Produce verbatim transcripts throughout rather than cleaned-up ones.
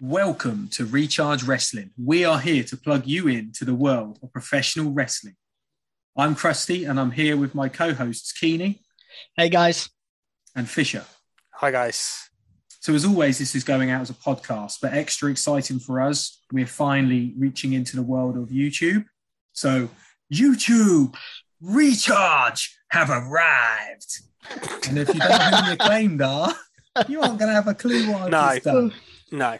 Welcome to Recharge Wrestling. We are here to plug you in to the world of professional wrestling. I'm Krusty, and I'm here with my co-hosts, Keeney. Hey, guys. And Fisher. Hi, guys. So as always, this is going out as a podcast, but extra exciting for us. We're finally reaching into the world of YouTube. So YouTube, Recharge have arrived. And if you don't know who the acclaimed are, you aren't going to have a clue what I've just done. No, no.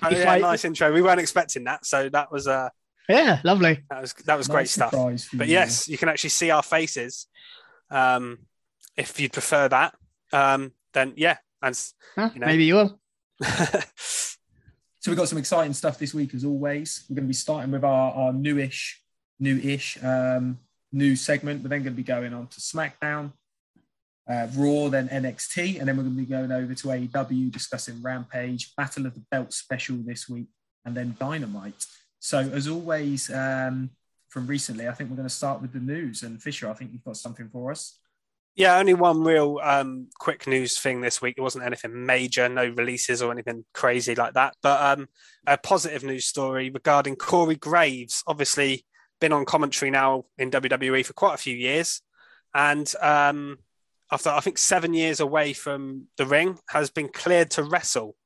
I mean, yeah, I... Nice intro. We weren't expecting that, so that was... Uh... Yeah, lovely. That was that was nice, great stuff. But you. Yes, you can actually see our faces. Um, if you'd prefer that, um, then yeah, and huh, you know. Maybe you will. So we've got some exciting stuff this week, as always. We're going to be starting with our, our newish, newish, um, new segment. We're then going to be going on to SmackDown, uh, Raw, then N X T, and then we're going to be going over to A E W, discussing Rampage, Battle of the Belt special this week, and then Dynamite. So, as always, um, from recently, I think we're going to start with the news. And Fisher, I think you've got something for us. Yeah, only one real um, quick news thing this week. It wasn't anything major, no releases or anything crazy like that. But um, a positive news story regarding Corey Graves. Obviously, been on commentary now in W W E for quite a few years. And um, after, I think, seven years away from the ring, has been cleared to wrestle.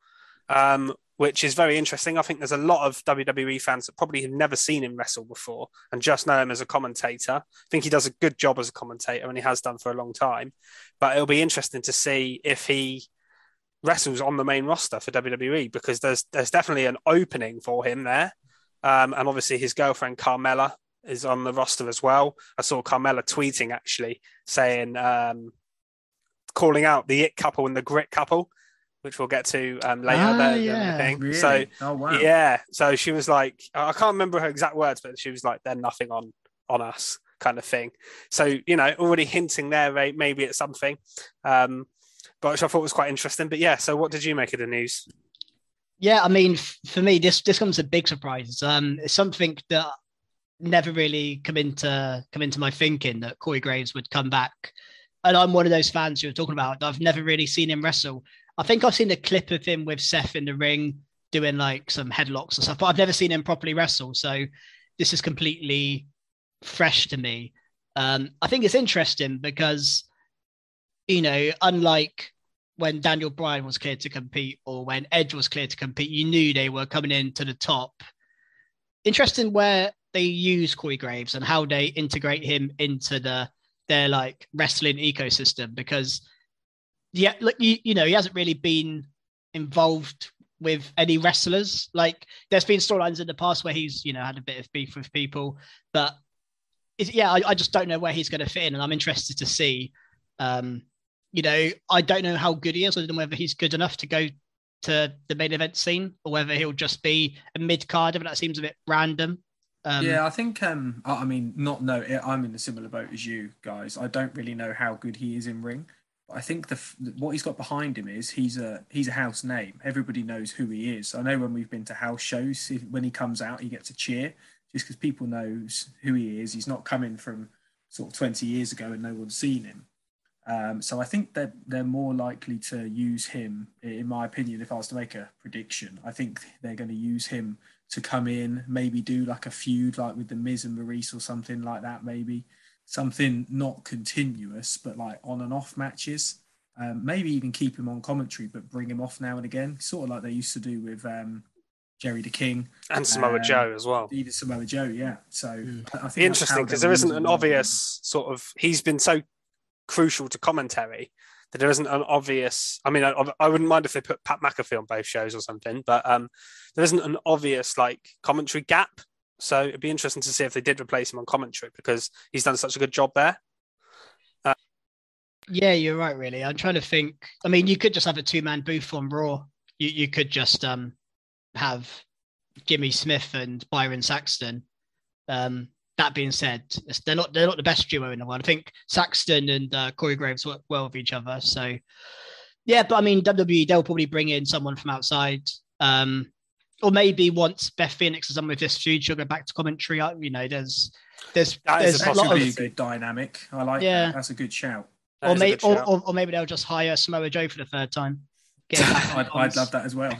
Um which is very interesting. I think there's a lot of W W E fans that probably have never seen him wrestle before and just know him as a commentator. I think he does a good job as a commentator, and he has done for a long time. But it'll be interesting to see if he wrestles on the main roster for W W E, because there's there's definitely an opening for him there. Um, and obviously his girlfriend Carmella is on the roster as well. I saw Carmella tweeting, actually, saying, um, calling out the It Couple and the Grit Couple, which we'll get to um, later. Ah, there, yeah, thing. Really? So, oh, wow. Yeah. So she was like, I can't remember her exact words, but she was like, they're nothing on, on us kind of thing. So, you know, already hinting there, right? Maybe it's something, um, but which I thought was quite interesting. But yeah, so what did you make of the news? Yeah, I mean, for me, this this comes as a big surprise. Um, it's something that never really come into, come into my thinking, that Corey Graves would come back. And I'm one of those fans you were talking about. I've never really seen him wrestle. I think I've seen a clip of him with Seth in the ring doing like some headlocks and stuff, but I've never seen him properly wrestle. So this is completely fresh to me. Um, I think it's interesting because, you know, unlike when Daniel Bryan was cleared to compete or when Edge was cleared to compete, you knew they were coming in to the top. Interesting where they use Corey Graves and how they integrate him into the their like wrestling ecosystem, because yeah, look, you, you know, he hasn't really been involved with any wrestlers. Like, there's been storylines in the past where he's, you know, had a bit of beef with people, but it's, yeah, I, I just don't know where he's going to fit in, and I'm interested to see. Um, you know, I don't know how good he is. I don't know whether he's good enough to go to the main event scene or whether he'll just be a mid-carder, but that seems a bit random. Um, yeah, I think, um, I mean, not no, I'm in a similar boat as you guys. I don't really know how good he is in ring. I think the what he's got behind him is he's a he's a house name. Everybody knows who he is. I know when we've been to house shows, when he comes out, he gets a cheer just because people knows who he is. He's not coming from sort of twenty years ago and no one's seen him. Um, so I think that they're more likely to use him, in my opinion, if I was to make a prediction. I think they're going to use him to come in, maybe do like a feud like with The Miz and Maryse or something like that, maybe. something not continuous, but like on and off matches. Um, maybe even keep him on commentary, but bring him off now and again, sort of like they used to do with um, Jerry the King and Samoa um, Joe as well. Even Samoa Joe, yeah. So mm. I think interesting because there isn't an obvious sort of. He's been so crucial to commentary that there isn't an obvious. I mean, I, I wouldn't mind if they put Pat McAfee on both shows or something, but um, there isn't an obvious like commentary gap. So it'd be interesting to see if they did replace him on commentary because he's done such a good job there. Yeah, you're right, really. I'm trying to think. I mean, you could just have a two-man booth on Raw. You you could just um, have Jimmy Smith and Byron Saxton. Um, that being said, it's, they're not they're not the best duo in the world. I think Saxton and uh, Corey Graves work well with each other. So, yeah, but I mean, W W E, they'll probably bring in someone from outside. Um, or maybe once Beth Phoenix is done with this feud, she'll go back to commentary. You know, there's, there's, that there's is a, lot of, a good dynamic. I like yeah. that. That's a good shout. Or, may, or, or, or maybe they'll just hire Samoa Joe for the third time. I'd, I'd love that as well.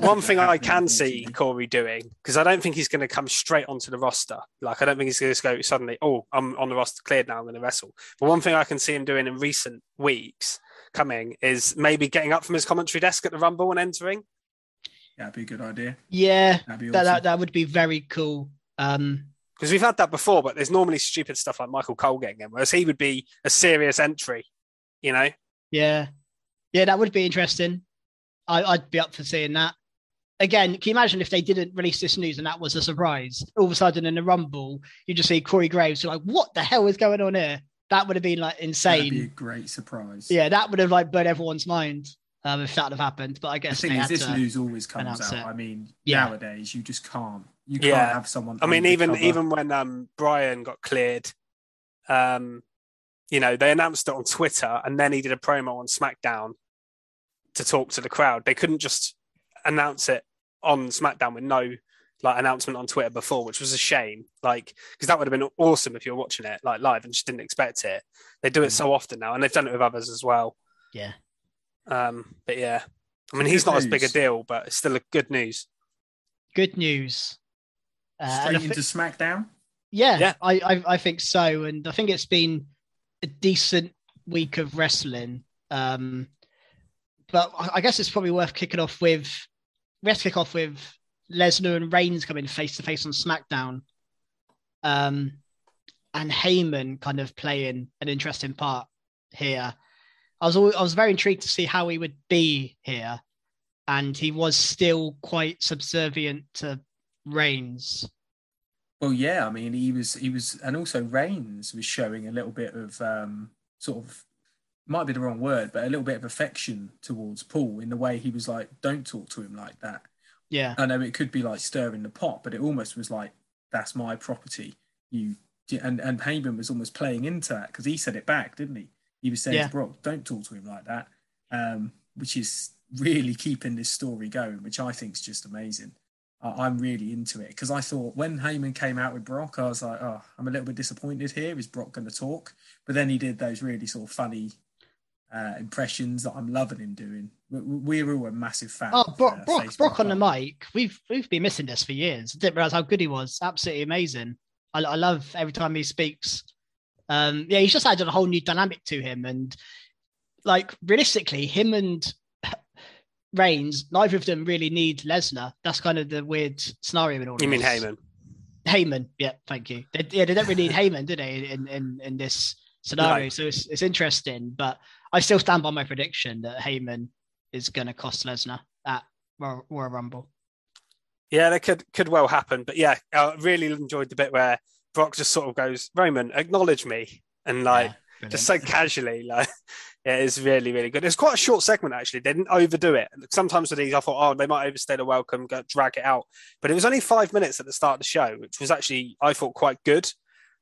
One thing I can see Corey doing, because I don't think he's going to come straight onto the roster. Like, I don't think he's going to go suddenly, oh, I'm on the roster cleared now, I'm going to wrestle. But one thing I can see him doing in recent weeks coming is maybe getting up from his commentary desk at the Rumble and entering. Yeah, that'd be a good idea. Yeah, that'd be awesome. that, that, that would be very cool. Um Because we've had that before, but there's normally stupid stuff like Michael Cole getting in, whereas he would be a serious entry, you know? Yeah. Yeah, that would be interesting. I, I'd be up for seeing that. Again, can you imagine if they didn't release this news and that was a surprise? All of a sudden in the Rumble, you just see Corey Graves, you're like, what the hell is going on here? That would have been like insane. That'd be a great surprise. Yeah, that would have like blown everyone's mind. Um, if that had happened, but I guess the thing is, this news always comes out. It. I mean, yeah. nowadays you just can't. You can't yeah. have someone. I mean, even even when um, Brian got cleared, um, you know, they announced it on Twitter, and then he did a promo on SmackDown to talk to the crowd. They couldn't just announce it on SmackDown with no like announcement on Twitter before, which was a shame. Like, because that would have been awesome if you were watching it like live and just didn't expect it. They do it mm-hmm. so often now, and they've done it with others as well. Yeah. Um, but yeah, I mean, he's not as big a deal, but it's still a good news. Good news. Uh, Straight into think, SmackDown? Yeah, yeah. I, I I think so. And I think it's been a decent week of wrestling. Um, but I guess it's probably worth kicking off with, let's kick off with Lesnar and Reigns coming face to face on SmackDown. Um, and Heyman kind of playing an interesting part here. I was always, I was very intrigued to see how he would be here, and he was still quite subservient to Reigns. Well, yeah, I mean, he was he was, and also Reigns was showing a little bit of um, sort of might be the wrong word, but a little bit of affection towards Paul in the way he was like, "Don't talk to him like that." Yeah, I know it could be like stirring the pot, but it almost was like, "That's my property." You and and Heyman was almost playing into that because he said it back, didn't he? He was saying yeah. to Brock, don't talk to him like that, um, which is really keeping this story going, which I think is just amazing. Uh, I'm really into it because I thought when Heyman came out with Brock, I was like, oh, I'm a little bit disappointed here. Is Brock going to talk? But then he did those really sort of funny uh, impressions that I'm loving him doing. We, we're all a massive fan. Oh, of, Brock, uh, Brock, Brock on the mic. We've we've been missing this for years. I didn't realize how good he was. Absolutely amazing. I, I love every time he speaks. Um, yeah, he's just added a whole new dynamic to him, and like realistically, him and Reigns, neither of them really need Lesnar. That's kind of the weird scenario in all. You mean Heyman? Heyman, yeah, thank you. They, yeah, they don't really need Heyman, do they? In in, in this scenario, no. So it's it's interesting, but I still stand by my prediction that Heyman is going to cost Lesnar at Royal Rumble. Yeah, that could could well happen, but yeah, I really enjoyed the bit where Brock just sort of goes, Roman, acknowledge me. And like, yeah, just so casually, like, yeah, it's really, really good. It's quite a short segment, actually. They didn't overdo it. Sometimes with these, I thought, oh, they might overstay the welcome, go, drag it out. But it was only five minutes at the start of the show, which was actually, I thought, quite good.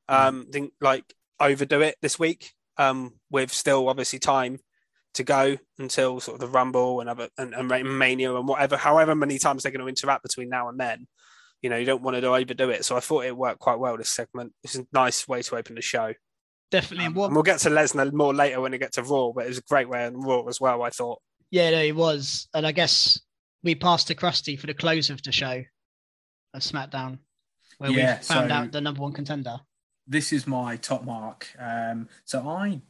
Um, mm. Didn't like overdo it this week um, with still obviously time to go until sort of the Rumble and other and, and Mania and whatever, however many times they're going to interact between now and then. You know, you don't want to overdo it. So I thought it worked quite well, this segment. It's a nice way to open the show. Definitely. Um, and we'll get to Lesnar more later when we get to Raw, but it was a great way on Raw as well, I thought. Yeah, no, it was. And I guess we passed to Krusty for the close of the show of SmackDown, where yeah, we found so, out the number one contender. this is my top mark. Um, so I,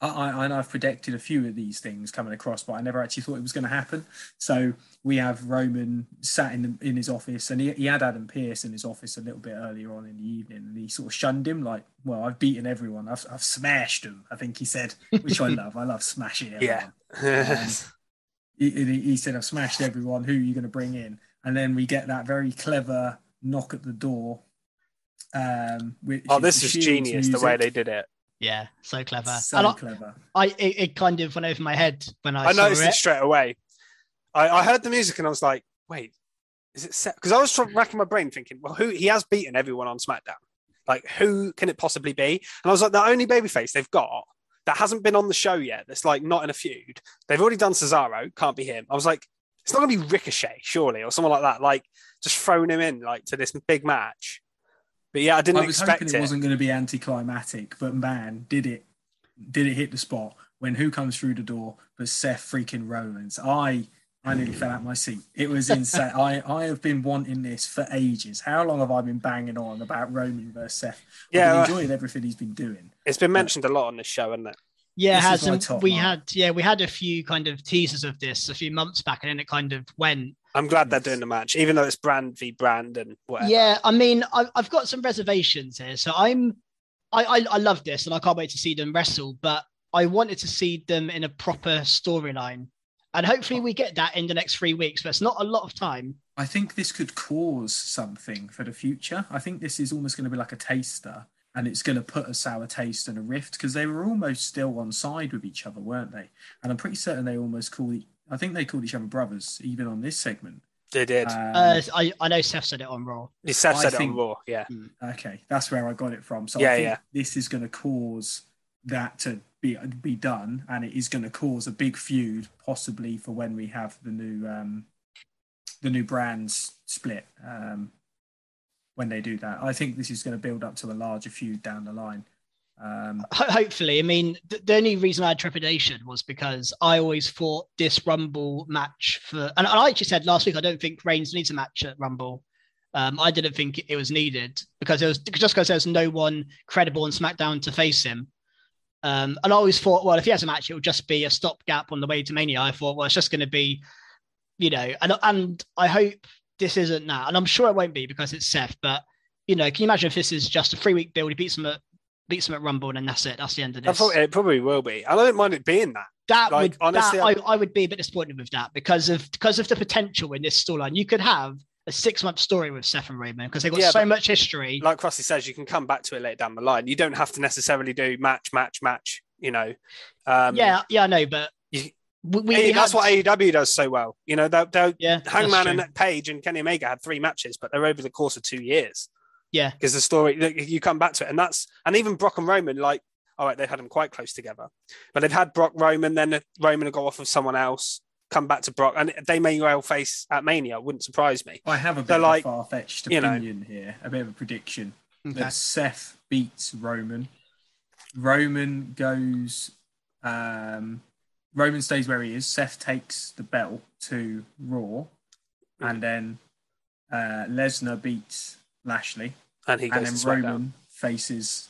I, and I've predicted a few of these things coming across, but I never actually thought it was going to happen. So we have Roman sat in the, in his office, and he, he had Adam Pearce in his office a little bit earlier on in the evening, and he sort of shunned him, like, well, I've beaten everyone. I've, I've smashed them, I think he said, which I love. I love smashing everyone. Yeah. um, he, he said, I've smashed everyone. Who are you going to bring in? And then we get that very clever knock at the door. Um, which oh, this is genius, music. The way they did it. Yeah, so clever. So and I, clever. I it, it kind of went over my head when I. I saw noticed it. it straight away. I, I heard the music and I was like, "Wait, is it set?" Because I was trying, racking my brain, thinking, "Well, who he has beaten everyone on SmackDown? Like, who can it possibly be?" And I was like, "The only babyface they've got that hasn't been on the show yet, that's like not in a feud. They've already done Cesaro. Can't be him." I was like, "It's not going to be Ricochet, surely, or someone like that. Like, just throwing him in like to this big match." But yeah, I didn't I was expect hoping it. It wasn't going to be anticlimactic, but man, did it did it hit the spot when who comes through the door but Seth freaking Rollins. I I nearly fell out my seat. It was insane. I, I have been wanting this for ages. How long have I been banging on about Roman versus Seth? Yeah, I've been enjoying everything he's been doing. It's been mentioned but, a lot on this show, hasn't it? Yeah, it has. And we mark. had yeah, we had a few kind of teasers of this a few months back, and then it kind of went. I'm glad they're doing the match, even though it's brand v brand and whatever. Yeah, I mean, I've, I've got some reservations here. So I'm, I, I, I love this, and I can't wait to see them wrestle. But I wanted to see them in a proper storyline, and hopefully we get that in the next three weeks. But it's not a lot of time. I think this could cause something for the future. I think this is almost going to be like a taster, and it's going to put a sour taste and a rift because they were almost still on side with each other, weren't they? And I'm pretty certain they almost called it. I think they called each other brothers, even on this segment. They did. Um, uh, I, I know Seth said it on Raw. Yeah, Seth I said think, it on Raw, yeah. Okay, that's where I got it from. So yeah, I think yeah. this is going to cause that to be be done, and it is going to cause a big feud, possibly for when we have the new um, the new brands split. Um, when they do that, I think this is going to build up to a larger feud down the line. Um, Hopefully, I mean, th- the only reason I had trepidation was because I always thought this Rumble match for, and I actually said last week, I don't think Reigns needs a match at Rumble. Um, I didn't think it was needed because it was just because there was no one credible on SmackDown to face him. Um, and I always thought, well, if he has a match, it will just be a stopgap on the way to Mania. I thought, well, it's just going to be, you know, and and I hope this isn't that. And I'm sure it won't be because it's Seth. But you know, can you imagine if this is just a three week build? He beats him at beats them at Rumble, and then that's it. That's the end of this. Probably, it probably will be. I don't mind it being that. That like, would honestly, that, I, I would be a bit disappointed with that because of because of the potential in this storyline. You could have a six month story with Seth and Roman because they've got yeah, so much history. Like Krusty says, you can come back to it later down the line. You don't have to necessarily do match, match, match. You know. Um, yeah, yeah, I know, but you, we, we hey, that's had, what A E W does so well. You know, they'll, they'll yeah, Hangman and Page and Kenny Omega had three matches, but they're over the course of two years. Yeah, because the story you come back to it, and that's and even Brock and Roman, like, all right, they've had them quite close together, but they've had Brock Roman, then Roman will go off with someone else, come back to Brock, and they may well face at Mania. Wouldn't surprise me. I have a bit They're of like, a far-fetched opinion you know, here, a bit of a prediction okay. that Seth beats Roman. Roman goes, um, Roman stays where he is. Seth takes the belt to Raw, and then uh, Lesnar beats Lashley. And he goes and then Roman down. faces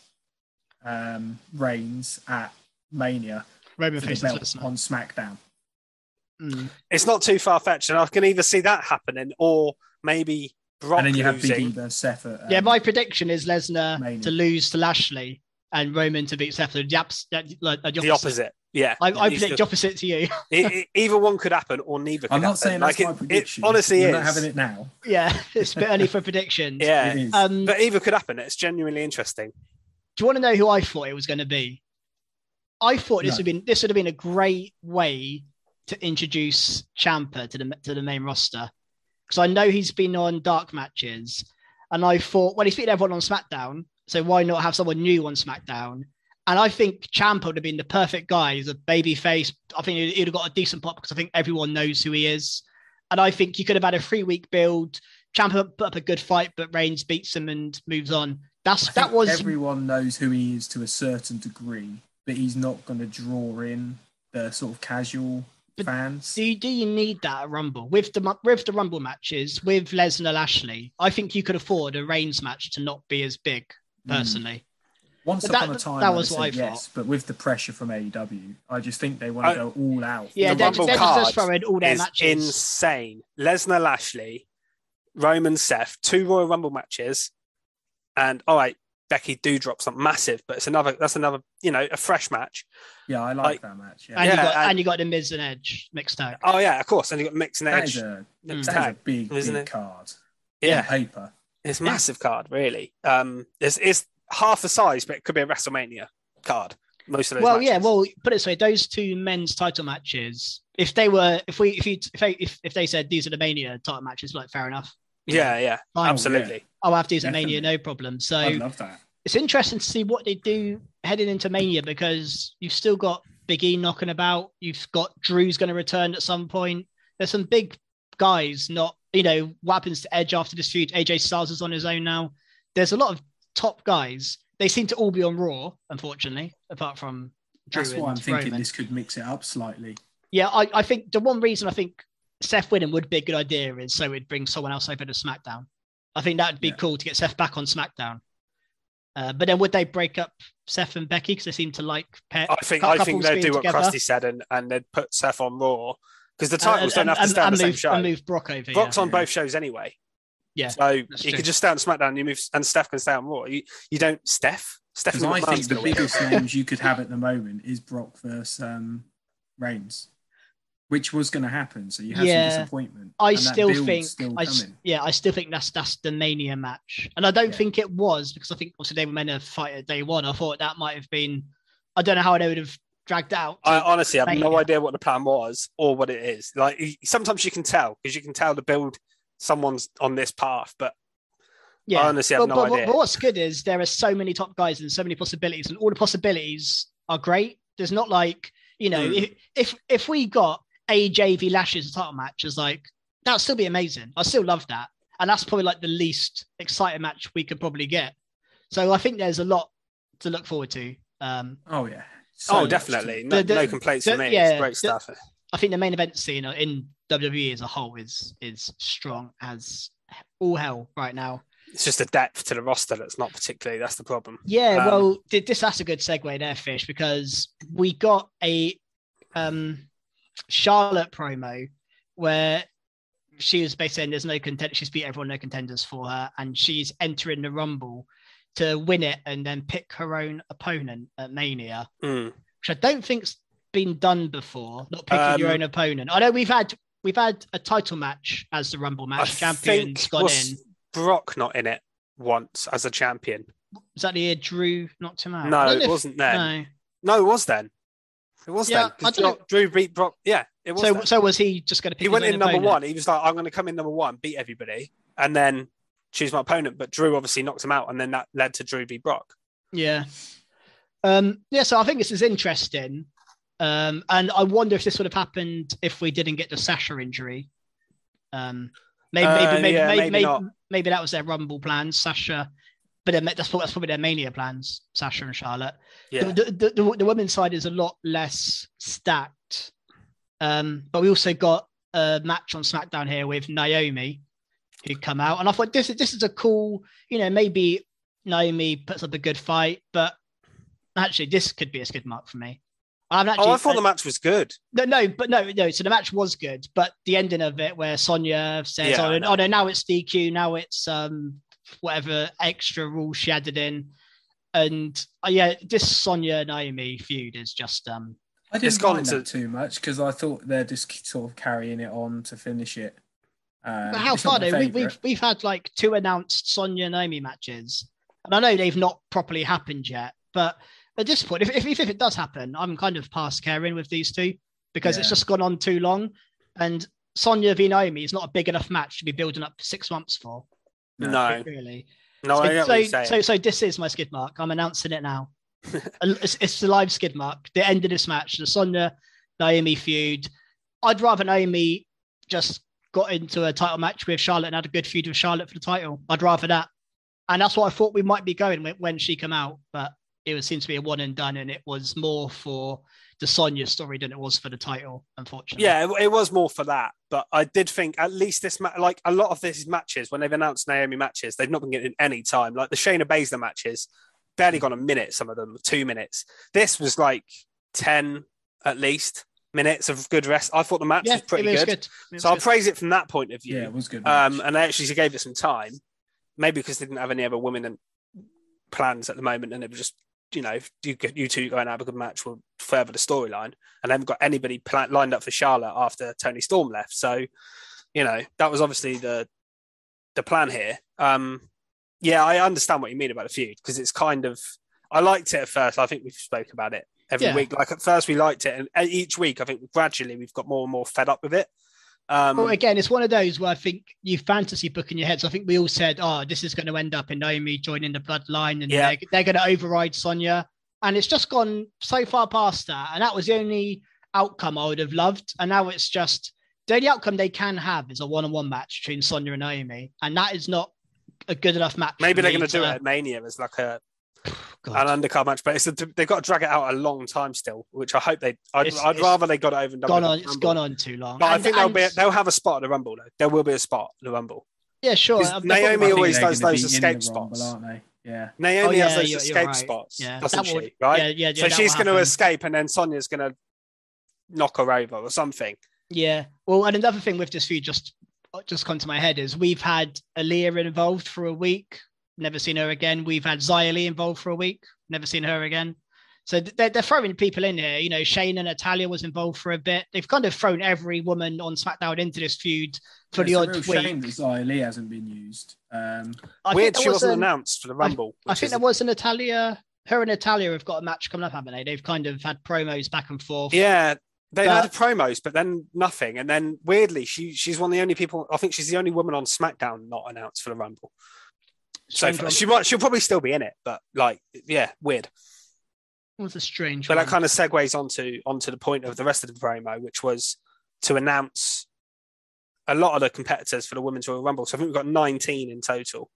um, Reigns at Mania. Roman faces Lesnar on SmackDown. Mm. It's not too far fetched, and I can either see that happening or maybe Brock and then you losing. Have Big E versus Seth. At, um, yeah, my prediction is Lesnar Mania. to lose to Lashley and Roman to beat Seth. The, abs- the, opposite. the opposite. Yeah, I, I predict the opposite to you. it, it, either one could happen, or neither. Could I'm not happen. saying that's like my it, prediction. It honestly We're is not having it now. Yeah, it's a bit early for predictions. Yeah, it is. Um, but either could happen. It's genuinely interesting. Do you want to know who I thought it was going to be? I thought this no. would have been this would have been a great way to introduce Ciampa to the to the main roster because I know he's been on dark matches, and I thought, well, he's beaten everyone on SmackDown, so why not have someone new on SmackDown? And I think Ciampa would have been the perfect guy. He's a baby face. I think he'd, he'd have got a decent pop because I think everyone knows who he is. And I think you could have had a three-week build. Ciampa put up a good fight, but Reigns beats him and moves on. That's I that was everyone knows who he is to a certain degree, but he's not going to draw in the sort of casual but fans. Do you, do you need that at Rumble with the with the Rumble matches with Lesnar Lashley? I think you could afford a Reigns match to not be as big personally. Mm. Once but upon that, a time, that was I said yes, but with the pressure from A E W, I just think they want to oh, go all out. Yeah, the Rumble card just all their is matches. Insane. Lesnar, Lashley, Roman, Seth, two Royal Rumble matches, and all right, Becky Doudrop, something massive, but it's another. That's another, you know, a fresh match. Yeah, I like, like that match. Yeah. And, yeah, you got, and, and you got the Miz and Edge mixed tag. Oh yeah, of course, and you got Miz and Edge. That is a, that tag, is a big, isn't big it? Card. Yeah, on paper. It's a massive card, really. Um, it's it's half the size, but it could be a WrestleMania card. Most of those. Well, matches. yeah. Well, put it this way: those two men's title matches, if they were, if we, if you, if if they said these are the Mania title matches, like fair enough. Yeah, know, yeah, fine. Absolutely. I'll have these at Mania, no problem. So I love that. It's interesting to see what they do heading into Mania, because you've still got Big E knocking about. You've got Drew's going to return at some point. There's some big guys not. You know, what happens to Edge after this feud? A J Styles is on his own now. There's a lot of top guys. They seem to all be on Raw, unfortunately, apart from Drew. That's why I'm thinking Roman. This could mix it up slightly. Yeah, I, I think the one reason I think Seth winning would be a good idea is so it'd bring someone else over to SmackDown. I think that would be yeah. cool to get Seth back on SmackDown. Uh, but then would they break up Seth and Becky? Because they seem to like... Pair, I think I think they'd do what together. Krusty said and, and they'd put Seth on Raw. Because the titles uh, and, don't have to stay on the same move, show. And move Brock over. Brock's yeah. on both shows anyway. Yeah. So you could just stay on SmackDown you move, and Steph can stay on Raw. You, you don't, Steph? Steph's I think the biggest names you could have at the moment is Brock versus um, Reigns, which was going to happen. So you have yeah. some disappointment. I still think, still I, yeah, I still think that's, that's the Mania match. And I don't yeah. think it was, because I think also they were meant to fight at day one. I thought that might have been, I don't know how they would have dragged out. I honestly have no idea what the plan was or what it is. Like sometimes you can tell because you can tell to build someone's on this path, but yeah, I honestly have but, no but, idea. But what's good is there are so many top guys and so many possibilities, and all the possibilities are great. There's not like you know mm. if, if if we got A J v Lashley's title match, is like that'd still be amazing. I still love that, and that's probably like the least exciting match we could probably get. So I think there's a lot to look forward to. Um, oh yeah. So oh, definitely. No, the, the, no complaints the, for me. Yeah, it's great stuff. The, I think the main event scene in W W E as a whole is is strong as all hell right now. It's just a depth to the roster that's not particularly, that's the problem. Yeah, um, well, this that's a good segue there, Fish, because we got a um, Charlotte promo where she was basically saying there's no contenders. She's beat everyone, no contenders for her, and she's entering the Rumble to win it and then pick her own opponent at Mania, mm. which I don't think's been done before. Not picking um, your own opponent. I know we've had we've had a title match as the Rumble match. Champion's gone in. Brock not in it once as a champion. Was that the year Drew knocked him out? No, it if, wasn't then. No. no, it was then. It was yeah, then. Drew, Drew beat Brock. Yeah, it was. So, then. so was he just going to? Pick he went in opponent? number one. He was like, "I'm going to come in number one, beat everybody, and then." Choose my opponent, but Drew obviously knocked him out, and then that led to Drew v. Brock. Yeah. Um, yeah, so I think this is interesting. Um, and I wonder if this would have happened if we didn't get the Sasha injury. Um, maybe, uh, maybe, maybe, yeah, maybe, maybe, maybe, maybe that was their Rumble plans, Sasha. But that's probably their Mania plans, Sasha and Charlotte. Yeah. The, the, the, the women's side is a lot less stacked. Um, but we also got a match on SmackDown here with Naomi, who come out, and I thought this is this is a cool, you know, maybe Naomi puts up a good fight, but actually this could be a skid mark for me. I've actually. Oh, I thought uh, the match was good. No, no, but no, no. So the match was good, but the ending of it, where Sonya says, yeah, "Oh no, no, now it's D Q, now it's um whatever extra rule she added in," and uh, yeah, this Sonya Naomi feud is just um. I didn't mind that too much because I thought they're just sort of carrying it on to finish it. Um, but how far though? We, we've we've had like two announced Sonya and Naomi matches, and I know they've not properly happened yet. But at this point, if if, if it does happen, I'm kind of past caring with these two because yeah. it's just gone on too long. And Sonya v Naomi is not a big enough match to be building up six months for. No, really. No, so, I get what you're saying. so so this is my skid mark. I'm announcing it now. it's, it's the live skid mark. The end of this match, the Sonya Naomi feud. I'd rather Naomi just. Got into a title match with Charlotte and had a good feud with Charlotte for the title. I'd rather that. And that's what I thought we might be going with when she came out, but it was, seems to be a one and done, and it was more for the Sonya story than it was for the title, unfortunately. Yeah, it, it was more for that, but I did think at least this, ma- like a lot of these matches, when they've announced Naomi matches, they've not been getting any time. Like the Shayna Baszler matches, barely gone a minute, some of them, two minutes. This was like ten at least minutes of good rest. I thought the match yeah, was pretty was good. good. Was so good. I'll praise it from that point of view. Yeah, it was good. Um, and I actually gave it some time, maybe because they didn't have any other women and plans at the moment, and it was just, you know, you, you two go and have a good match will further the storyline, and they haven't got anybody pl- lined up for Charlotte after Toni Storm left. So, you know, that was obviously the the plan here. Um, yeah, I understand what you mean about the feud, because it's kind of, I liked it at first. I think we've spoke about it every yeah. week. Like at first we liked it, and each week I think gradually we've got more and more fed up with it. Um, well, again, it's one of those where I think you fantasy book in your head. So I think we all said, oh, this is going to end up in Naomi joining the bloodline, and yeah. they're, they're going to override Sonya. And it's just gone so far past that. And that was the only outcome I would have loved. And now it's just, the only outcome they can have is a one-on-one match between Sonya and Naomi. And that is not a good enough match. Maybe they're going to do it at Mania as like a... God. An undercard match, but it's a, they've got to drag it out a long time still, which I hope they. I'd, it's, I'd it's rather they got it over and done. Gone on, it's gone on too long. But and, I think they'll be. They'll have a spot at the Rumble, though. There will be a spot at the Rumble. Yeah, sure. Naomi always does those escape spots, aren't they? Yeah. Naomi has those escape spots, doesn't she? Right. Yeah, yeah. So she's going to escape, and then Sonya's going to knock her over or something. Yeah. Well, and another thing with this feud just just come to my head is we've had Aaliyah involved for a week. Never seen her again. We've had Xia Li involved for a week. Never seen her again. So they're, they're throwing people in here. You know, Shayna and Natalya was involved for a bit. They've kind of thrown every woman on SmackDown into this feud for yeah, the odd week. It's a real shame that Xia Li hasn't been used. Um, Weird she wasn't an, announced for the Rumble. I, I think there was a Natalya. Her and Natalya have got a match coming up, haven't they? They've kind of had promos back and forth. Yeah. They but, had promos, but then nothing. And then weirdly, she she's one of the only people, I think she's the only woman on SmackDown not announced for the Rumble. So far, she might, she'll probably still be in it, but like, yeah, weird. It was a strange But one. That kind of segues onto onto the point of the rest of the promo, which was to announce a lot of the competitors for the Women's Royal Rumble. So I think we've got nineteen in total,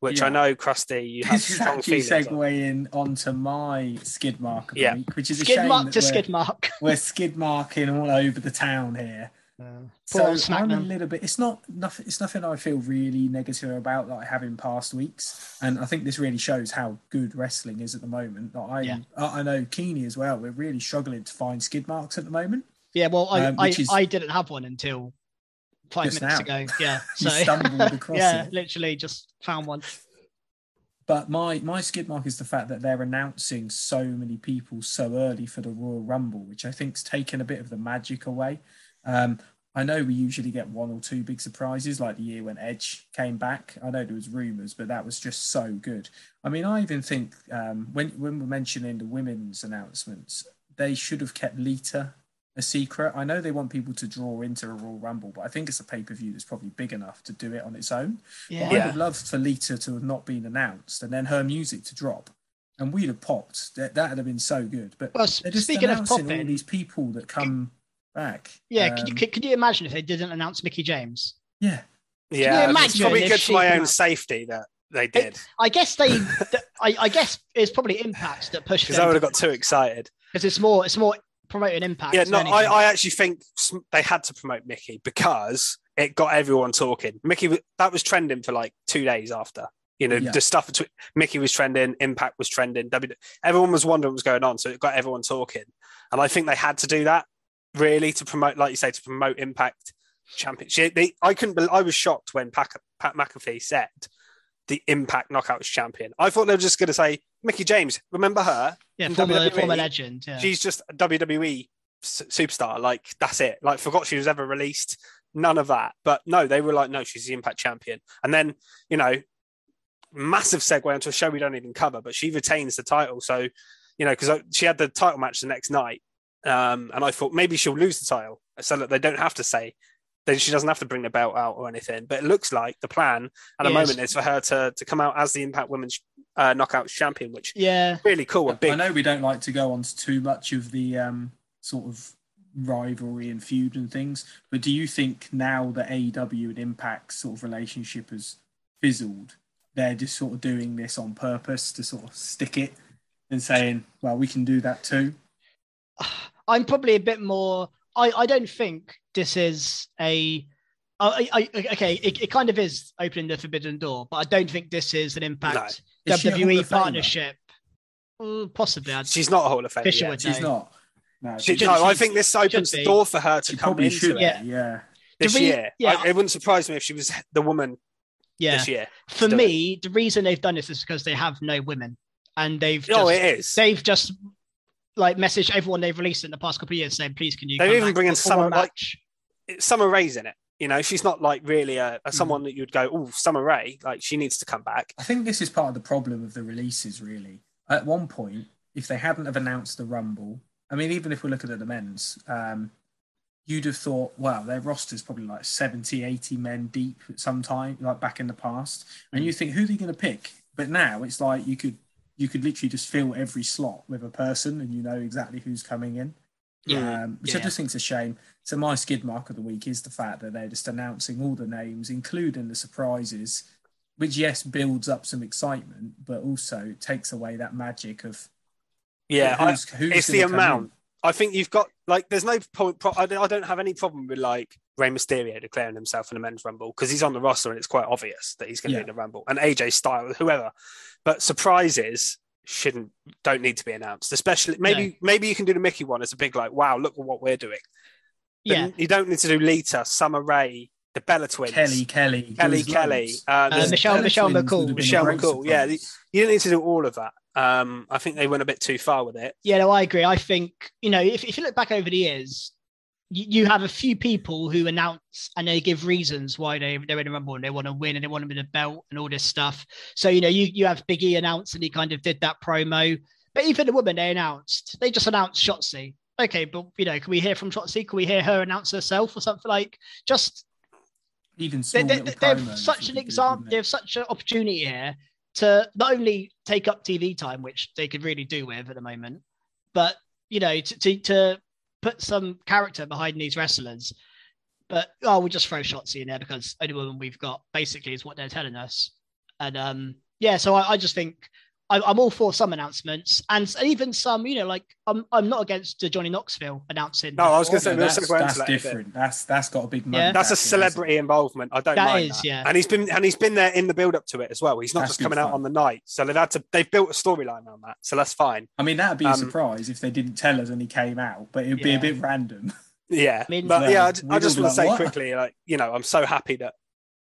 which yeah. I know, Krusty, you have strong feelings on. This is actually segueing onto my skid mark of yeah. the week, which is skid a shame. Skid mark to we're, skid mark. We're skid marking all over the town here. Uh, so I'm a little bit. It's not nothing. It's nothing I feel really negative about that I have in past weeks, and I think this really shows how good wrestling is at the moment. Like I, yeah. I, I know Keeney as well. We're really struggling to find skid marks at the moment. Yeah, well, I, um, I, is, I didn't have one until five minutes now. ago. Yeah, so stumbled across yeah, it. Literally just found one. But my my skid mark is the fact that they're announcing so many people so early for the Royal Rumble, which I think's taken a bit of the magic away. Um, I know we usually get one or two big surprises, like the year when Edge came back. I know there was rumours, but that was just so good. I mean, I even think um, when, when we're mentioning the women's announcements, they should have kept Lita a secret. I know they want people to draw into a Royal Rumble, but I think it's a pay-per-view that's probably big enough to do it on its own. Yeah. But I would have loved for Lita to have not been announced and then her music to drop. And we'd have popped. That, that would have been so good. But well, they're just speaking announcing of popping, all these people that come... back. Yeah, um, could, you, could, could you imagine if they didn't announce Mickey James? Yeah. Could yeah, it's probably good for my own safety that they did. It, I guess they, the, I, I guess it's probably Impacts that pushed Because I would have got too excited. Because it's more, it's more promoting Impact. Yeah, no, I, I actually think they had to promote Mickey because it got everyone talking. Mickey, that was trending for like two days after. You know, yeah. the stuff between Mickey was trending, Impact was trending, w, everyone was wondering what was going on, so it got everyone talking. And I think they had to do that. Really, to promote, like you say, to promote Impact Championship. They, I couldn't. Be, I was shocked when Pat, Pat McAfee said the Impact Knockouts Champion. I thought they were just going to say Mickey James. Remember her? Yeah, former, former legend. Yeah. She's just a W W E su- superstar. Like that's it. Like forgot she was ever released. None of that. But no, they were like, no, she's the Impact Champion. And then you know, massive segue onto a show we don't even cover, but she retains the title. So you know, because she had the title match the next night. Um, and I thought maybe she'll lose the title so that they don't have to say that she doesn't have to bring the belt out or anything. But it looks like the plan at the yes. moment is for her to, to come out as the Impact Women's uh, Knockouts Champion, which yeah. is really cool. And big. I know we don't like to go on to too much of the um, sort of rivalry and feud and things, but do you think now that A E W and Impact's sort of relationship has fizzled, they're just sort of doing this on purpose to sort of stick it and saying, well, we can do that too? I'm probably a bit more. I, I don't think this is a. I, I, okay, it, it kind of is opening the forbidden door, but I don't think this is an Impact no. W W E partnership. Well, possibly. I'd She's not a Hall of Famer. Yet. She's know. not. No, she, she, no I think this opens the door for her to she come into should, it. Yeah. yeah. This we, year. Yeah, I, it wouldn't surprise me if she was the woman yeah. this year. For me, it. the reason they've done this is because they have no women. And they've no, just, it is. They've just like messaged everyone they've released in the past couple of years saying, please, can you? They're even bringing Summer like Summer Rae's in it. You know, she's not like really a, a someone mm. that you'd go, oh, Summer Rae, like she needs to come back. I think this is part of the problem of the releases, really. At one point, if they hadn't have announced the Rumble, I mean, even if we're looking at the men's, um, you'd have thought, wow, their roster's probably like seventy, eighty men deep at some time, like back in the past. And you think, who are they going to pick? But now it's like you could you could literally just fill every slot with a person and you know exactly who's coming in. Yeah, um, which yeah, I just yeah. think is a shame. So my skid mark of the week is the fact that they're just announcing all the names, including the surprises, which, yes, builds up some excitement, but also takes away that magic of... Yeah, who's, I, who's it's the amount. In. I think you've got... Like, there's no point... Pro- I, don't, I don't have any problem with, like, Rey Mysterio declaring himself in the men's Rumble because he's on the roster and it's quite obvious that he's going to yeah. be in the Rumble. And A J Styles, whoever. But surprises... shouldn't don't need to be announced, especially maybe no. maybe you can do the Mickey one as a big like wow look at what we're doing, but yeah you don't need to do Lita, Summer Rae, the Bella Twins, Kelly Kelly Kelly Kelly uh, uh, Michelle Bella Michelle McCool Michelle McCool yeah you don't need to do all of that. um I think they went a bit too far with it. Yeah no I agree. I think you know if, if you look back over the years, you have a few people who announce and they give reasons why they, they're in the Rumble and they want to win and they want to win the belt and all this stuff. So, you know, you, you have Big E announce and he kind of did that promo. But even the woman they announced, they just announced Shotzi. Okay, but, you know, can we hear from Shotzi? Can we hear her announce herself or something like just... Even small they, they, they have such an example, they have such an opportunity here to not only take up T V time, which they could really do with at the moment, but, you know, to... to, to put some character behind these wrestlers, but oh, we'll just throw Shotzi in there because only woman we've got basically is what they're telling us. And um, yeah, so I, I just think I, I'm all for some announcements and even some, you know, like I'm I'm not against the Johnny Knoxville announcing. No, before. I was going to say no, that's, that's, that's like different. It. That's that's got a big money. Yeah. That's a celebrity involvement. I don't that mind is, that. Yeah. And he's been and he's been there in the build up to it as well. He's not that's just coming fun. out on the night. So they've had to they've built a storyline on that. So that's fine. I mean, that'd be um, a surprise if they didn't tell us and he came out, but it'd yeah. be a bit random. Yeah, I mean, but yeah, I, I just want to say what? quickly, like you know, I'm so happy that.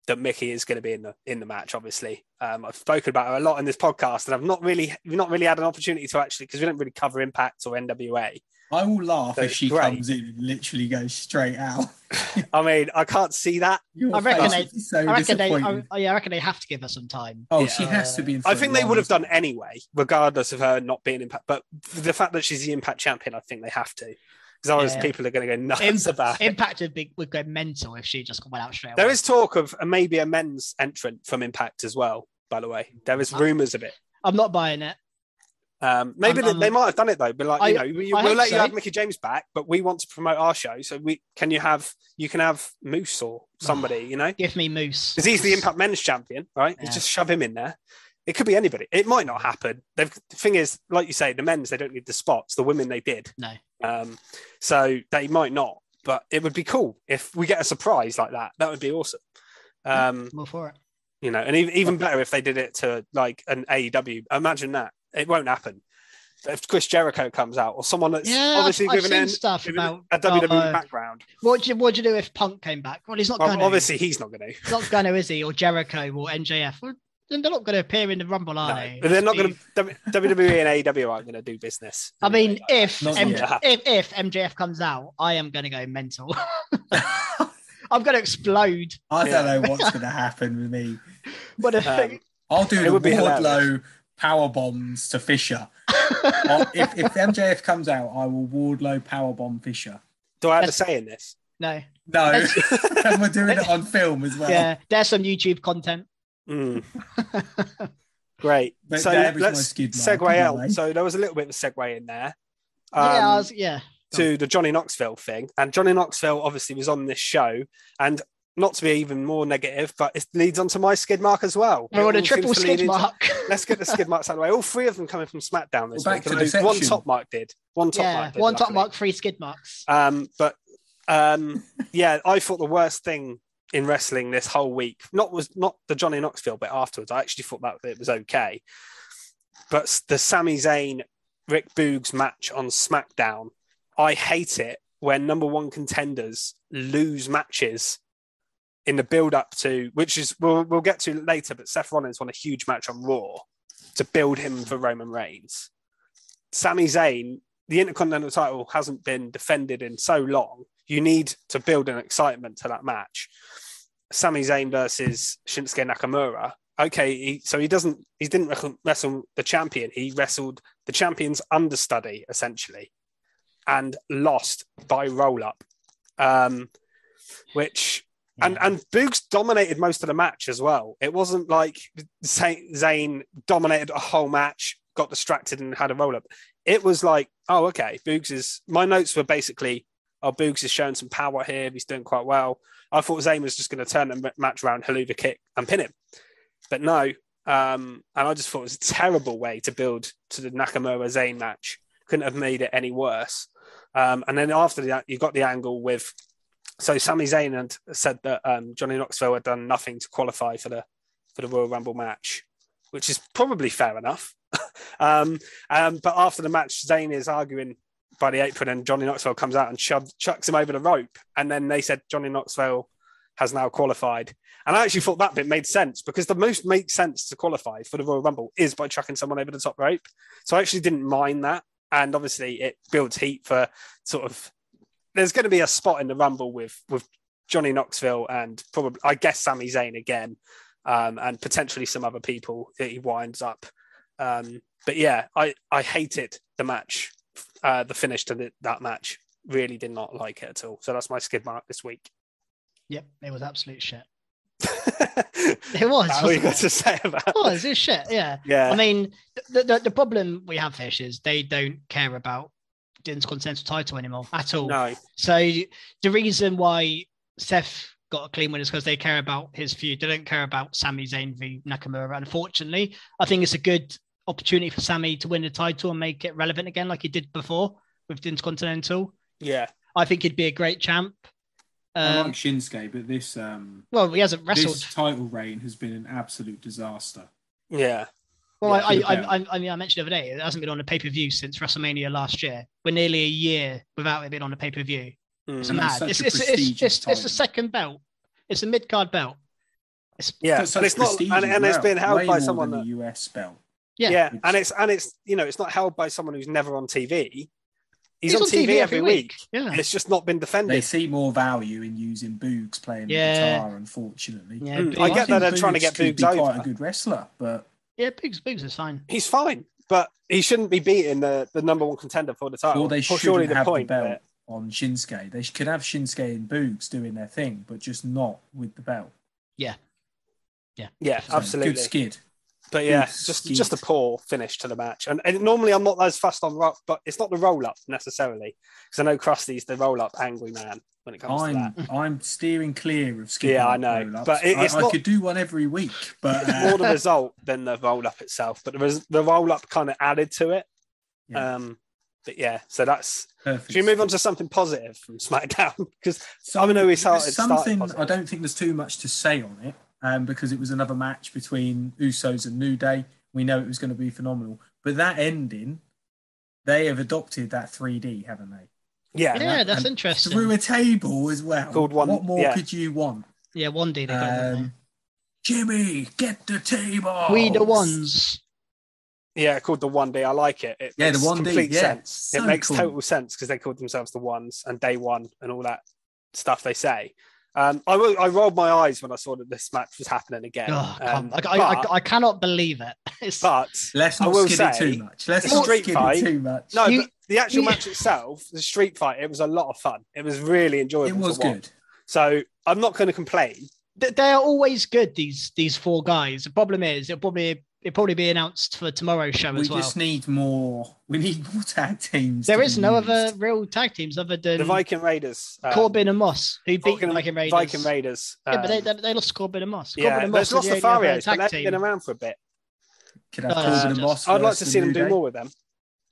that Mickey is going to be in the in the match, obviously. Um, I've spoken about her a lot in this podcast, and I've not really we've not really had an opportunity to actually, because we don't really cover Impact or N W A. I will laugh so if she great. comes in and literally goes straight out. I mean, I can't see that. Your I reckon they, so I reckon they I, yeah, I reckon they have to give her some time. Oh, yeah. She has to be in I think they would have done anyway, regardless of her not being Impact. But the fact that she's the Impact champion, I think they have to. Because otherwise yeah. people are going to go nuts Impact, about it. Impact would, be, would go mental if she just went out straight away. There is talk of maybe a men's entrant from Impact as well, by the way. There is rumours of it. I'm not buying it. Um, maybe I'm, they, I'm, they might have done it, though. But, like, I, you know, we, we'll let so. you have Mickey James back, but we want to promote our show. So we can you have you can have Moose or somebody, you know? Give me Moose. Because he's the Impact men's champion, right? Yeah. Just shove him in there. It could be anybody. It might not happen. They've, the thing is, like you say, the men's, they don't need the spots. The women, they did. No. Um, so they might not, but it would be cool if we get a surprise like that. That would be awesome. Um, more for it, you know, and even, even better if they did it to like an A E W. Imagine that. It won't happen. If Chris Jericho comes out or someone that's yeah, obviously I've, I've given in stuff about a W W E uh, background. What do you what do you do if Punk came back? Well, he's not well, going. Obviously, he's not going to. Not going to, is he? Or Jericho or M J F? Well, they're not going to appear in the Rumble, are no, they? They're not going to... W W E and A E W aren't going to do business. I mean, like if, M- if if M J F comes out, I am going to go mental. I'm going to explode. I don't yeah. know what's going to happen with me. What a um, thing. I'll do the Wardlow power bombs to Fisher. if, if M J F comes out, I will Wardlow power bomb Fisher. Do I have That's- a say in this? No. No. And we're doing it on film as well. Yeah, there's some YouTube content. Mm. Great. But so let's segue out. Way. So there was a little bit of a segue in there. Um, yeah, I was, yeah. To the Johnny Knoxville thing, and Johnny Knoxville obviously was on this show, and not to be even more negative, but it leads onto my skid mark as well. We're on a triple skid mark. Into, let's get the skid marks out of the way. All three of them coming from SmackDown this well, week. To one top mark did. One top yeah, mark. Did, one luckily. top mark. Three skid marks. Um, but um, yeah, I thought the worst thing in wrestling this whole week, not was not the Johnny Knoxville bit afterwards. I actually thought that it was okay. but the Sami Zayn Ric Boogs match on SmackDown, I hate it when number one contenders lose matches in the build-up to, which is, we'll, we'll get to later, but Seth Rollins won a huge match on Raw to build him for Roman Reigns. Sami Zayn, the Intercontinental title hasn't been defended in so long. You need to build an excitement to that match. Sami Zayn versus Shinsuke Nakamura. Okay, he, so he doesn't, he didn't wrestle the champion. He wrestled the champion's understudy, essentially, and lost by roll-up, um, which... And and Boogs dominated most of the match as well. It wasn't like Zayn dominated a whole match, got distracted and had a roll-up. It was like, oh, okay, Boogs is... My notes were basically, oh, Boogs is showing some power here. He's doing quite well. I thought Zayn was just going to turn the match around, Haluva kick and pin him. But no. Um, and I just thought it was a terrible way to build to the Nakamura-Zayn match. Couldn't have made it any worse. Um, and then after that, you got the angle with... So Sami Zayn said that um, Johnny Knoxville had done nothing to qualify for the for the Royal Rumble match, which is probably fair enough. um, um, but after the match, Zayn is arguing by the apron and Johnny Knoxville comes out and shoved, chucks him over the rope. And then they said Johnny Knoxville has now qualified. And I actually thought that bit made sense because the most makes sense to qualify for the Royal Rumble is by chucking someone over the top rope. So I actually didn't mind that. And obviously it builds heat for sort of... There's going to be a spot in the Rumble with with Johnny Knoxville and probably, I guess, Sami Zayn again, um, and potentially some other people that he winds up. Um, but yeah, I, I hated the match, uh, the finish to the, that match. Really did not like it at all. So that's my skid mark this week. Yep, it was absolute shit. It was. That's all you got to say about it. Was, it was shit, yeah. yeah. I mean, the, the the problem we have here is they don't care about Intercontinental title anymore at all. No. So the reason why Seth got a clean win is because they care about his feud. They don't care about Sami Zayn v Nakamura. Unfortunately, I think it's a good opportunity for Sami to win the title and make it relevant again, like he did before with the Intercontinental. Yeah, I think he'd be a great champ. Um, I like Shinsuke, but this um, well, he hasn't wrestled. This title reign has been an absolute disaster. Yeah. Well, I, I, I, I mean, I mentioned the other day, it hasn't been on a pay-per-view since WrestleMania last year. We're nearly a year without it being on a pay-per-view. Mm. It's mad. It's it's, it's, it's, it's a second belt. It's a mid-card belt. It's, yeah, it's, and it's not, and, and it's been held by someone that the U S belt. Yeah, yeah, it's, and it's and it's you know it's not held by someone who's never on T V. He's, he's on, on T V, T V every week. week. Yeah, and it's just not been defended. They see more value in using Boogs playing yeah. the guitar, unfortunately. Yeah, mm. I, I get that they're Boogs trying to get Boogs be over. Quite a good wrestler, but. Yeah, Boogs, Boogs is fine. He's fine, but he shouldn't be beating the, the number one contender for the title. Well, they should have the, point, the belt but... on Shinsuke. They could have Shinsuke and Boogs doing their thing, but just not with the belt. Yeah. Yeah. Yeah, so, absolutely. Good skid. But yeah, good just skid. just a poor finish to the match. And, and normally I'm not as fussed on roll, but it's not the roll-up necessarily, because I know Krusty's the roll-up angry man when it comes I'm, to that. I'm steering clear of skipping yeah, I know. roll-ups. But it, it's I, not... I could do one every week. But uh... more the result than the roll-up itself. But the, the roll-up kind of added to it. Yeah. Um, but yeah, so that's... Perfect. Should we move on to something positive from SmackDown? Because so, I know we started... Something I don't think there's too much to say on it, um, because it was another match between Usos and New Day. We know it was going to be phenomenal. But that ending, they have adopted that three D, haven't they? Yeah, yeah, that, that's interesting. Through a table as well. Called one, what more yeah. could you want? Yeah, one day they got um, Jimmy, get the table. We the ones. Yeah, called the one day. I like it. It yeah, makes the one complete day, yeah. sense. So it makes cool. total sense because they called themselves the ones and day one and all that stuff they say. Um, I I rolled my eyes when I saw that this match was happening again. Oh, um, I, I, but, I, I cannot believe it. It's, but let's not skid it too much. Let's not skid it too much. No, you, but the actual you, match itself, the street fight, it was a lot of fun. It was really enjoyable. It was good. So I'm not going to complain. They are always good. These these four guys. The problem is it'll probably it'll probably be announced for tomorrow's show we as well. We just need more. We need more tag teams. There is no used. other real tag teams other than the Viking Raiders, um, Corbin and Moss, who beat Viking, the Viking Raiders. Viking Raiders. Um, yeah, but they, they, they lost Corbin and Moss. Corbin yeah, and Moss they've lost the Farias, but they've been around for a bit. Could have uh, Corbin and just, Moss. I'd like to see them do more with them.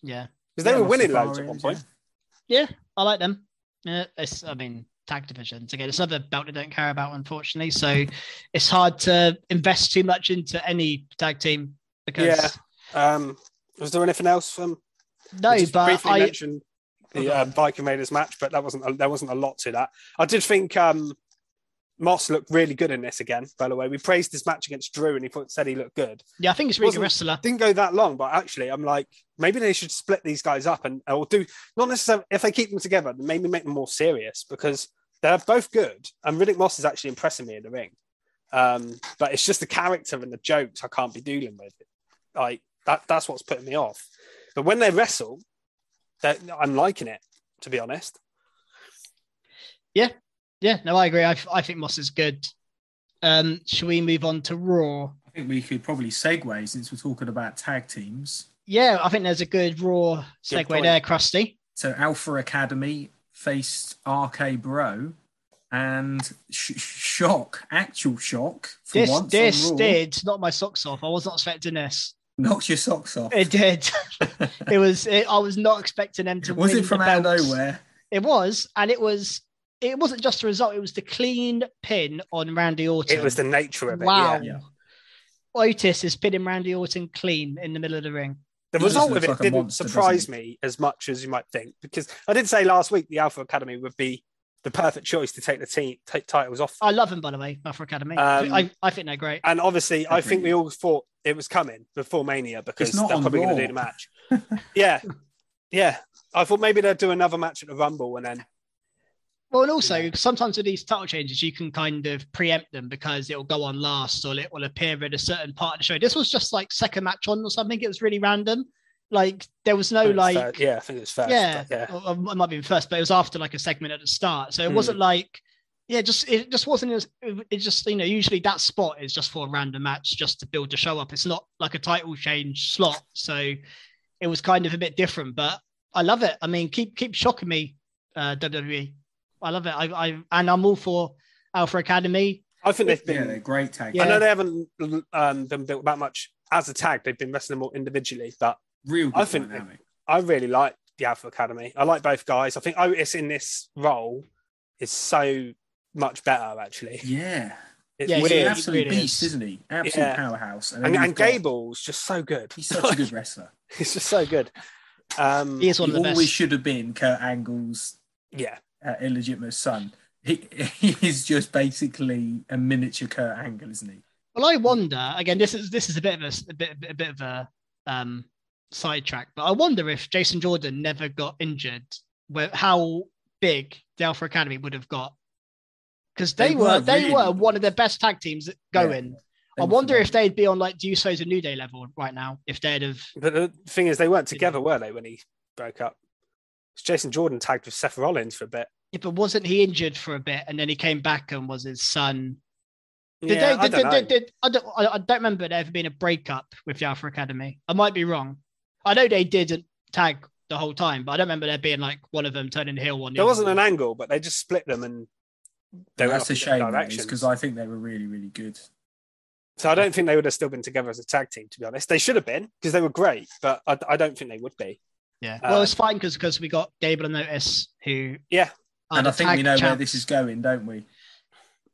Yeah, because they yeah, were winning loads at one point. Yeah, yeah I like them. Yeah, it's, I mean. Tag divisions again. It's another belt they don't care about, unfortunately. So it's hard to invest too much into any tag team because yeah. Um, Was there anything else from? No, just but briefly I mentioned the uh, Viking Raiders match, but that wasn't a, there wasn't a lot to that. I did think um, Moss looked really good in this again. By the way, we praised his match against Drew, and he put, said he looked good. Yeah, I think he's a really good wrestler. Didn't go that long, but actually, I'm like, maybe they should split these guys up and or do not necessarily if they keep them together, maybe make them more serious because they're both good. And Riddick Moss is actually impressing me in the ring. Um, but it's just the character and the jokes I can't be dealing with. Like that, that's what's putting me off. But when they wrestle, I'm liking it, to be honest. Yeah, yeah, no, I agree. I, I think Moss is good. Um, should we move on to Raw? I think we could probably segue since we're talking about tag teams. Yeah, I think there's a good Raw segue good there, Krusty. So Alpha Academy faced R K Bro. And sh- shock, actual shock. For this once this did knock my socks off. I was not expecting this. Knocked your socks off. It did. it was. It, I was not expecting them to. Was win it from out of nowhere? It was, and it was. It wasn't just the result. It was the clean pin on Randy Orton. It was the nature of it. Wow. Yeah. Otis is pinning Randy Orton clean in the middle of the ring. The result of it like didn't monster, surprise me as much as you might think, because I did say last week the Alpha Academy would be the perfect choice to take the team take titles off. I love them, by the way, Alpha Academy. Um, I, I think they're great. And obviously, I, I think we all thought it was coming before Mania because they're probably going to do the match. yeah, yeah. I thought maybe they'd do another match at the Rumble and then. Well, and also yeah. sometimes with these title changes, you can kind of preempt them because it will go on last or it will appear in a certain part of the show. This was just like second match on or something. It was really random. Like there was no like third. yeah I think it was first yeah, yeah. Or, or it might be first but it was after like a segment at the start so it mm. wasn't like yeah just it just wasn't as it just you know usually that spot is just for a random match just to build the show up. It's not like a title change slot, so it was kind of a bit different, but I love it. I mean keep keep shocking me, uh, W W E. I love it. I, I and I'm all for Alpha Academy. I think they've been yeah, they're great tag. Yeah. I know they haven't um, been built that much as a tag. They've been wrestling more individually, but Real good I think dynamic. I really like the Alpha Academy. I like both guys. I think Otis in this role is so much better, actually. Yeah. It's yeah, weird. He's an absolute it beast, is. isn't he? Absolute yeah. powerhouse. And, and, and got, Gable's just so good. He's such a good wrestler. He's just so good. Um, he is one he of the always best. Should have been Kurt Angle's yeah. uh, illegitimate son. He, he is just basically a miniature Kurt Angle, isn't he? Well, I wonder, again, this is this is a bit of a, a, bit, a bit of a... Um, sidetrack, but I wonder if Jason Jordan never got injured, where, how big the Alpha Academy would have got, because they, they were, were they really were one of the best tag teams going. Yeah, I wonder if they'd be on like the Usos and New Day level right now if they'd have. But the thing is, they weren't together, were they, when he broke up? Because Jason Jordan tagged with Seth Rollins for a bit. Yeah, but wasn't he injured for a bit, and then he came back and was his son? Did yeah, they, did, I don't did, did, did, I don't. I don't remember there ever being a breakup with the Alpha Academy. I might be wrong. I know they didn't tag the whole time, but I don't remember there being like one of them turning heel on the There wasn't one. An angle, but they just split them and they were That's a shame, because I think they were really, really good. So I don't think they would have still been together as a tag team, to be honest. They should have been, because they were great, but I, I don't think they would be. Yeah. Well, um, it's fine, because because we got Gable and Otis, who... Yeah. And I think we know champs. Where this is going, don't we?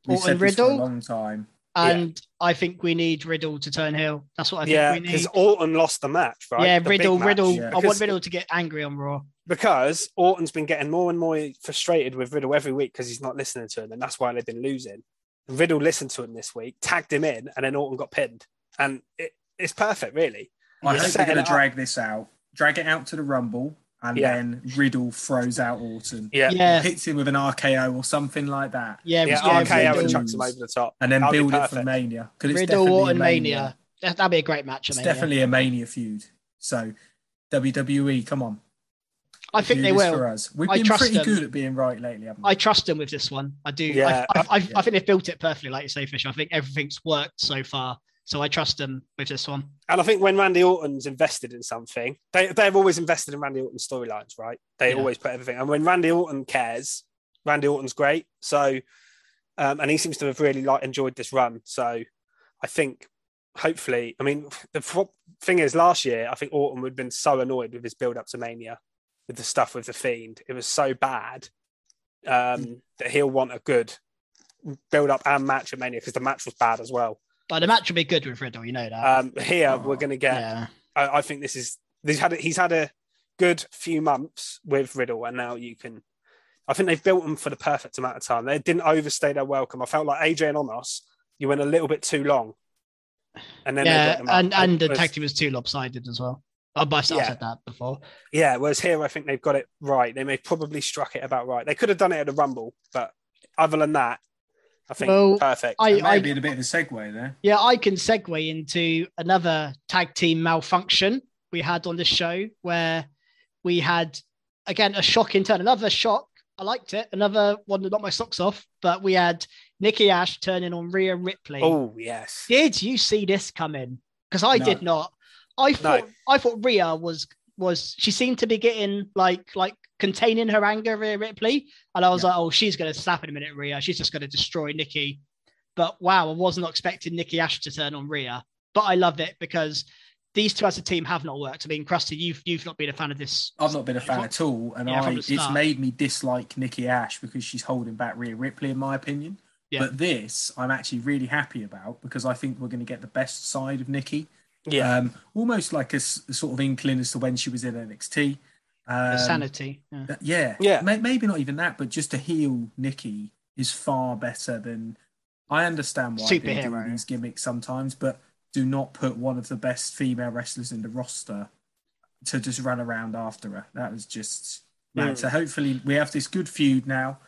We've said this for a long time. And yeah. I think we need Riddle to turn heel. That's what I think yeah, we need. Yeah, because Orton lost the match, right? Yeah, the Riddle, Riddle. Yeah. I want Riddle to get angry on Raw. Because Orton's been getting more and more frustrated with Riddle every week because he's not listening to him, and that's why they've been losing. And Riddle listened to him this week, tagged him in, and then Orton got pinned. And it, it's perfect, really. I You're hope they're going to drag this out. Drag it out to the Rumble, and yeah. then Riddle throws out Orton. Yeah. yeah. Hits him with an R K O or something like that. Yeah, yeah, yeah R K O Riddles. And chucks him over the top. And then That'll build it for Mania. It's Riddle, Orton, Mania. Mania. That'd be a great match. It's Mania. Definitely a Mania feud. So, W W E, come on. I think do they will. For us. We've I been pretty them. good at being right lately, haven't we? I trust them with this one. I do. Yeah. I, I, I, yeah. I think they've built it perfectly, like you say, Fisher. I think everything's worked so far. So I trust them with this one. And I think when Randy Orton's invested in something, they, they've always invested in Randy Orton's storylines, right? They yeah. always put everything. And when Randy Orton cares, Randy Orton's great. So, um, and he seems to have really like enjoyed this run. So I think hopefully, I mean, the f- thing is last year, I think Orton would have been so annoyed with his build-up to Mania, with the stuff with The Fiend. It was so bad um, mm. that he'll want a good build-up and match at Mania because the match was bad as well. But the match will be good with Riddle, you know that. Um, here, oh, we're going to get... Yeah. I, I think this is He's had a, he's had a good few months with Riddle, and now you can. I think they've built him for the perfect amount of time. They didn't overstay their welcome. I felt like A J and Omos, you went a little bit too long, and then yeah, they got and and the tag team was too lopsided as well. I myself yeah. said that before. Yeah, whereas here I think they've got it right. They may probably struck it about right. They could have done it at the Rumble, but other than that, I think well, perfect. I, maybe I, a bit of a segue there. Yeah, I can segue into another tag team malfunction we had on this show, where we had, again, a shocking turn. Another shock. I liked it. Another one that knocked my socks off, but we had Nikki Ash turning on Rhea Ripley. Oh, yes. Did you see this coming? Because I no. did not. I thought no. I thought Rhea was was she seemed to be getting like like containing her anger, Rhea Ripley, and I was yeah. like, oh, she's gonna slap in a minute, Rhea. She's just gonna destroy Nikki. But wow, I was not expecting Nikki Ash to turn on Rhea. But I loved it because these two as a team have not worked. I mean, Krusty, you've you've not been a fan of this. I've not been a fan from, at all, and yeah, I it's made me dislike Nikki Ash because she's holding back Rhea Ripley, in my opinion. Yeah. But this, I'm actually really happy about because I think we're going to get the best side of Nikki. Yeah, um, almost like a, a sort of inkling as to when she was in N X T. Um, the sanity. Yeah, yeah. yeah. May, maybe not even that, but just to heel Nikki is far better than... I understand why they do these gimmicks sometimes, but do not put one of the best female wrestlers in the roster to just run around after her. That was just... Man. Mm. So hopefully we have this good feud now,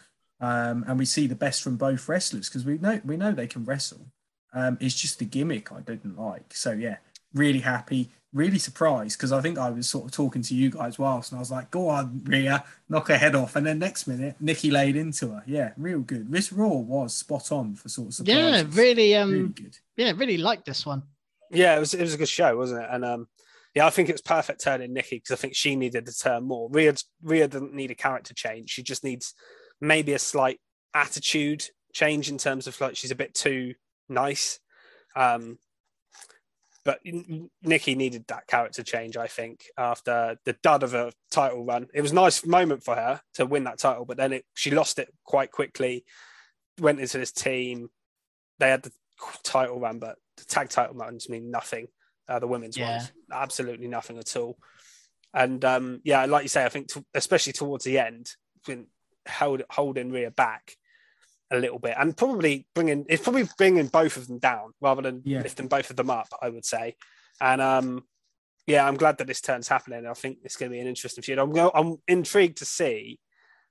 um, and we see the best from both wrestlers, because we know, we know they can wrestle. Um, it's just the gimmick I didn't like. So, yeah. Really happy, really surprised, because I think I was sort of talking to you guys whilst, and I was like, go on, Rhea, knock her head off. And then next minute, Nikki laid into her. Yeah, real good. This Raw was spot on for sort of surprises. Yeah, really, um, really good. Yeah, really liked this one. Yeah, it was it was a good show, wasn't it? And um, yeah, I think it was perfect turning Nikki because I think she needed to turn more. Rhea, Rhea doesn't need a character change. She just needs maybe a slight attitude change in terms of like she's a bit too nice. Um But Nikki needed that character change, I think, after the dud of a title run. It was a nice moment for her to win that title, but then it, she lost it quite quickly, went into this team. They had the title run, but the tag title runs mean nothing. Uh, the women's yeah. ones, absolutely nothing at all. And, um, yeah, like you say, I think, to, especially towards the end, been held, holding Rhea back a little bit, and probably bringing it's probably bringing both of them down rather than yeah. lifting both of them up, I would say. And um, yeah, I'm glad that this turn's happening. I think it's going to be an interesting feud. I'm go- I'm intrigued to see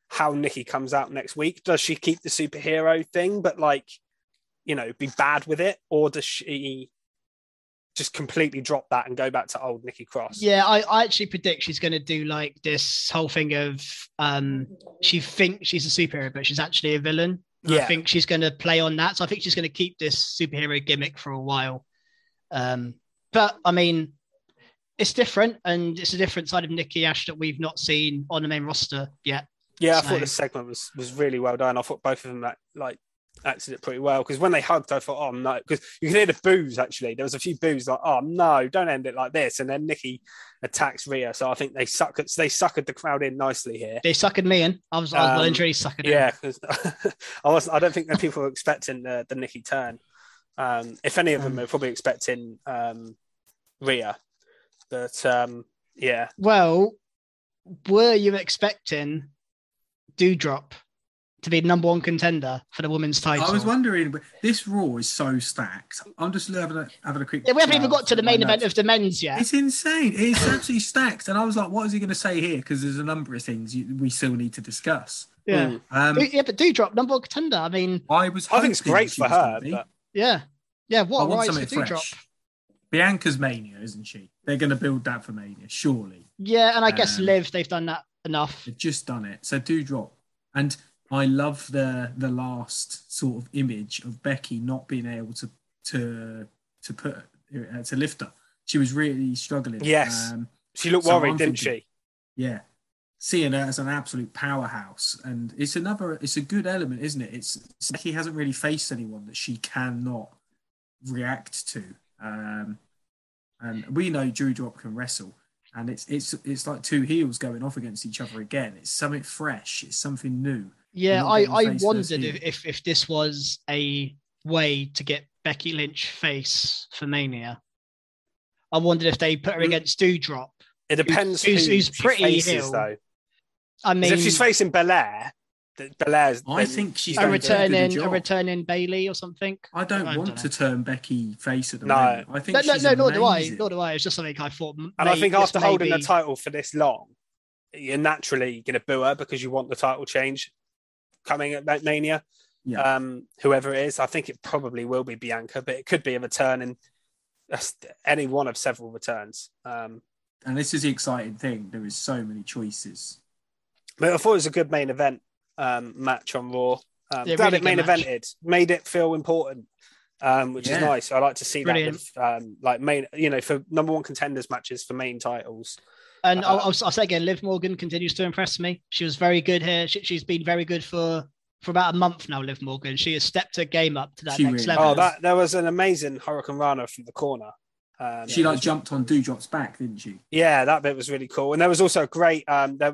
how Nikki comes out next week. Does she keep the superhero thing, but like, you know, be bad with it, or does she just completely drop that and go back to old Nikki Cross? Yeah, I, I actually predict she's going to do like this whole thing of um, she thinks she's a superhero, but she's actually a villain. Yeah. I think she's going to play on that. So I think she's going to keep this superhero gimmick for a while. Um, but, I mean, it's different, and it's a different side of Nikki Ash that we've not seen on the main roster yet. Yeah, so. I thought this segment was, was really well done. I thought both of them that, like acted it pretty well, because when they hugged, I thought, oh, no, because you could hear the boos, actually. There was a few boos like, oh, no, don't end it like this. And then Nikki attacks Rhea. So I think they suckered, they suckered the crowd in nicely here. They suckered me in. I was, I was um, voluntarily suckered yeah, in. Yeah, I was. I don't think that people were expecting the, the Nikki turn. Um, if any of them um, were probably expecting um, Rhea. But, um, yeah. Well, were you expecting Doudrop to be number one contender for the women's title? I was wondering, but this Raw is so stacked. I'm just having a, having a quick... Yeah, we haven't even got to the main event of the men's yet. It's insane. It's absolutely stacked. And I was like, what is he going to say here? Because there's a number of things you, we still need to discuss. Yeah, um, yeah, but Doudrop, number one contender. I mean... I was. I think it's great for her. But... Yeah. Yeah, what rights for Doudrop? Bianca's Mania, isn't she? They're going to build that for Mania, surely. Yeah, and I um, guess Liv, they've done that enough. They've just done it. So Doudrop. And... I love the the last sort of image of Becky not being able to to to put uh, to lift her. She was really struggling. Yes, um, she looked so worried, I'm didn't thinking, she? Yeah, seeing her as an absolute powerhouse, and it's another it's a good element, isn't it? It's Becky hasn't really faced anyone that she cannot react to, um, and we know Doudrop can wrestle. And it's it's it's like two heels going off against each other again. It's something fresh. It's something new. Yeah, I, I wondered if, if if this was a way to get Becky Lynch face for Mania. I wondered if they put her mm. against Doudrop It depends who's, who who's she pretty faces, heel. Though. I mean, if she's facing Belair, Belair's. I think she's a returning, a returning Bayley or something. I don't I want don't to turn Becky face at the no. moment. I think no, no, she's no, nor do I. Nor do I. It's just something I thought. And I think after holding maybe... the title for this long, you're naturally going to boo her because you want the title change coming at Mania. Yeah. Um, whoever it is, I think it probably will be Bianca, but it could be a return in any one of several returns. Um, and this is the exciting thing. There is so many choices. But I thought it was a good main event um, match on Raw. Um, yeah, glad really it main match. evented, made it feel important, um, which yeah. is nice. I like to see Brilliant. that with um, like main, you know, for number one contenders matches for main titles. And uh, I'll, I'll say again, Liv Morgan continues to impress me. She was very good here. She, she's been very good for, for about a month now, Liv Morgan. She has stepped her game up to that she next really. level. Oh, that there was an amazing Hurricane Rana from the corner. Um, she like jumped on Doudrop's back, didn't she? Yeah, that bit was really cool. And there was also a great. Um, there,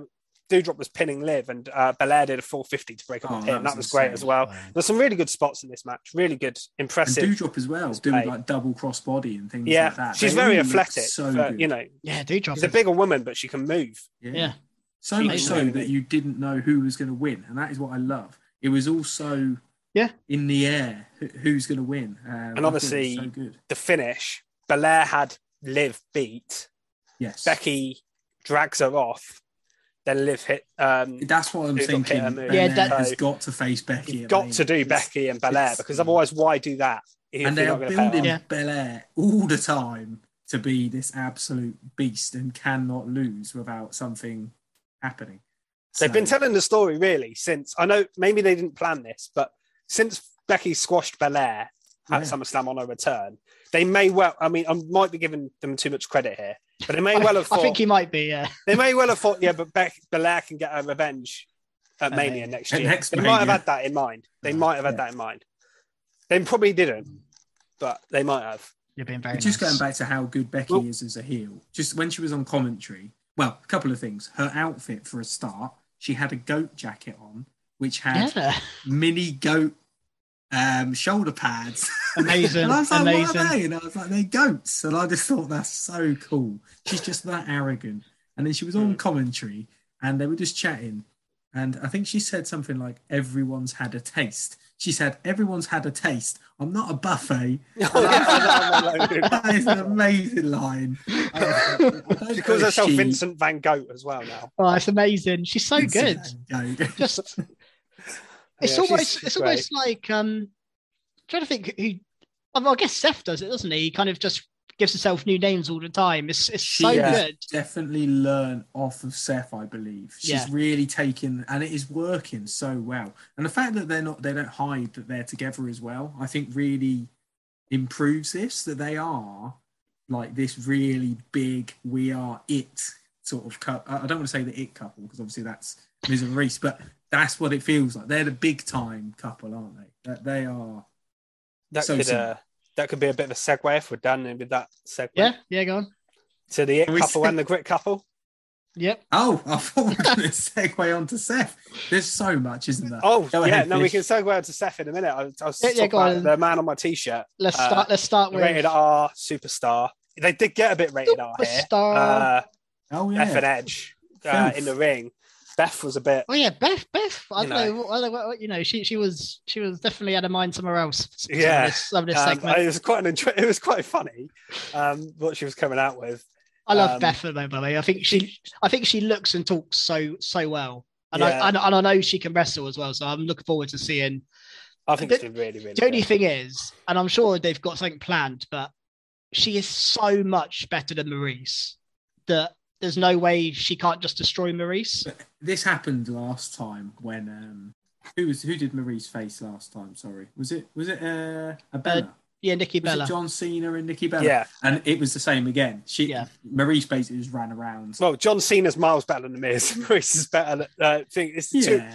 Doudrop was pinning Liv, and uh, Belair did a four fifty to break up oh, the pin. That was, that was great as well. There's some really good spots in this match. Really good, impressive. And Doudrop as well is doing like double crossbody and things yeah, like that. She's they very athletic. So but, you know, yeah, Doudrop. She's is. a bigger woman, but she can move. Yeah, yeah. so she much so move. that you didn't know who was going to win, and that is what I love. It was also yeah in the air who's going to win. Um, and obviously, so the finish. Belair had Liv beat. Yes. Becky drags her off. Then Liv hit. Um, That's what I'm thinking. Yeah, that so has got to face Becky. You've got to do it's, Becky and Belair because otherwise, why do that? And they're building yeah. Belair all the time to be this absolute beast and cannot lose without something happening. So. They've been telling the story really since. I know maybe they didn't plan this, but since Becky squashed Belair at yeah. SummerSlam on her return, they may well. I mean, I might be giving them too much credit here, but they may well have. I, thought, I think he might be. Yeah, they may well have thought. Yeah, but Beck, Belair can get her revenge at uh, Mania next year. Next they Mania. might have had that in mind. They uh, might have had yeah. that in mind. They probably didn't, but they might have. You're being very. Nice. Just going back to how good Becky well, is as a heel. Just when she was on commentary, well, a couple of things. Her outfit for a start, she had a goat jacket on, which had yeah. mini goat. Um, shoulder pads. Amazing. And I was like, Amazing. what are they? And I was like, they're goats. And I just thought that's so cool. She's just that arrogant. And then she was on commentary and they were just chatting. And I think she said something like, everyone's had a taste. She said, everyone's had a taste. I'm not a buffet. That is an amazing line. Uh, she calls herself she... Vincent Van Gogh as well now. Oh, that's amazing. She's so Vincent good. Just... It's yeah, almost she's, she's it's great. almost like um, I'm trying to think who. Well, I guess Seth does it, doesn't he? He kind of just gives himself new names all the time. It's it's she so has good. Definitely learn off of Seth, I believe. She's yeah. really taken, and it is working so well. And the fact that they're not, they don't hide that they're together as well. I think really improves this that they are like this really big. We are it sort of. Cu- I don't want to say the it couple because obviously that's Miz and Maryse, but. That's what it feels like. They're the big time couple, aren't they? That they are. That so could uh, that could be a bit of a segue if we're done with that segue. Yeah, yeah, go on. To the it Can couple and the grit couple. Yep. Oh, I thought we were going to segue on to Seth. There's so much, isn't there? Oh, go yeah. Ahead, no, Fish. We can segue on to Seth in a minute. I, I was yeah, yeah, go on. The man on my t-shirt. Let's uh, start. Let's start with rated R superstar. They did get a bit rated superstar. R here. Uh, oh yeah. F and Edge uh, in the ring. Beth was a bit. Oh yeah, Beth. Beth. I don't know. know. I don't know. You know, she she was she was definitely out of mind somewhere else. Yeah, some of this, some of this um, it was quite an intri- It was quite funny. Um, what she was coming out with. I love um, Beth at the moment. I think she I think she looks and talks so so well, and yeah. I and, and I know she can wrestle as well. So I'm looking forward to seeing. I think the, she really really. The only good. thing is, and I'm sure they've got something planned, but she is so much better than Maryse that. There's no way she can't just destroy Maryse. This happened last time when um, who was who did Maryse face last time? Sorry, was it was it uh, a Bella? Uh, yeah, Nikki was Bella. It John Cena and Nikki Bella. Yeah, and it was the same again. She yeah. Maryse basically just ran around. Well, John Cena's miles better than the Miz. Maryse is better. Uh, thing it's yeah. too,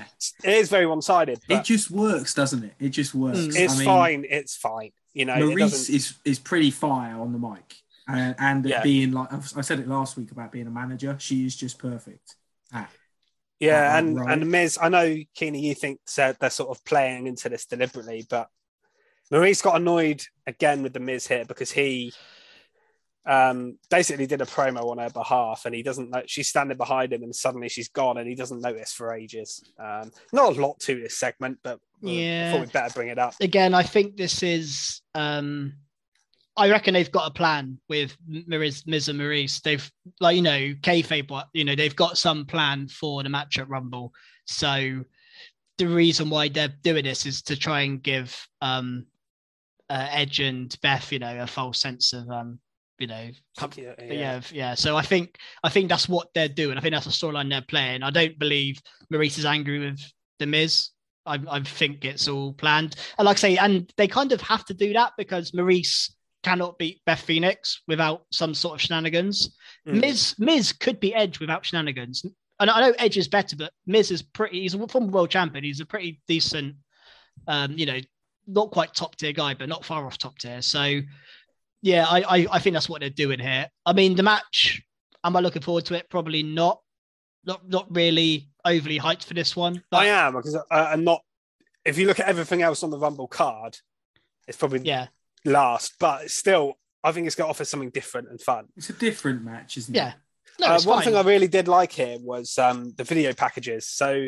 it is very one-sided. But... It just works, doesn't it? It just works. Mm. It's I mean, fine. It's fine. You know, Maryse is is pretty fire on the mic. And, and yeah. being like, I said it last week about being a manager, she is just perfect. Ah, yeah, um, and, right. and the Miz, I know, Keena, you think so they're sort of playing into this deliberately, but Maryse got annoyed again with the Miz here because he um, basically did a promo on her behalf, and he doesn't know, she's standing behind him, and suddenly she's gone, and he doesn't notice for ages. Um, not a lot to this segment, but uh, yeah. I thought we'd better bring it up. Again, I think this is... Um... I reckon they've got a plan with Miz, Miz and Maryse. They've, like, you know, kayfabe, you know, they've got some plan for the match at Rumble. So the reason why they're doing this is to try and give um, uh, Edge and Beth, you know, a false sense of, um, you know, comp- yeah, yeah, yeah. So I think I think that's what they're doing. I think that's the storyline they're playing. I don't believe Maryse is angry with the Miz. I, I think it's all planned. And like I say, and they kind of have to do that because Maryse cannot beat Beth Phoenix without some sort of shenanigans. Mm. Miz Miz could be Edge without shenanigans. And I know Edge is better, but Miz is pretty, he's a former world champion. He's a pretty decent, um, you know, not quite top tier guy, but not far off top tier. So yeah, I, I, I think that's what they're doing here. I mean, the match, am I looking forward to it? Probably not. Not, not really overly hyped for this one. But... I am, because I, I'm not, if you look at everything else on the Rumble card, it's probably... yeah. last, but still, I think it's going to offer something different and fun. It's a different match, isn't it? Yeah. No, uh, one fine. thing I really did like here was um, the video packages. So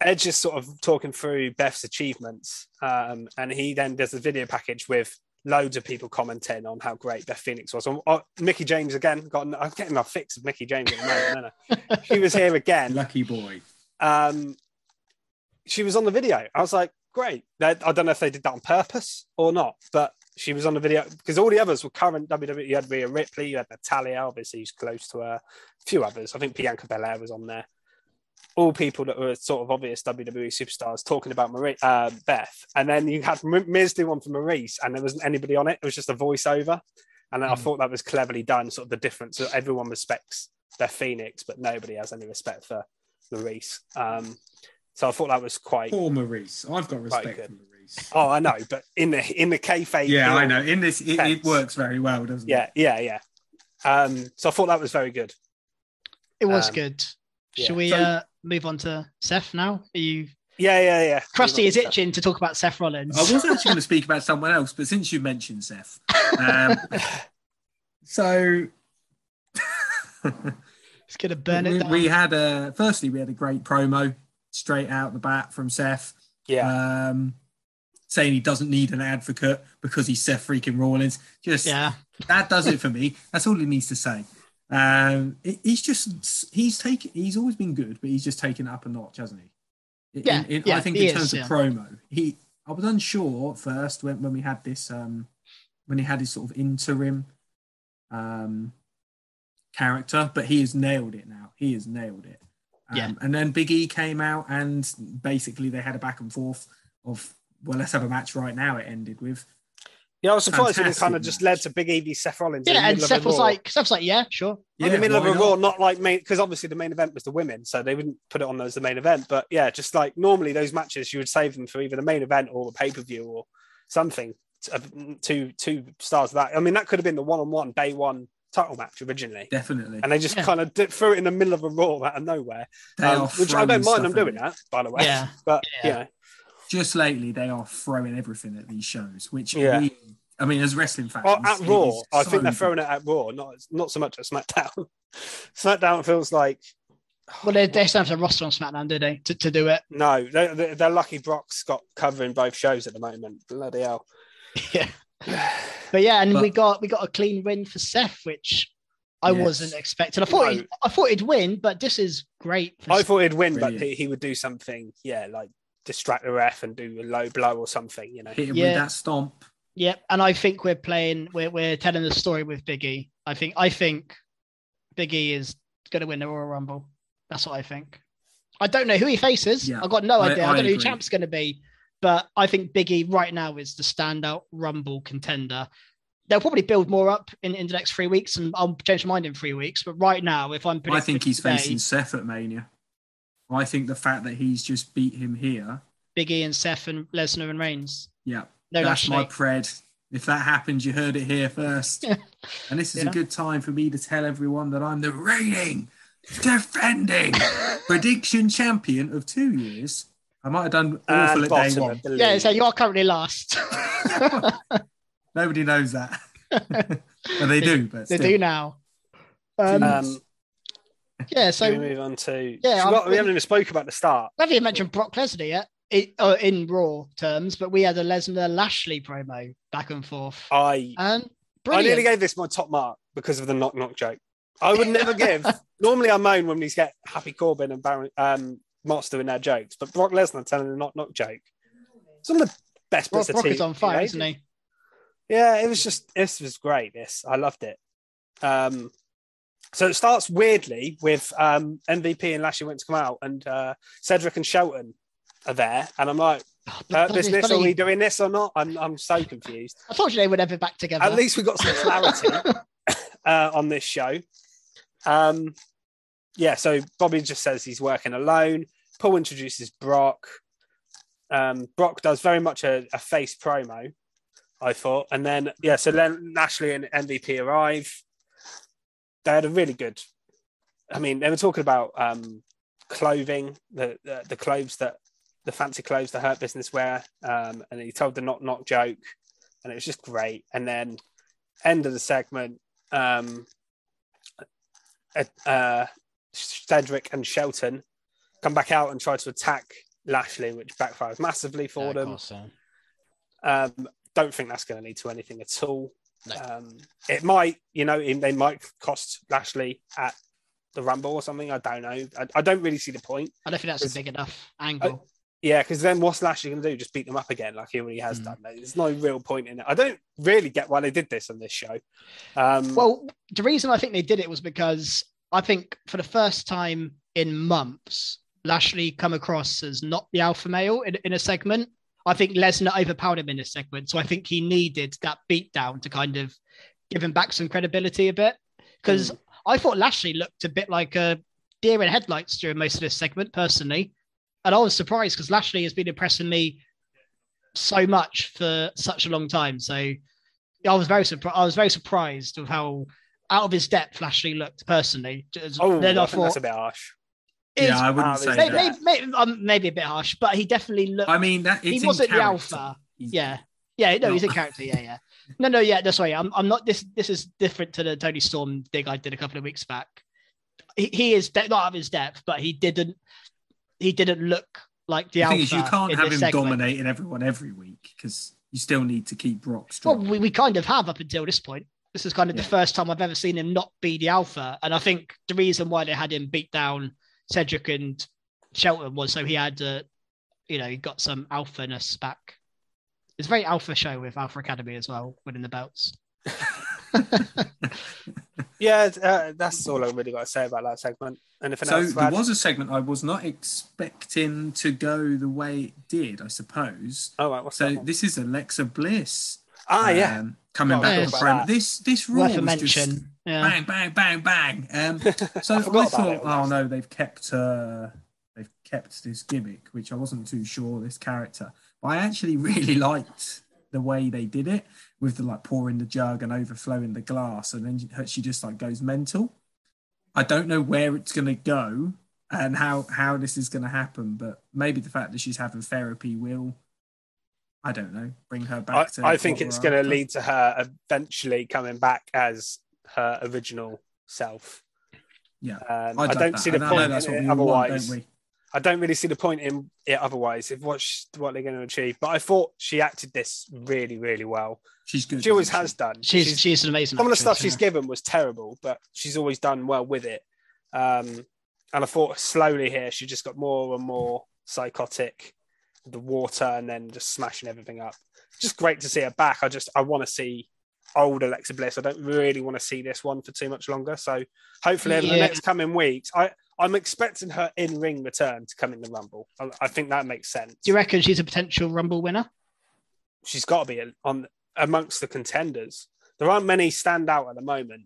Edge is sort of talking through Beth's achievements, um, and he then does a video package with loads of people commenting on how great Beth Phoenix was. And, uh, Mickey James again. Got, I'm getting my fix of Mickey James at the moment. No, no. She was here again. Lucky boy. Um, she was on the video. I was like, great. I don't know if they did that on purpose or not, but she was on the video because all the others were current W W E. You had Rhea Ripley, you had Natalia, obviously who's close to her, a few others. I think Bianca Belair was on there. All people that were sort of obvious W W E superstars talking about Marie, uh, Beth. And then you had Miz do one for Maryse, and there wasn't anybody on it. It was just a voiceover. And mm. I thought that was cleverly done, sort of the difference. So everyone respects their Phoenix, but nobody has any respect for Maryse. Um, so I thought that was quite... Poor Maryse. I've got respect for Maryse. Oh, I know, but in the in the kayfabe, yeah, I know. In this, it, it works very well, doesn't yeah, it? Yeah, yeah, yeah. Um, so I thought that was very good. It was um, good. Yeah. Shall we so, uh, move on to Seth now? Are you? Yeah, yeah, yeah. Krusty is itching Seth. to talk about Seth Rollins. I was actually going to speak about someone else, but since you mentioned Seth, um, so it's going to burn we, it down. We had a firstly, we had a great promo straight out the bat from Seth. Yeah. Um, saying he doesn't need an advocate because he's Seth freaking Rollins. Just, yeah. That does it for me. That's all he needs to say. Um, it, he's just, he's taken, he's always been good, but he's just taken it up a notch, hasn't he? In, yeah, in, yeah. I think in is, terms yeah. of promo, he, I was unsure at first when, when we had this, um, when he had his sort of interim um, character, but he has nailed it now. He has nailed it. Um, yeah. And then Big E came out and basically they had a back and forth of, well, let's have a match right now. It ended with. Yeah, I was surprised it kind of match. just led to Big E v Seth Rollins. Yeah, and Seth was like, Seth's like, yeah, sure. Yeah, in the middle of a Raw, not like main, because obviously the main event was the women, so they wouldn't put it on as the main event. But yeah, just like normally those matches, you would save them for either the main event or the pay per view or something. Two two stars of that. I mean, that could have been the one on one day one title match originally. Definitely. And they just yeah. kind of did, threw it in the middle of a Raw out of nowhere, um, which I don't mind them doing that, by the way. Yeah. But yeah. You know, just lately, they are throwing everything at these shows, which yeah. we, I mean, as wrestling fans, well, at Raw, I so think they're throwing it at Raw, not not so much at SmackDown. SmackDown feels like well, they they don't have a roster on SmackDown, do they? To, to do it? No, they, they're lucky. Brock's got covering both shows at the moment. Bloody hell! Yeah, but yeah, and but, we got we got a clean win for Seth, which I yes. wasn't expecting. I thought no. he, I thought he'd win, but this is great. For I thought he'd win, Brilliant. but he, he would do something. Yeah, like. Distract the ref and do a low blow or something, you know. Hit him yeah. with that stomp. Yep, and I think we're playing. We're we're telling the story with Big E. I think I think Big E is going to win the Royal Rumble. That's what I think. I don't know who he faces. Yeah. I've got no I, idea. I, I don't agree. know who champ's going to be, but I think Big E right now is the standout Rumble contender. They'll probably build more up in, in the next three weeks, and I'll change my mind in three weeks. But right now, if I'm, I think he's today, facing Seth at Mania. I think the fact that he's just beat him here. Big E and Seth and Lesnar and Reigns. Yeah. No, that's my pred. If that happens, you heard it here first. And this is yeah. a good time for me to tell everyone that I'm the reigning, defending, prediction champion of two years. I might have done awful and at day one. Yeah, so you are currently last. Nobody knows that. Well, they do, but still. They do now. Um, um, yeah, so we move on to. Yeah, so not, we haven't even spoke about the start. I haven't even mentioned Brock Lesnar yet, it, uh, in Raw terms, but we had a Lesnar Lashley promo back and forth. I and I nearly gave this my top mark because of the knock knock joke. I would never give. Normally, I moan when we get Happy Corbin and Baron um, Mott's doing their jokes, but Brock Lesnar telling the knock knock joke. It's one of the best bits of Brock is on fire, isn't he? Yeah, it was just this was great. This I loved it. Um. So it starts weirdly with um, M V P and Lashley went to come out, and uh, Cedric and Shelton are there, and I'm like, uh, this, this, are we doing this or not? I'm, I'm so confused. I thought they would ever back together. At least we got some clarity uh, on this show. Um, yeah, so Bobby just says he's working alone. Paul introduces Brock. Um, Brock does very much a, a face promo, I thought, and then yeah, so then Lashley and M V P arrive. They had a really good, I mean, they were talking about um, clothing, the, the the clothes that, the fancy clothes that Hurt Business wear. Um, and he told the knock knock joke and it was just great. And then end of the segment, um, uh, Cedric and Shelton come back out and try to attack Lashley, which backfires massively for yeah, them. So. Um, don't think that's going to lead to anything at all. No. Um, it might, you know, they might cost Lashley at the Rumble or something. I don't know. I, I don't really see the point. I don't think that's a big enough angle. Uh, yeah, because then what's Lashley going to do? Just beat them up again, like he already has mm. done. There's no real point in it. I don't really get why they did this on this show. Um, well, the reason I think they did it was because I think for the first time in months, Lashley come across as not the alpha male in, in a segment. I think Lesnar overpowered him in this segment. So I think he needed that beatdown to kind of give him back some credibility a bit. Because mm. I thought Lashley looked a bit like a deer in headlights during most of this segment, personally. And I was surprised because Lashley has been impressing me so much for such a long time. So I was very surprised. I was very surprised with how out of his depth Lashley looked, personally. Oh, then I, I thought, that's a bit harsh. Is, yeah, I wouldn't say maybe, that. Maybe, maybe, um, maybe a bit harsh, but he definitely looked... I mean, that, it's he wasn't the alpha. He's yeah. Yeah, no, not. He's in character. Yeah, yeah. No, no, yeah, no, sorry. I'm I'm not... This This is different to the Tony Storm dig I did a couple of weeks back. He, he is de- not out of his depth, but he didn't He didn't look like the, the alpha. Thing is, you can't have him segment. dominating everyone every week because you still need to keep Brock strong. Well, we, we kind of have up until this point. This is kind of yeah. the first time I've ever seen him not be the alpha. And I think the reason why they had him beat down Cedric and Shelton was so he had, uh, you know, he got some alpha-ness back. It's a very alpha show with Alpha Academy as well, winning the belts. yeah, uh, that's all I really got to say about that segment. Anything so else there was a segment I was not expecting to go the way it did, I suppose. Oh, right, what's so that this is Alexa Bliss. Ah, um, yeah. Coming oh, back on from this, this Raw was mention. just yeah. bang, bang, bang, bang. Um, so I, I thought, oh no, they've kept uh, they've kept this gimmick, which I wasn't too sure this character. But I actually really liked the way they did it with the like pouring the jug and overflowing the glass, and then she just like goes mental. I don't know where it's going to go and how how this is going to happen, but maybe the fact that she's having therapy will. I don't know. Bring her back. I, to I think it's going to lead to her eventually coming back as her original self. Yeah, um, I, I don't that. see the I point in it otherwise. Want, don't I don't really see the point in it otherwise. If what she, what they're going to achieve, but I thought she acted this really, really well. She's good. She always she? has done. She's she's, she's an amazing. Some actress, of the stuff yeah. she's given was terrible, but she's always done well with it. Um, and I thought slowly here she just got more and more psychotic. The water and then just smashing everything up. Just great to see her back. I just I want to see old Alexa Bliss. I don't really want to see this one for too much longer. So hopefully yeah. over the next coming weeks, I I'm expecting her in ring return to come in the Rumble. I, I think that makes sense. Do you reckon she's a potential Rumble winner? She's got to be on amongst the contenders. There aren't many stand out at the moment.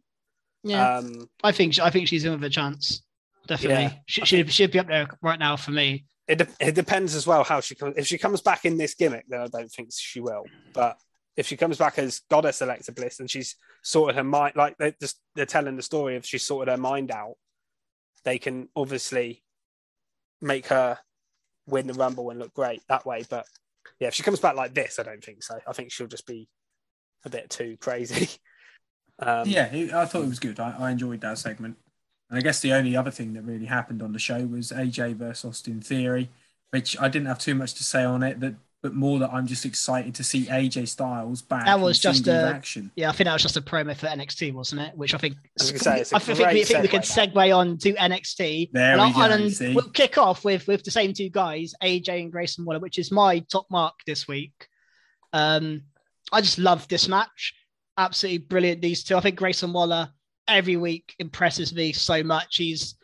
Yeah, um, I think I think she's in with a chance. Definitely, yeah, she she'd, she'd be up there right now for me. It, de- it depends as well how she comes. If she comes back in this gimmick, then I don't think she will. But if she comes back as Goddess Alexa Bliss and she's sorted her mind, like they're, just, they're telling the story of she sorted her mind out, they can obviously make her win the Rumble and look great that way. But yeah, if she comes back like this, I don't think so. I think she'll just be a bit too crazy. Um, yeah, it, I thought it was good. I, I enjoyed that segment. And I guess the only other thing that really happened on the show was A J versus Austin Theory, which I didn't have too much to say on it, that, but more that I'm just excited to see A J Styles back. That was just a action. Yeah, I think that was just a promo for N X T, wasn't it? Which I think I, say, it's I think, we, think we can segue on to N X T. There and we I'll, go. And we'll kick off with with the same two guys, A J and Grayson Waller, which is my top mark this week. Um, I just love this match. Absolutely brilliant, these two. I think Grayson Waller every week impresses me so much. He's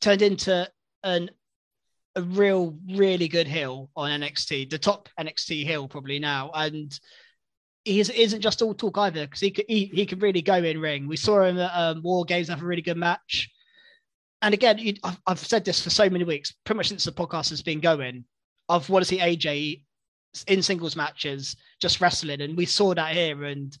turned into an a real, really good heel on N X T, the top N X T heel probably now. And he is, isn't just all talk either, because he could, he, he could really go in ring. We saw him at um, War Games have a really good match. And again, you, I've, I've said this for so many weeks, pretty much since the podcast has been going. I've wanted to see A J in singles matches, just wrestling. And we saw that here. And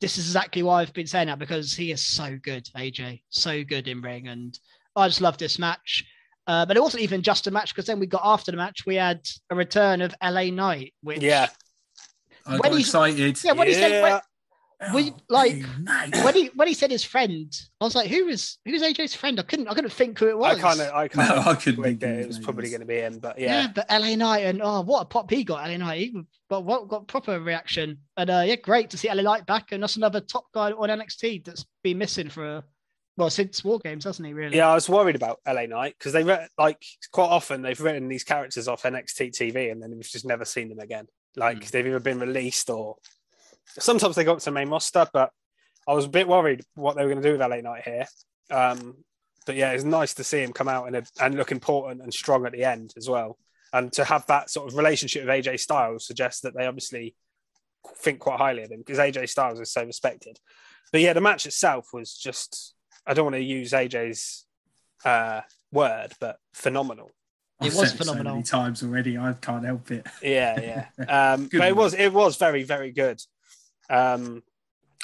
this is exactly why I've been saying that, because he is so good, A J, so good in ring. And I just love this match. Uh, but it wasn't even just a match, because then we got after the match, we had a return of L A Knight, which yeah, I when got he, excited. Yeah, when yeah. he said, when, oh, we, like when he when he said his friend, I was like, who is who's A J's friend? I couldn't I couldn't think who it was. I kind of I kind of no, I couldn't think it. It was probably going to be him, but yeah, yeah. But L A Knight, and oh, what a pop he got, L A Knight. He got what got proper reaction, and uh, yeah, great to see L A Knight back, and that's another top guy on N X T that's been missing for a. Well, since War Games, hasn't he, really? Yeah, I was worried about L A Knight, because they re- like quite often they've written these characters off N X T T V, and then we've just never seen them again. Like mm. they've either been released or sometimes they got to the main roster. But I was a bit worried what they were going to do with L A Knight here. Um, but yeah, it's nice to see him come out and a- and look important and strong at the end as well. And to have that sort of relationship with A J Styles suggests that they obviously think quite highly of him, because A J Styles is so respected. But yeah, the match itself was just. I don't want to use A J's uh, word, but phenomenal. It was phenomenal. So many times already, I can't help it. Yeah, yeah. Um, but it was, it was very, very good. Um,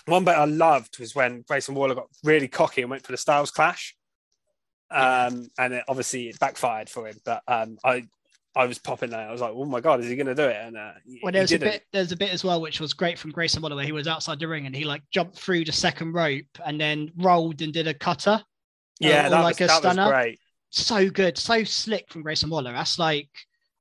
one bit I loved was when Grayson Waller got really cocky and went for the Styles Clash, um, and it, obviously it backfired for him. But um, I, I was popping there. I was like, "Oh my god, is he going to do it?" And uh, well, there's a bit, there's a bit as well, which was great from Grayson Waller, where he was outside the ring and he like jumped through the second rope and then rolled and did a cutter. Yeah, uh, that, like was, a that stunner. was great. So good, so slick from Grayson Waller. That's like,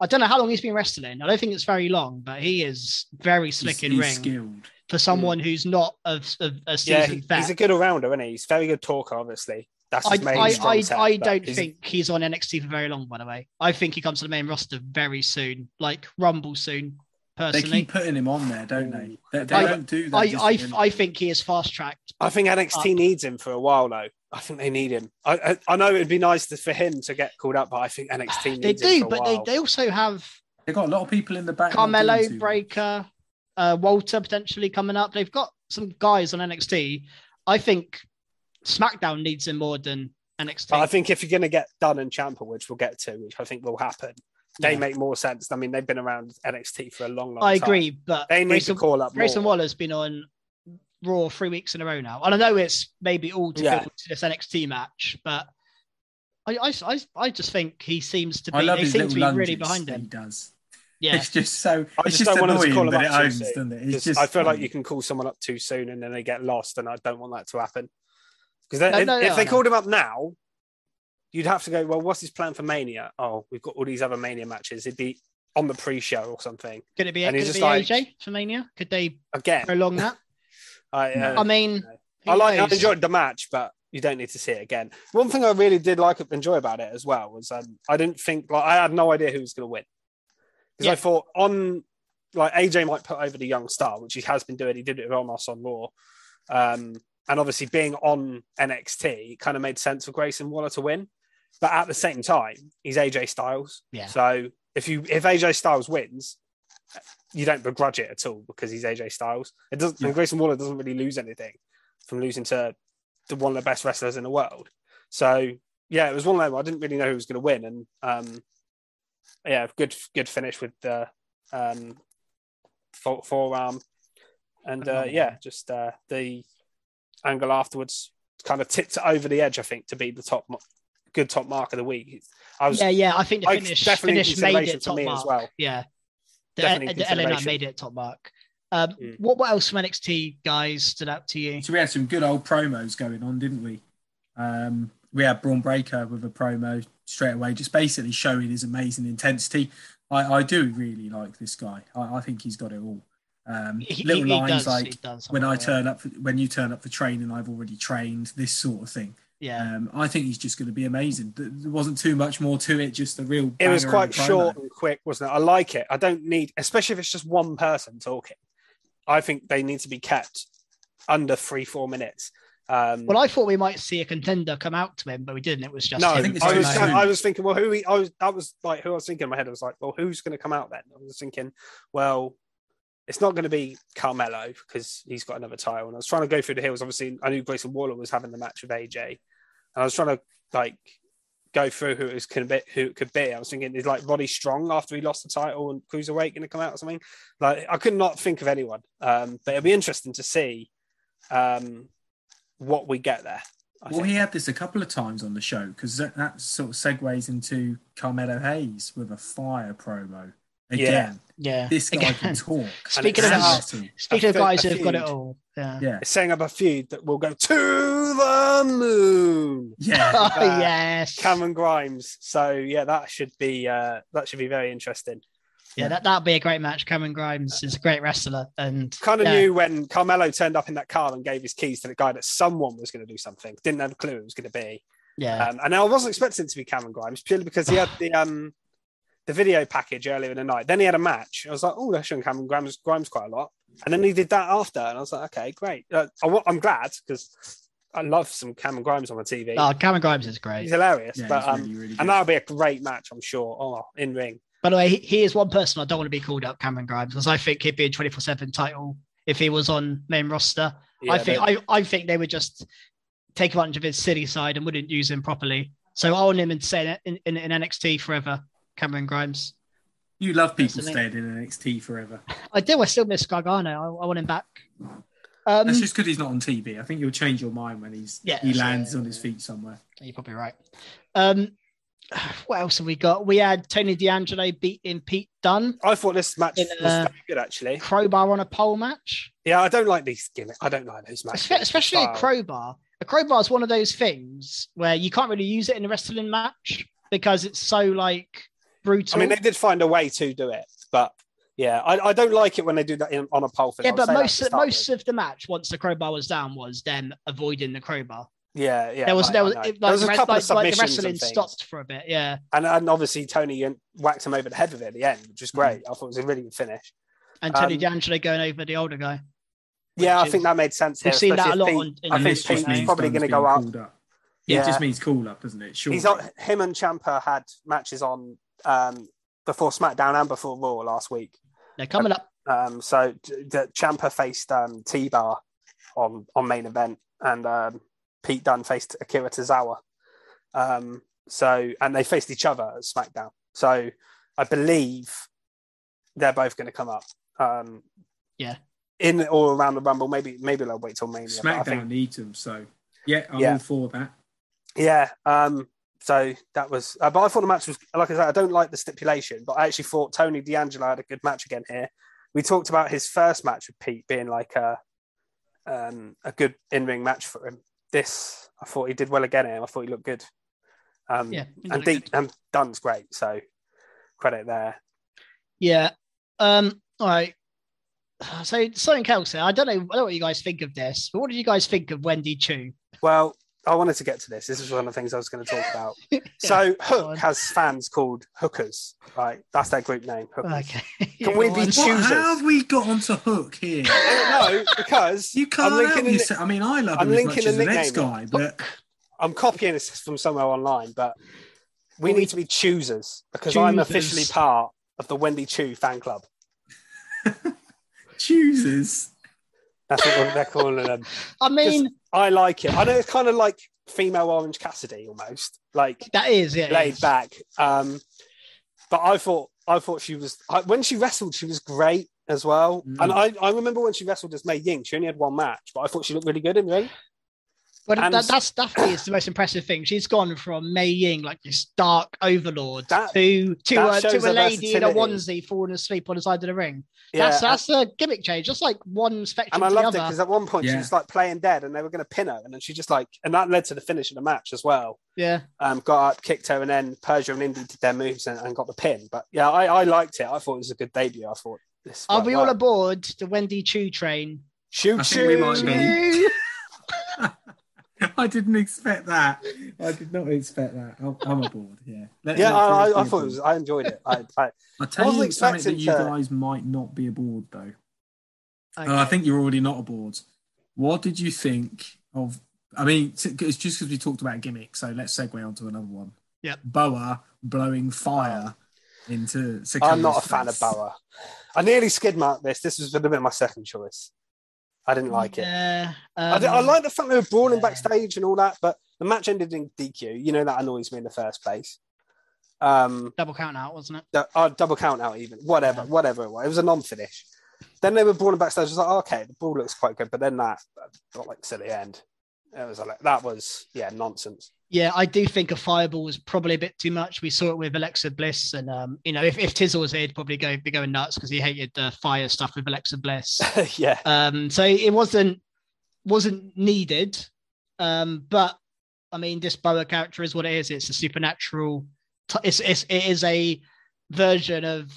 I don't know how long he's been wrestling. I don't think it's very long, but he is very slick he's, in he's ring skilled. For someone mm. who's not a, a, a seasoned yeah, he, vet. He's a good all-rounder, isn't he? He's a very good talker, obviously. That's his I, main I, I, set, I don't he's... think he's on N X T for very long, by the way. I think he comes to the main roster very soon, like Rumble soon, personally. They keep putting him on there, don't they? They, they I, don't do that. I, I, I think he is fast-tracked. I think N X T up. needs him for a while, though. I think they need him. I I, I know it would be nice to, for him to get called up, but I think N X T needs do, him for a while. They do, but they also have... They've got a lot of people in the back. Carmelo, Breaker, uh, Walter potentially coming up. They've got some guys on N X T. I think... SmackDown needs him more than N X T. I think if you're going to get Dunn and Ciampa, which we'll get to, which I think will happen, they yeah. make more sense. I mean, they've been around N X T for a long, long I time. I agree, but they need Grayson, to call up. Grayson Waller's been on Raw three weeks in a row now, and I know it's maybe all to yeah. go to this N X T match, but I, I, I, I just think he seems to be. I love his little lunges. Really behind him. He does. Yeah, it's just so. I just, just don't want to call him up it owns, too soon. It? Just, just, I feel um, like you can call someone up too soon, and then they get lost, and I don't want that to happen. Because no, no, if no, they no. called him up now, you'd have to go, well, what's his plan for Mania? Oh, we've got all these other Mania matches. It'd be on the pre-show or something. Could it be, could it be like, A J for Mania? Could they again prolong that? I, uh, I mean, I like. Knows? I enjoyed the match, but you don't need to see it again. One thing I really did like enjoy about it as well was um, I didn't think like I had no idea who was going to win, because yeah. I thought on like A J might put over the young star, which he has been doing. He did it with Omos on Raw. Um, And obviously being on N X T, it kind of made sense for Grayson Waller to win. But at the same time, he's A J Styles. Yeah. So if you if A J Styles wins, you don't begrudge it at all, because he's A J Styles. It doesn't yeah. and Grayson Waller doesn't really lose anything from losing to, to one of the best wrestlers in the world. So yeah, it was one of them. I didn't really know who was going to win. And um, yeah, good good finish with the um, forearm. And uh, yeah, just uh, the angle afterwards kind of tipped it over the edge, I think, to be the top good top mark of the week. I was, yeah, yeah, I think the finish, I finish made it top mark. As well. Yeah, the, the L A Knight made it top mark. Um, mm. what, what else from N X T, guys, stood out to you? So we had some good old promos going on, didn't we? Um, we had Braun Breaker with a promo straight away, just basically showing his amazing intensity. I, I do really like this guy. I, I think he's got it all. Um, he, little he lines does, like when I turn up, for, when you turn up for training, I've already trained, this sort of thing. Yeah, um, I think he's just going to be amazing. There wasn't too much more to it, just a real. It was quite short and quick, wasn't it? I like it. I don't need, especially if it's just one person talking. I think they need to be kept under three, four minutes. Um, well, I thought we might see a contender come out to him, but we didn't. It was just no. Him. I, think I, was, I was thinking, well, who? He, I was that was like who I was thinking in my head. I was like, well, who's going to come out then? I was thinking, well, it's not going to be Carmelo because he's got another title. And I was trying to go through the hills. Obviously, I knew Grayson Waller was having the match with A J, and I was trying to like go through who it was could be. Who it could be. I was thinking, is like Roddy Strong after he lost the title and Cruiserweight going to come out or something? Like I could not think of anyone. Um, but it'll be interesting to see um, what we get there. I well, think. He had this a couple of times on the show because that, that sort of segues into Carmelo Hayes with a fire promo. Again, yeah, yeah. This guy Again. can talk. Speaking of awesome. speaking of guys who've got it all, yeah, yeah. It's setting up a feud that will go to the moon. Yeah, oh, uh, yes, Cameron Grimes. So yeah, that should be uh, that should be very interesting. Yeah, that that'd be a great match. Cameron Grimes is a great wrestler, and kind of yeah. knew when Carmelo turned up in that car and gave his keys to the guy that someone was going to do something. Didn't have a clue it was going to be. Yeah, um, and I wasn't expecting it to be Cameron Grimes purely because he had the um. the video package earlier in the night. Then he had a match. I was like, oh, they're showing Cameron Grimes, Grimes quite a lot. And then he did that after. And I was like, okay, great. Uh, I, I'm glad because I love some Cameron Grimes on my T V. Oh, Cameron Grimes is great. He's hilarious. Yeah, but he's um, really, really and that'll be a great match, I'm sure. Oh, in ring. By the way, he, he is one person I don't want to be called up, Cameron Grimes, because I think he'd be a twenty-four seven title if he was on main roster. Yeah, I think I, I think they would just take advantage of his silly side and wouldn't use him properly. So I want him and say in, in, in N X T forever. Cameron Grimes. You love people staying in N X T forever. I do. I still miss Gargano. I, I want him back. Um, That's just because he's not on T V. I think you'll change your mind when he's yeah, he lands yeah, on his feet somewhere. You're probably right. Um, what else have we got? We had Tony D'Angelo beating Pete Dunne. I thought this match in, was uh, good, actually. Crowbar on a pole match. Yeah, I don't like these gimmicks. I don't like those matches. Especially a crowbar. A crowbar is one of those things where you can't really use it in a wrestling match because it's so, like... brutal. I mean, they did find a way to do it, but yeah, I, I don't like it when they do that in, on a pole. Yeah, but most of, most with. of the match, once the crowbar was down, was them avoiding the crowbar. Yeah, yeah. There was I, there was, it, like, there was a couple like, of submissions. Like the wrestling stopped for a bit, yeah. And and obviously Tony whacked him over the head with it at the end, which was great. Mm-hmm. I thought it was a really good finish. And Tony um, D'Angelo going over the older guy. Yeah, I is, think that made sense. We've here, seen that a lot. Pete, on, in I think Pete's probably going to go up. up. Yeah, yeah, it just means call up, doesn't it? Sure. He's him and Ciampa had matches on. Um, before SmackDown and before Raw last week. They're coming up. Um, so Ciampa faced um, T-Bar on, on main event, and um, Pete Dunne faced Akira Tozawa. Um, so and they faced each other at SmackDown. So I believe they're both going to come up. Um, yeah, in or around the Rumble. Maybe maybe they'll wait till Mania. SmackDown think... needs them. So yeah, I'm yeah. all for that. Yeah. Um, So that was, uh, but I thought the match was, like I said, I don't like the stipulation, but I actually thought Tony D'Angelo had a good match again here. We talked about his first match with Pete being like a, um, a good in-ring match for him. This, I thought he did well again here. I thought he looked good. Um, yeah, and, D- good. and Dunne's great, so credit there. Yeah. Um, all right. So something else there. I don't know, I don't know what you guys think of this, but what did you guys think of Wendy Chu? Well, I wanted to get to this. This is one of the things I was going to talk about. yeah, so Hook has fans called Hookers, right? That's their group name. Hookers. Okay. Can we be choosers? What, how have we got onto Hook here? No, because you can't. I'm linking in, I mean, I love I'm him as much as the next guy, but I'm copying this from somewhere online. But we need to be choosers because choosers. I'm officially part of the Wendy Chu fan club. Choosers. That's what they're calling them. I mean. I like it. I know it's kind of like female Orange Cassidy almost, like that is yeah, laid is. back. Um, but I thought I thought she was I, when she wrestled, she was great as well. Mm. And I, I remember when she wrestled as Mei Ying, she only had one match, but I thought she looked really good in ring. But and that, that's that is the most impressive thing. She's gone from Mei Ying, like this dark overlord, that, to to, uh, to a lady versatility. In a onesie falling asleep on the side of the ring. Yeah, that's that's and, a gimmick change. That's like one spectrum. And I loved it because at one point yeah. she was like playing dead, and they were going to pin her, and then she just like, and that led to the finish of the match as well. Yeah, um, got up, kicked her, and then Persia and Indy did their moves and, and got the pin. But yeah, I, I liked it. I thought it was a good debut. I thought this. Are we all aboard the Wendy Chu train? Choo choo. I didn't expect that. I did not expect that. I'm, I'm aboard. Yeah. Let, yeah, I, I, I thought it was, I enjoyed it. I, I, I tell I you something that you to... guys might not be aboard though. Okay. Uh, I think you're already not aboard. What did you think of? I mean, it's just because we talked about gimmicks, so let's segue on to another one. Yeah, Boa blowing fire into. Sakura's I'm not a face. fan of Boa. I nearly skid marked this. This was a little bit my second choice. I didn't like it. Yeah, um, I, I like the fact they were brawling yeah. backstage and all that, but the match ended in D Q. You know, that annoys me in the first place. Um, double count out, wasn't it? The, uh, double count out even. Whatever, yeah. whatever it was. It was a non-finish. Then they were brawling backstage. I was like, oh, okay, the brawl looks quite good, but then that got like silly end. It was like, that was, yeah, nonsense. Yeah, I do think a fireball was probably a bit too much. We saw it with Alexa Bliss, and um, you know, if, if Tizzle was here, he'd probably go be going nuts because he hated the fire stuff with Alexa Bliss. yeah. Um, so it wasn't wasn't needed. Um, but I mean, this Boa character is what it is. It's a supernatural. T- it's, it's it is a version of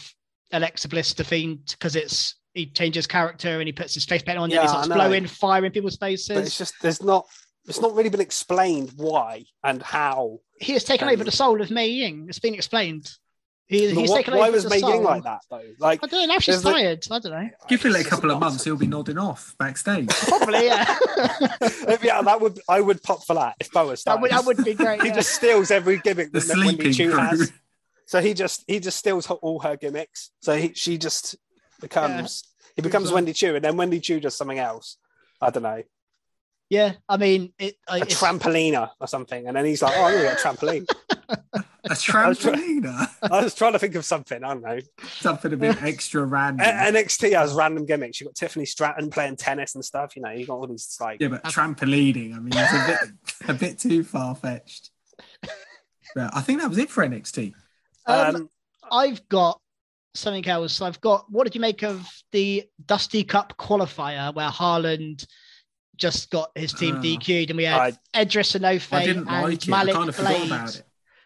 Alexa Bliss the Fiend because it's he changes character and he puts his face paint on yeah, it. He starts blowing fire in people's faces. But it's just there's not. It's not really been explained why and how. He has taken um, over the soul of Mei Ying. It's been explained. He, he's what, taken why over was the Mei soul. Ying like that, though? Like, I don't know. Now she's tired. Like, I don't know. Give it like a couple of months, he'll be nodding off backstage. Probably, yeah. yeah, that would, I would pop for that if Boa started. That would, that would be great. he yeah. just steals every gimmick the that Wendy Chu has. So he just he just steals her, all her gimmicks. So he, she just becomes, yeah. he becomes Wendy Chu, and then Wendy Chu does something else. I don't know. Yeah, I mean... It, I, a trampoliner or something. And then he's like, oh, I'm going to get a trampoline. a trampoliner? I was, try- I was trying to think of something, I don't know. Something a bit extra random. A- N X T has random gimmicks. You've got Tiffany Stratton playing tennis and stuff. You know, you've got all these, like... Yeah, but trampolining, I mean, it's a bit, a bit too far-fetched. But I think that was it for N X T. Um, um, I've got something else. I've got... What did you make of the Dusty Cup qualifier where Haaland... just got his team uh, D Q'd, and we had Edris and Ofe I didn't and like it. Malik I kind of forgot about it.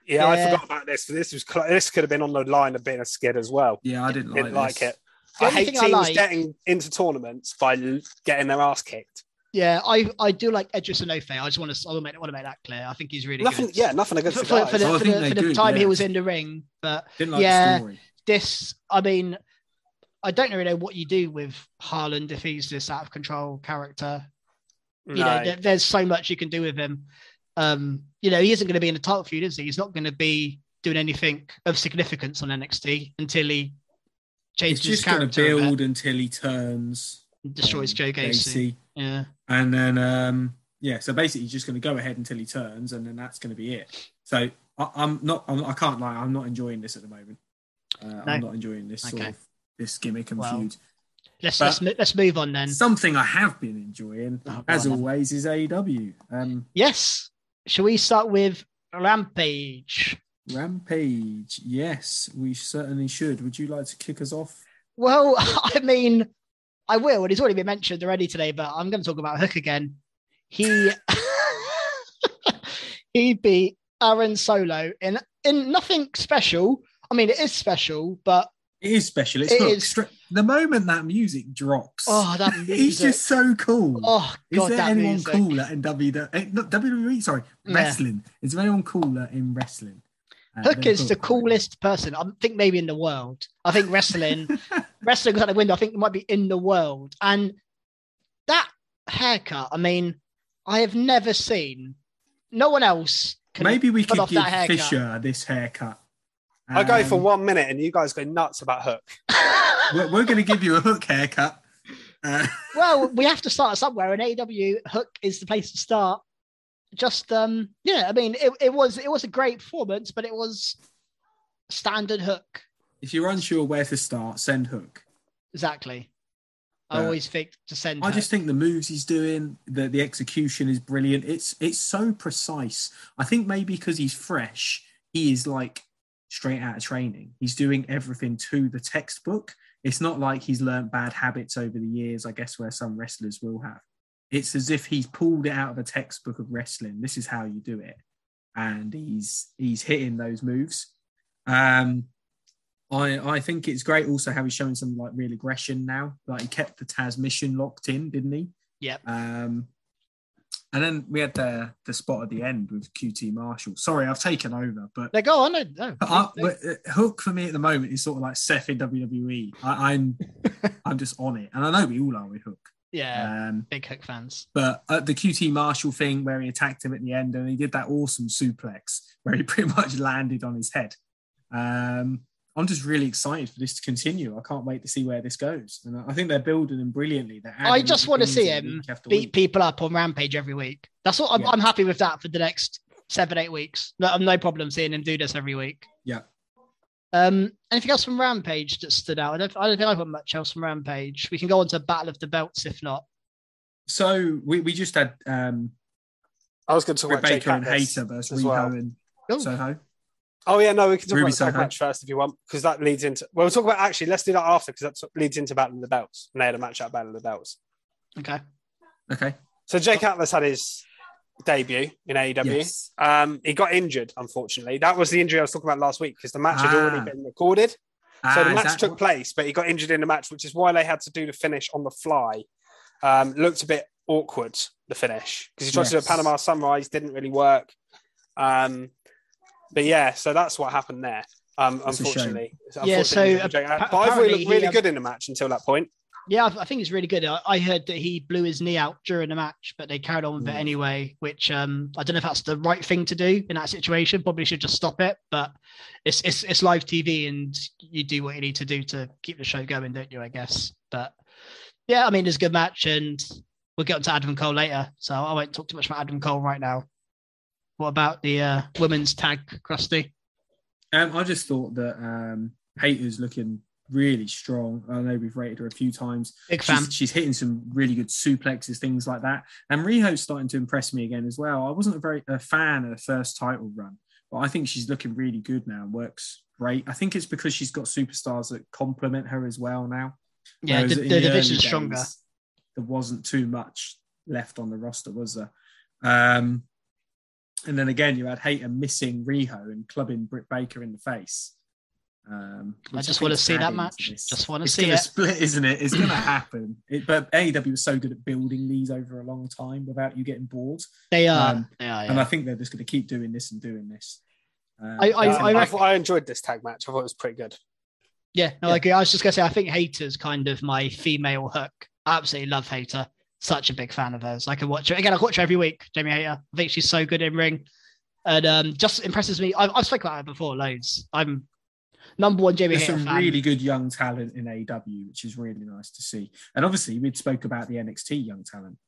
Yeah, yeah, I forgot about this. This was cl- this could have been on the line of being a skid as well. Yeah, I didn't, didn't like, like it. I hate teams I like, getting into tournaments by getting their ass kicked. Yeah, I, I do like Edris and Ofe. I just want to I want to make that clear. I think he's really nothing, good. Yeah, nothing against for, the guys. For the, oh, for the, for the do, time yeah. he was in the ring, but didn't like yeah, the story. This I mean, I don't really know what you do with Haaland if he's this out of control character. You no. know, there, there's so much you can do with him. Um, you know, he isn't going to be in the title feud, is he? He's not going to be doing anything of significance on N X T until he changes it's his character. He's just going to build until he turns. Destroys um, Joe Gacy. Gacy. Yeah. And then, um, yeah, so basically he's just going to go ahead until he turns, and then that's going to be it. So I, I'm not, I'm, I can't lie, I'm not enjoying this at the moment. Uh, no. I'm not enjoying this okay. sort of this gimmick and well. feud. Let's, let's let's move on then. Something I have been enjoying, oh, as on, always, then. is A E W. Um, yes. Shall we start with Rampage? Rampage. Yes, we certainly should. Would you like to kick us off? Well, I mean, I will. And it's already been mentioned already today, but I'm going to talk about Hook again. He he beat Aaron Solo in in nothing special. I mean, it is special, but. It is special. It's it is. The moment that music drops, oh, that music. He's just so cool. Oh, God, is there that anyone music. cooler in W W E? Not W W E, sorry, yeah. wrestling. Is there anyone cooler in wrestling? Uh, Hook is the coolest person, I think, maybe in the world. I think wrestling, wrestling out the window. I think it might be in the world. And that haircut, I mean, I have never seen. No one else. Can maybe we could give Fisher this haircut. Um, I go for one minute and you guys go nuts about Hook. we're we're going to give you a Hook haircut. Uh, well, we have to start somewhere, and A E W Hook is the place to start. Just um, yeah, I mean, it, it was it was a great performance, but it was standard Hook. If you're unsure where to start, send Hook. Exactly. I always think to send. I her. just think the moves he's doing, the the execution is brilliant. It's it's so precise. I think maybe because he's fresh, he is like straight out of training. He's doing everything to the textbook. It's not like he's learned bad habits over the years, I guess, where some wrestlers will have. It's as if he's pulled it out of a textbook of wrestling. This is how you do it, and he's he's hitting those moves. Um, I, I think it's great also how he's showing some like real aggression now. Like he kept the Taz mission locked in, didn't he? Yeah. Um, and then we had the the spot at the end with Q T Marshall. Sorry, I've taken over, but they go on. No, no. I, I, Hook for me at the moment is sort of like Seth in W W E. I, I'm I'm just on it, and I know we all are with Hook. Yeah, um, big Hook fans. But uh, the Q T Marshall thing where he attacked him at the end, and he did that awesome suplex where he pretty much landed on his head. Um, I'm just really excited for this to continue. I can't wait to see where this goes. And I think they're building them brilliantly. I just want to see him beat people up on Rampage every week. That's what I'm, yeah. I'm happy with that for the next seven, eight weeks. No, I'm no problem seeing him do this every week. Yeah. Um, anything else from Rampage that stood out? I don't, I don't think I've got much else from Rampage. We can go on to Battle of the Belts if not. So we, we just had. Um, I was going to talk about Baker and Hayter versus Riho and Soho. Oh, yeah, no, we can talk Ruby about the tag match first if you want, because that leads into... Well, we'll talk about... Actually, let's do that after, because that leads into Battle of the Belts. And they had a match at Battle of the Belts. Okay. Okay. So Jake Atlas had his debut in A E W. Yes. Um, he got injured, unfortunately. That was the injury I was talking about last week, because the match ah. had already been recorded. Ah, so the match took what? place, but he got injured in the match, which is why they had to do the finish on the fly. Um, looked a bit awkward, the finish, because he tried yes. to do a Panama Sunrise, didn't really work. Um... But yeah, so that's what happened there, um, unfortunately. unfortunately. Yeah, so... But I've really looked really he, um, good in the match until that point. Yeah, I think he's really good. I, I heard that he blew his knee out during the match, but they carried on with mm. it anyway, which um, I don't know if that's the right thing to do in that situation. Probably should just stop it, but it's, it's it's live T V and you do what you need to do to keep the show going, don't you, I guess? But yeah, I mean, it's a good match and we'll get on to Adam Cole later, so I won't talk too much about Adam Cole right now. What about the uh, women's tag, Krusty? Um, I just thought that um, Hayter's looking really strong. I know we've rated her a few times. Big fan. She's, she's hitting some really good suplexes, things like that. And Riho's starting to impress me again as well. I wasn't a very a fan of the first title run, but I think she's looking really good now. Works great. I think it's because she's got superstars that complement her as well now. Yeah, the, the, the division's stronger. There wasn't too much left on the roster, was there? Um, And then again, you had Hayter missing Riho and clubbing Britt Baker in the face. Um, I just I want to see that match. This. Just want to it's see it. Split, isn't it? It's going to happen. It, but A E W is so good at building these over a long time without you getting bored. They are. Um, they are yeah. And I think they're just going to keep doing this and doing this. Um, I I, I, I, I, I enjoyed this tag match. I thought it was pretty good. Yeah, no, yeah. I agree. I was just going to say, I think Hayter's kind of my female Hook. I absolutely love Hayter. Such a big fan of hers. I can watch her again. I watch her every week. Jamie Hayter. I think she's so good in ring, and um, just impresses me. I've, I've spoken about her before, loads. I'm number one Jamie There's Hayter. Some fan. Really good young talent in A E W, which is really nice to see. And obviously, we'd spoke about the N X T young talent.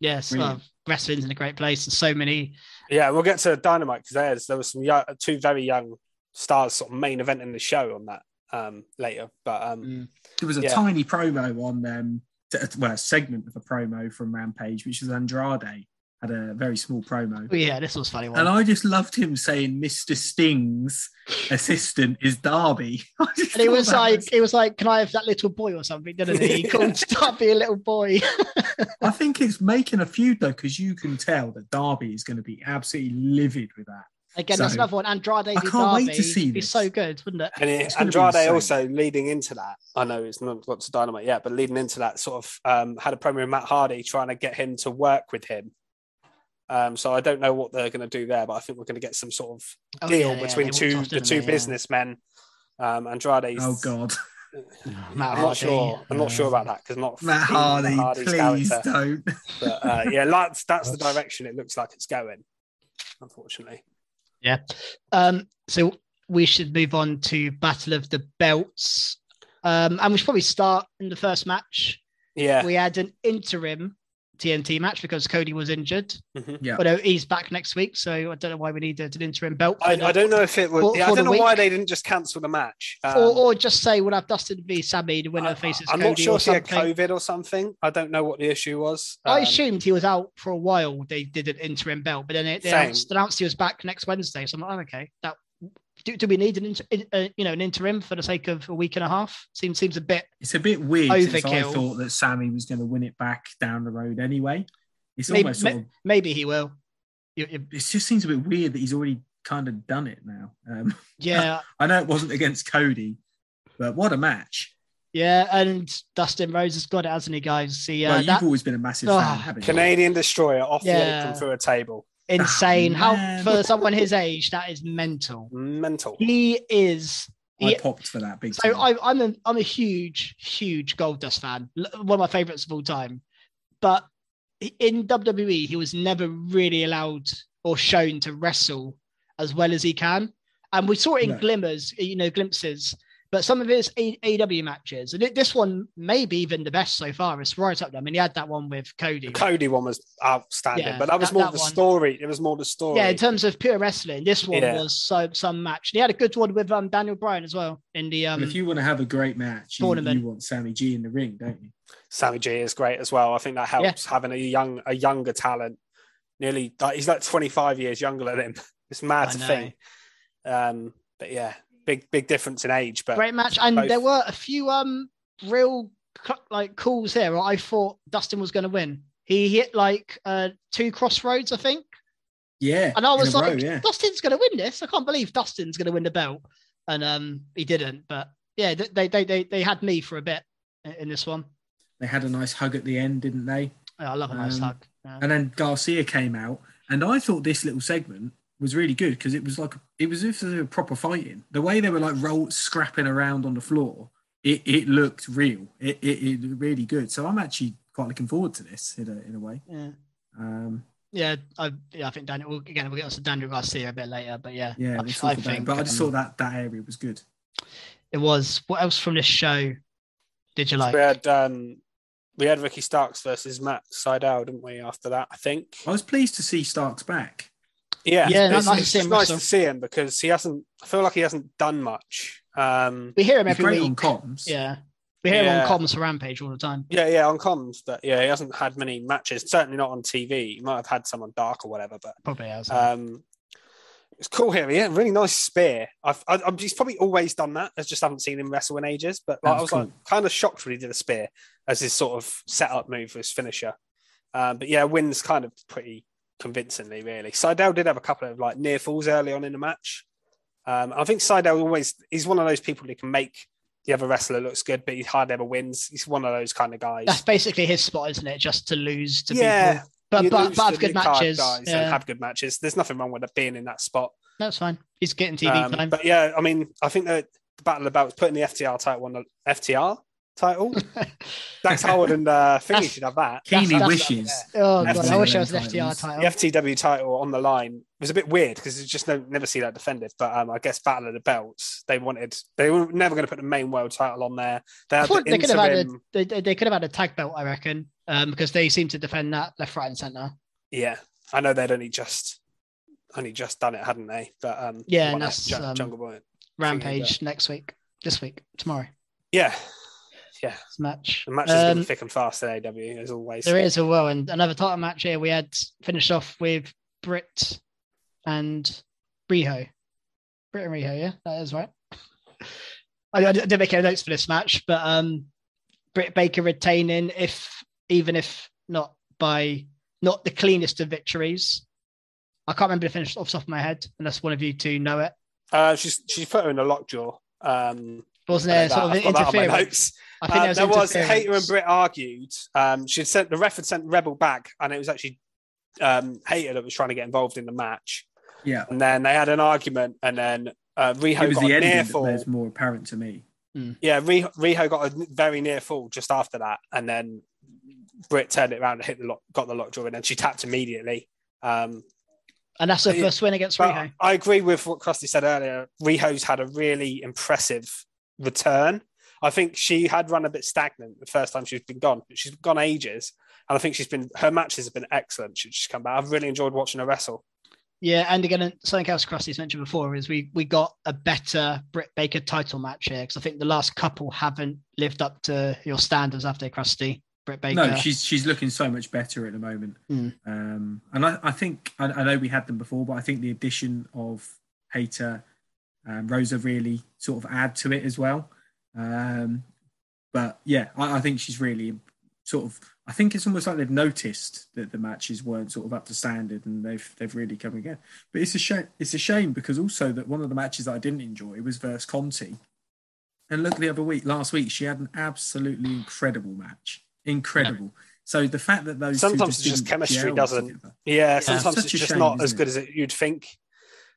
Yes, well, wrestling's in a great place, and so many. Yeah, we'll get to Dynamite because there's there was some young, two very young stars sort of main event in the show on that um, later. But um, mm. there was a yeah. tiny promo on them. Um, Well, a segment of a promo from Rampage, which is Andrade, had a very small promo. Oh, yeah, this was a funny one. And I just loved him saying Mister Sting's assistant is Darby. And it was like, was... it was like, can I have that little boy or something? Didn't he? He called Darby a little boy. I think it's making a feud, though, because you can tell that Darby is going to be absolutely livid with that. Again, so, that's another one. Andrade. I can't Darby. wait to see this. It'd be so good, wouldn't it? And it, Andrade also leading into that. I know it's not got to Dynamite yet, but leading into that sort of um, had a promo with Matt Hardy trying to get him to work with him. Um, so I don't know what they're going to do there, but I think we're going to get some sort of oh, deal yeah, between yeah, two off, the two they, businessmen. Yeah. Um, Andrade's. Oh God. I'm not Hardy. sure. I'm not sure about that because not Matt Hardy. Matt Hardy's please character. don't. But uh, yeah, that's, that's the direction it looks like it's going. Unfortunately. Yeah. Um, so we should move on to Battle of the Belts. Um, and we should probably start in the first match. Yeah. We had an interim T N T match because Cody was injured. Mm-hmm. Yeah. Although he's back next week, so I don't know why we needed an interim belt. I, the, I don't know if it was. For, yeah, I don't know week. why they didn't just cancel the match, um, or, or just say we'll have Dustin v. Sammy the winner I, faces. I'm Cody not sure if he had COVID or something. I don't know what the issue was. Um, I assumed he was out for a while. They did an interim belt, but then it, they announced, announced he was back next Wednesday. So I'm like, oh, okay, that do, do we need an inter, uh, you know an interim for the sake of a week and a half? Seems seems a bit. It's a bit weird. Overkill. Since I thought that Sammy was going to win it back down the road anyway. It's maybe, almost sort of, maybe he will. It just seems a bit weird that he's already kind of done it now. Um, yeah, I know it wasn't against Cody, but what a match! Yeah, and Dustin Rhodes has got it, hasn't he, guys? See, uh, well, you've that, always been a massive oh, fan, haven't you? Canadian Destroyer off yeah. the apron through a table. Insane! Oh, How for someone his age, that is mental. Mental. He is. I popped for that big. So I, I'm a I'm a huge huge Goldust fan. One of my favorites of all time, but. In W W E, he was never really allowed or shown to wrestle as well as he can. And we saw it in no. glimmers, you know, glimpses, but some of his A E W matches, and this one may be even the best so far. It's right up there. I mean, he had that one with Cody. The Cody one was outstanding, yeah, but that was that, more that the one. story. It was more the story. Yeah, in terms of pure wrestling, this one yeah. was so, some match. And he had a good one with um, Daniel Bryan as well. In the um, If you want to have a great match, you, you want Sammy G in the ring, don't you? Sammy G is great as well. I think that helps yeah. having a young, a younger talent. Nearly, he's like twenty-five years younger than him. It's mad I to know. think. Um, but yeah, big, big difference in age. But great match, and both. there were a few um real like calls here. I thought Dustin was going to win. He hit like uh two crossroads, I think. Yeah, and I was like, row, yeah. Dustin's going to win this. I can't believe Dustin's going to win the belt, and um he didn't. But yeah, they they they they had me for a bit in this one. They had a nice hug at the end, didn't they? Oh, I love a nice um, hug. Yeah. And then Garcia came out, and I thought this little segment was really good because it was like it was if they were proper fighting. The way they were like roll scrapping around on the floor, it, it looked real. It, it it really good. So I'm actually quite looking forward to this in a in a way. Yeah. Um, yeah, I yeah, I think Daniel we'll, again we'll get on to Daniel Garcia a bit later, but yeah, yeah, I, we'll I, I think. It, but I just um, thought that that area was good. It was. What else from this show did you like? We had, um, We had Ricky Starks versus Matt Sydal, didn't we, after that, I think? I was pleased to see Starks back. Yeah, yeah it's, nice, it's, to, see it's nice to see him because he hasn't, I feel like he hasn't done much. Um, we hear him every week. on comms. Yeah, we hear yeah. him on comms for Rampage all the time. Yeah, yeah, on comms. That Yeah, he hasn't had many matches, certainly not on T V. He might have had some on Dark or whatever, but... Probably has. Um, it's cool here. Yeah, really nice spear. I've, I, I'm, he's probably always done that. I just haven't seen him wrestle in ages, but like, I was cool. like kind of shocked when he did a spear as his sort of setup move for his finisher. Um, but yeah, wins kind of pretty convincingly, really. Sydal did have a couple of like near falls early on in the match. Um, I think Sydal always, he's one of those people who can make the other wrestler looks good, but he hardly ever wins. He's one of those kind of guys. That's basically his spot, isn't it? Just to lose to yeah. people. But, but, but have good matches. Yeah. Have good matches. There's nothing wrong with being in that spot. That's fine. He's getting T V um, time. But yeah, I mean, I think that the battle about was putting the F T R title on the F T R title. Dax Howard and uh, Finley should have that. Keely wishes. That oh, God, I wish I was an F T R title. The F T W title on the line it was a bit weird because you just no, never see that defended. But um, I guess Battle of the Belts, they wanted, they were never going to put the main world title on there. They, the they, could, have had a, they, they could have had a tag belt, I reckon. Um, because they seem to defend that left, right, and centre. Yeah, I know they'd only just, only just done it, hadn't they? But um, yeah, and that's J- um, Jungle Boy Rampage next week, this week, tomorrow. Yeah, yeah. This match. The match has um, been thick and fast in A E W as always. There is a well, and another title match here. We had finished off with Britt and Riho. Britt and Riho, yeah, that is right. I, I didn't make any notes for this match, but um, Britt Baker retaining if. Even if not by not the cleanest of victories, I can't remember the finish off the top of my head, unless one of you two know it. Uh, she's she put her in a lockjaw. Um, Wasn't there sort that. of interference? I think uh, there was, there was Hayter and Britt argued. Um, she sent the ref had sent Rebel back, and it was actually um, Hayter that was trying to get involved in the match. Yeah, and then they had an argument, and then uh, Riho it was got the a near fall. That was more apparent to me. Mm. Yeah, Riho got a very near fall just after that, and then. Britt turned it around and hit the lock, got the lockjaw, and then she tapped immediately. Um, and that's her first win against Riho. I agree with what Krusty said earlier. Riho's had a really impressive return. I think she had run a bit stagnant the first time she's been gone. She's gone ages, and I think she's been her matches have been excellent. She's come back. I've really enjoyed watching her wrestle. Yeah, and again, something else Krusty's mentioned before is we we got a better Britt Baker title match here, because I think the last couple haven't lived up to your standards, have they, Krusty? Britt Baker. No, she's she's looking so much better at the moment. Mm. Um, and I, I think, I, I know we had them before, but I think the addition of Hayter and Rosa really sort of add to it as well. Um, but yeah, I, I think she's really sort of, I think it's almost like they've noticed that the matches weren't sort of up to standard, and they've they've really come again. But it's a shame. It's a shame because also that one of the matches that I didn't enjoy was versus Conti. And look, the other week, last week, she had an absolutely incredible match. Incredible. Yeah. So the fact that those sometimes two just it's just chemistry doesn't. Together, yeah, sometimes yeah, it's, it's just shame, not as good it? as it, you'd think.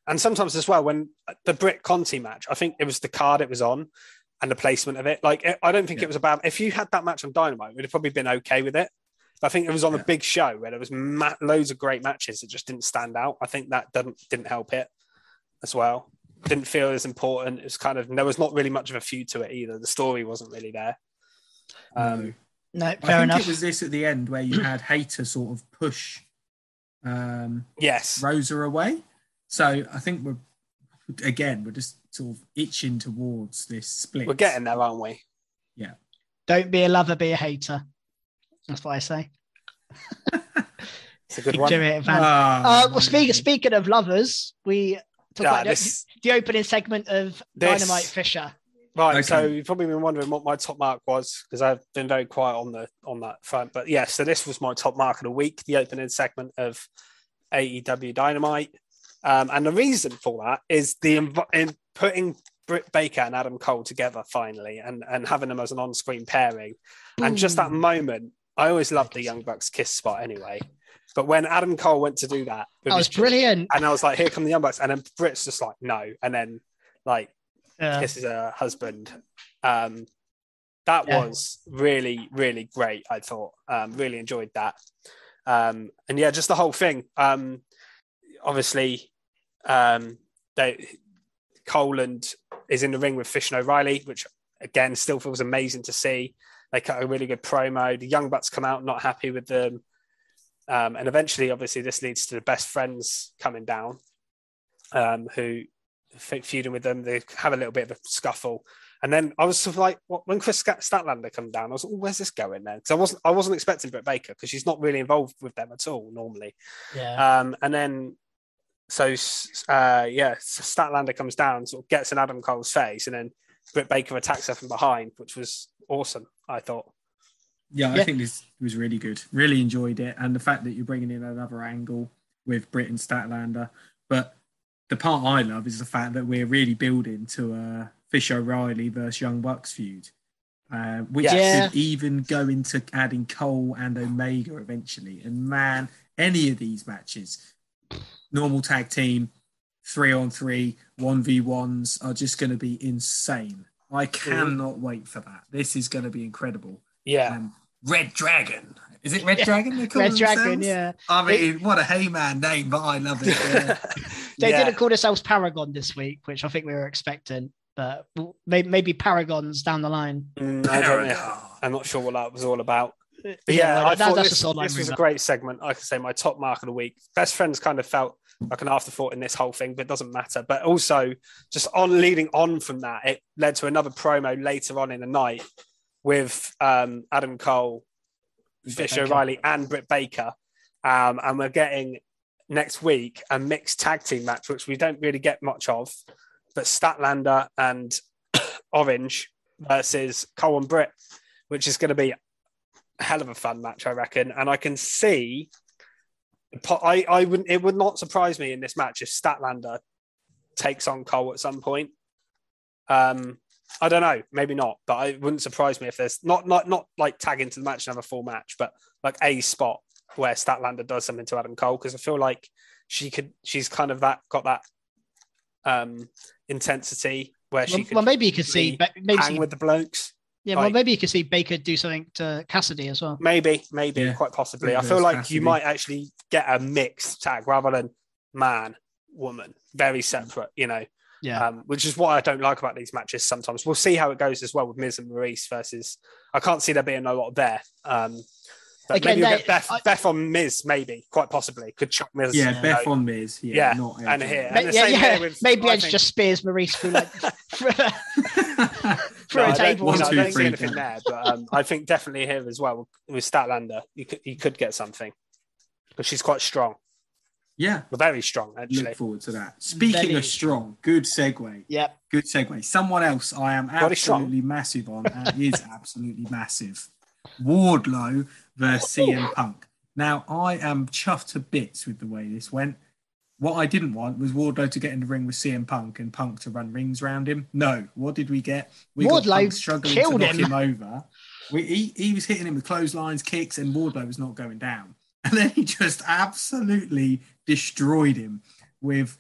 And sometimes as well, when the Britt Conti match, I think it was the card it was on. And the placement of it, like I don't think yeah. it was about. If you had that match on Dynamite, we'd have probably been okay with it. But I think it was on yeah. a big show where there was ma- loads of great matches that just didn't stand out. I think that didn't didn't help it as well. Didn't feel as important. It's kind of there was not really much of a feud to it either. The story wasn't really there. Um, no, no fair I enough. Think it was this at the end where you had Hayter sort of push, um, yes, Rosa away. So I think we're again we're just. sort of itching towards this split. We're getting there, aren't we? Yeah. Don't be a lover, be a hater. That's what I say. It's a good one. It, oh, uh, well, speak, speaking of lovers, we talk nah, about this, the opening segment of this, Dynamite Fisher. Right, okay. So you've probably been wondering what my top mark was, because I've been very quiet on the on that front. But yeah, so this was my top mark of the week, the opening segment of A E W Dynamite. Um, and the reason for that is the inv- in putting Britt Baker and Adam Cole together finally, and, and having them as an on-screen pairing. Ooh. And just that moment, I always loved the Young Bucks kiss spot anyway. But when Adam Cole went to do that, it that was brilliant. And I was like, here come the Young Bucks. And then Britt's just like, no. And then like yeah. kisses her husband. Um, that yeah. was really, really great, I thought. Um, really enjoyed that. Um, and yeah, just the whole thing. Um, obviously... Um, they, Coland is in the ring with Fish and O'Reilly, which again still feels amazing to see. They cut a really good promo. The Young Bucks come out not happy with them, um, and eventually, obviously, this leads to the Best Friends coming down, um, who feuding with them. They have a little bit of a scuffle, and then I was sort of like, what, when Chris Statlander come down, I was like, oh, where's this going then? Because I wasn't, I wasn't expecting Britt Baker because she's not really involved with them at all normally. Yeah, um, and then. So, uh, yeah, Statlander comes down, sort of gets in Adam Cole's face, and then Britt Baker attacks her from behind, which was awesome, I thought. Yeah, yeah. I think this was really good. Really enjoyed it. And the fact that you're bringing in another angle with Britt and Statlander. But the part I love is the fact that we're really building to a Fish O'Reilly versus Young Bucks feud, uh, which yeah. could even go into adding Cole and Omega eventually. And, man, any of these matches... Normal tag team, three on three, one v ones are just going to be insane. I cannot wait for that. This is going to be incredible. Yeah. Um, Red Dragon. Is it Red yeah. Dragon? They call Red themselves? Dragon, yeah. I mean, it, what a Heyman name, but I love it. Yeah. They yeah. didn't call themselves Paragon this week, which I think we were expecting, but maybe Paragons down the line. Mm, I don't know. I'm not sure what that was all about. But yeah, yeah I that, thought this, this was a great segment. I can say my top mark of the week. Best Friends kind of felt like an afterthought in this whole thing, but it doesn't matter. But also, just on leading on from that, it led to another promo later on in the night with um, Adam Cole, Fish O'Reilly, and Britt Baker. Um, and we're getting next week a mixed tag team match, which we don't really get much of, but Statlander and Orange versus Cole and Britt, which is going to be hell of a fun match, I reckon. And I can see I, I wouldn't it would not surprise me in this match if Statlander takes on Cole at some point. Um I don't know, maybe not, but it wouldn't surprise me if there's not not not like tag into the match and have a full match, but like a spot where Statlander does something to Adam Cole, because I feel like she could she's kind of that got that um intensity where she well, could well maybe you could see maybe hang she... with the blokes. Yeah, like, well, maybe you could see Baker do something to Cassidy as well. Maybe, maybe, yeah. quite possibly. Maybe I feel like Cassidy. You might actually get a mixed tag rather than man, woman, very separate, you know. Yeah, um, which is what I don't like about these matches sometimes. We'll see how it goes as well with Miz and Maryse versus. I can't see there being a lot there. Um, but Again, maybe we'll get Beth, I, Beth on Miz, maybe, quite possibly. Could chuck Miz. Yeah, yeah. Beth on Miz. Yeah, yeah. Not and here. And yeah, same yeah. Here with, maybe Edge just spears Maryse through like for no, a table. One, two, I don't see anything there, but um, I think definitely here as well with Statlander, you could you could get something because she's quite strong. Yeah, well, very strong. Actually, look forward to that. Speaking very of strong, good segue. Yep, good segue. Someone else I am absolutely massive on and is absolutely massive. Wardlow versus C M Punk. Now, I am chuffed to bits with the way this went. What I didn't want was Wardlow to get in the ring with C M Punk and Punk to run rings around him. No, what did we get? We Wardlow got Punk struggling to knock him, him over. We, he, he was hitting him with clotheslines, kicks, and Wardlow was not going down. And then he just absolutely destroyed him with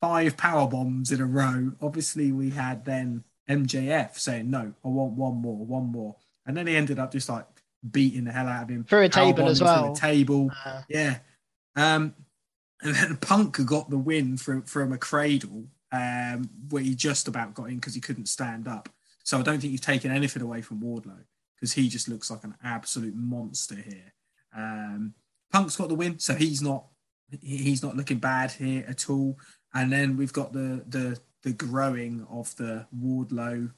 five power bombs in a row. Obviously, we had then M J F saying, no, I want one more, one more. And then he ended up just like beating the hell out of him. Through a table as well. Through a table. Uh, yeah. Um, and then Punk got the win from, from a cradle um, where he just about got in because he couldn't stand up. So I don't think you've taken anything away from Wardlow because he just looks like an absolute monster here. Um, Punk's got the win, so he's not he's not looking bad here at all. And then we've got the the the growing of the Wardlow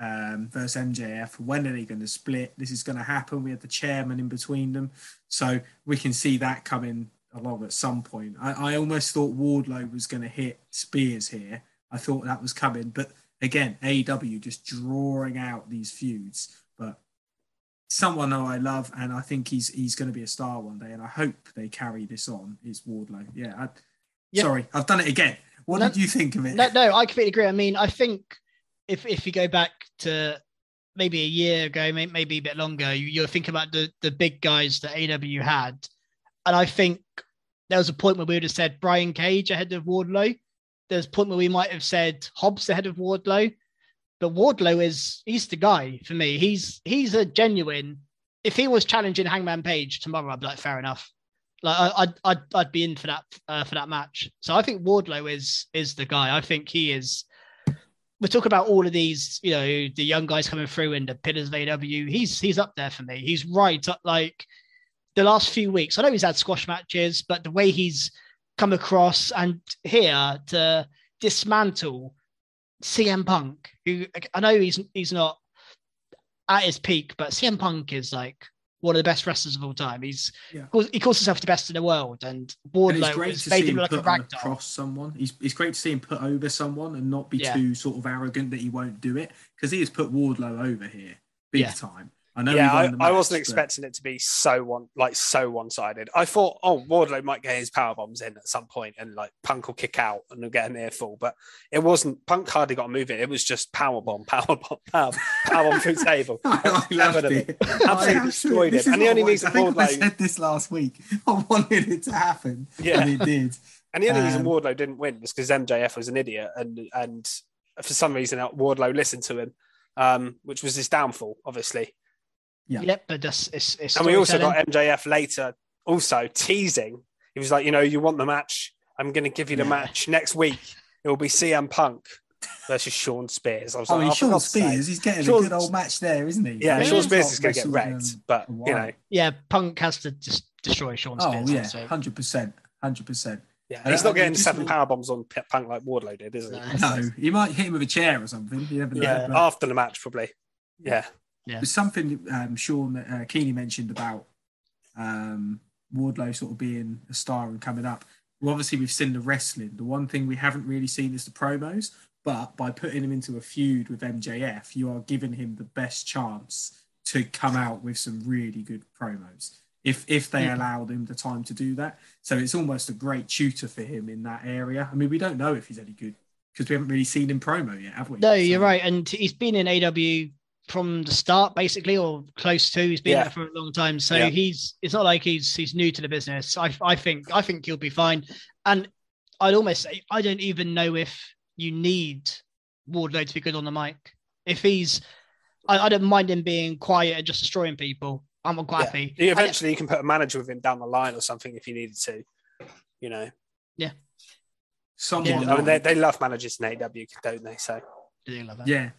um, versus M J F. When are they going to split? This is going to happen. We had the chairman in between them, so we can see that coming along at some point. I, I almost thought Wardlow was going to hit Spears here. I thought that was coming, but again, A E W just drawing out these feuds. But someone that I love, and I think he's he's going to be a star one day, and I hope they carry this on, is Wardlow. Yeah, I, yeah. Sorry, I've done it again. What no, did you think of it? No, no, I completely agree. I mean, I think if if you go back to maybe a year ago, maybe a bit longer, you, you're thinking about the, the big guys that A E W had, and I think there was a point where we would have said Brian Cage ahead of Wardlow. There's a point where we might have said Hobbs ahead of Wardlow. But Wardlow is, he's the guy for me. He's he's a genuine, if he was challenging Hangman Page tomorrow, I'd be like, fair enough. Like I, I'd, I'd, I'd be in for that uh, for that match. So I think Wardlow is is the guy. I think he is, we talk about all of these, you know, the young guys coming through and the pillars of A E W. He's, he's up there for me. He's right up like the last few weeks. I know he's had squash matches, but the way he's come across and here to dismantle C M Punk, who I know he's he's not at his peak, but C M Punk is like one of the best wrestlers of all time. He's yeah. he calls himself the best in the world, and Wardlow is made him like a ragdoll. Across someone, he's it's great to see him put over someone and not be yeah. too sort of arrogant that he won't do it, because he has put Wardlow over here big yeah. time. I know. Yeah, I, match, I wasn't but... expecting it to be so one like so one sided. I thought, oh, Wardlow might get his power bombs in at some point, and like Punk will kick out and he'll get an earful. But it wasn't. Punk hardly got a move in. It was just power bomb, power bomb, power, power bomb through table. I, I loved it. Absolutely destroyed it. And the only reason I think Wardlow I said this last week, I wanted it to happen, yeah. and it did. And the only um, reason Wardlow didn't win was because M J F was an idiot, and and for some reason Wardlow listened to him, um, which was his downfall, obviously. Yeah. Yep, but that's it's, it's and we also got M J F later also teasing. He was like, you know, you want the match? I'm going to give you the yeah. match next week. It will be C M Punk versus Sean Spears. I was oh, like, Sean Spears, he's getting Sean... a good old match there, isn't he? Yeah, yeah. Sean Spears is going to get wrecked, but you know, yeah, Punk has to just destroy Sean Spears. Oh yeah, hundred percent, hundred percent. Yeah, he's not getting seven power bombs on Punk like Wardlow did, is he? No, he might hit him with a chair or something. You never know. Yeah, but... after the match probably. Yeah. Yeah. There's something um, Sean uh, Keeney mentioned about um, Wardlow sort of being a star and coming up. Well, obviously, we've seen the wrestling. The one thing we haven't really seen is the promos, but by putting him into a feud with M J F, you are giving him the best chance to come out with some really good promos, if if they yeah. allow him the time to do that. So it's almost a great tutor for him in that area. I mean, we don't know if he's any good because we haven't really seen him promo yet, have we? No, so, you're right. And he's been in A E W... from the start, basically, or close to. He's been yeah. there for a long time, so yeah. he's. It's not like he's he's new to the business. I I think I think he'll be fine. And I'd almost say I don't even know if you need Wardlow to be good on the mic. If he's, I, I don't mind him being quiet and just destroying people. I'm quite happy. Yeah. Eventually, and, you can put a manager with him down the line or something if you needed to. You know. Yeah. someone yeah, I mean, they, they love managers in A E W, don't they? So they love that. Yeah.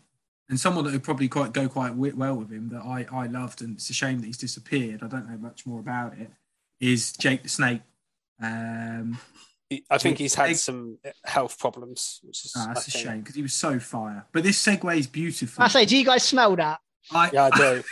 And someone that would probably quite go quite well with him that I, I loved, and it's a shame that he's disappeared. I don't know much more about it. Is Jake the Snake? Um, I think Jake he's had Jake. some health problems, which is oh, that's I a think. shame because he was so fire. But this segue is beautiful. I say, do you guys smell that? I, yeah, I do.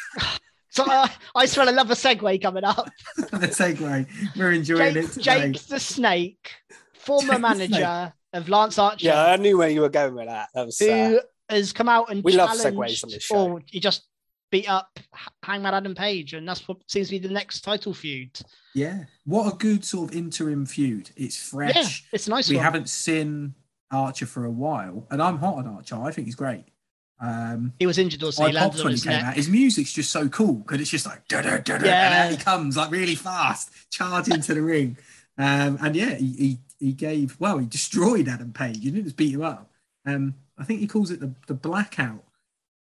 So I, I smell another segue coming up. Another segue. We're enjoying Jake, it. Today. Jake the Snake, former Jake manager Snake. of Lance Archer. Yeah, I knew where you were going with that. That was sad. Uh, has come out and we love segues on this show. Or he just beat up Hangman Adam Page, and that's what seems to be the next title feud. Yeah, what a good sort of interim feud. It's fresh. Yeah, it's a nice. We one. haven't seen Archer for a while, and I'm hot on Archer. I think he's great. Um, he was injured or so. He landed on his neck. Out. His music's just so cool because it's just like da da da da, and out he comes like really fast, charging to the ring. Um, and yeah, he, he he gave well, he destroyed Adam Page. He didn't just beat him up. Um, I think he calls it the, the blackout.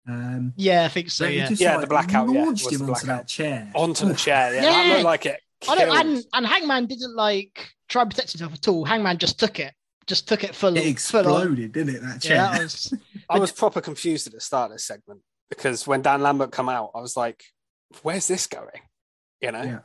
Um, yeah, I think so. Yeah, just, yeah like, the blackout. Yeah, launched him onto that chair. Onto the chair. Yeah, yeah. I don't like it. I don't, and, and Hangman didn't like try and protect himself at all. Hangman just took it. Just took it full. It exploded, full didn't it? That chair. Yeah, that was, I was proper confused at the start of this segment because when Dan Lambert come out, I was like, "Where's this going?" You know. Yeah.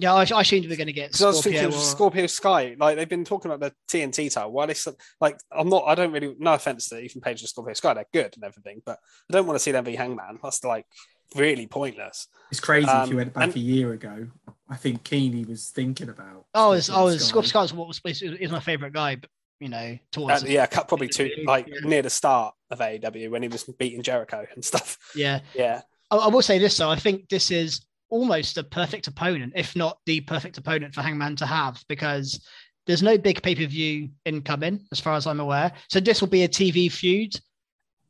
Yeah, I, I assumed we were going to get Scorpio. I was thinking or... Scorpio Sky. Like, they've been talking about the T N T title. Why they like? I'm not. I don't really. No offense to Ethan Page and Scorpio Sky. They're good and everything, but I don't want to see them be Hangman. That's like really pointless. It's crazy. Um, if you went back and, a year ago, I think Keeney was thinking about. Oh, it's, oh, Sky. Scorpio Sky is what was is my favorite guy, but you know, towards uh, yeah, probably too like yeah. near the start of A E W when he was beating Jericho and stuff. Yeah, yeah. I, I will say this though. I think this is almost a perfect opponent, if not the perfect opponent for Hangman to have, because there's no big pay-per-view incoming as far as I'm aware. So this will be a T V feud.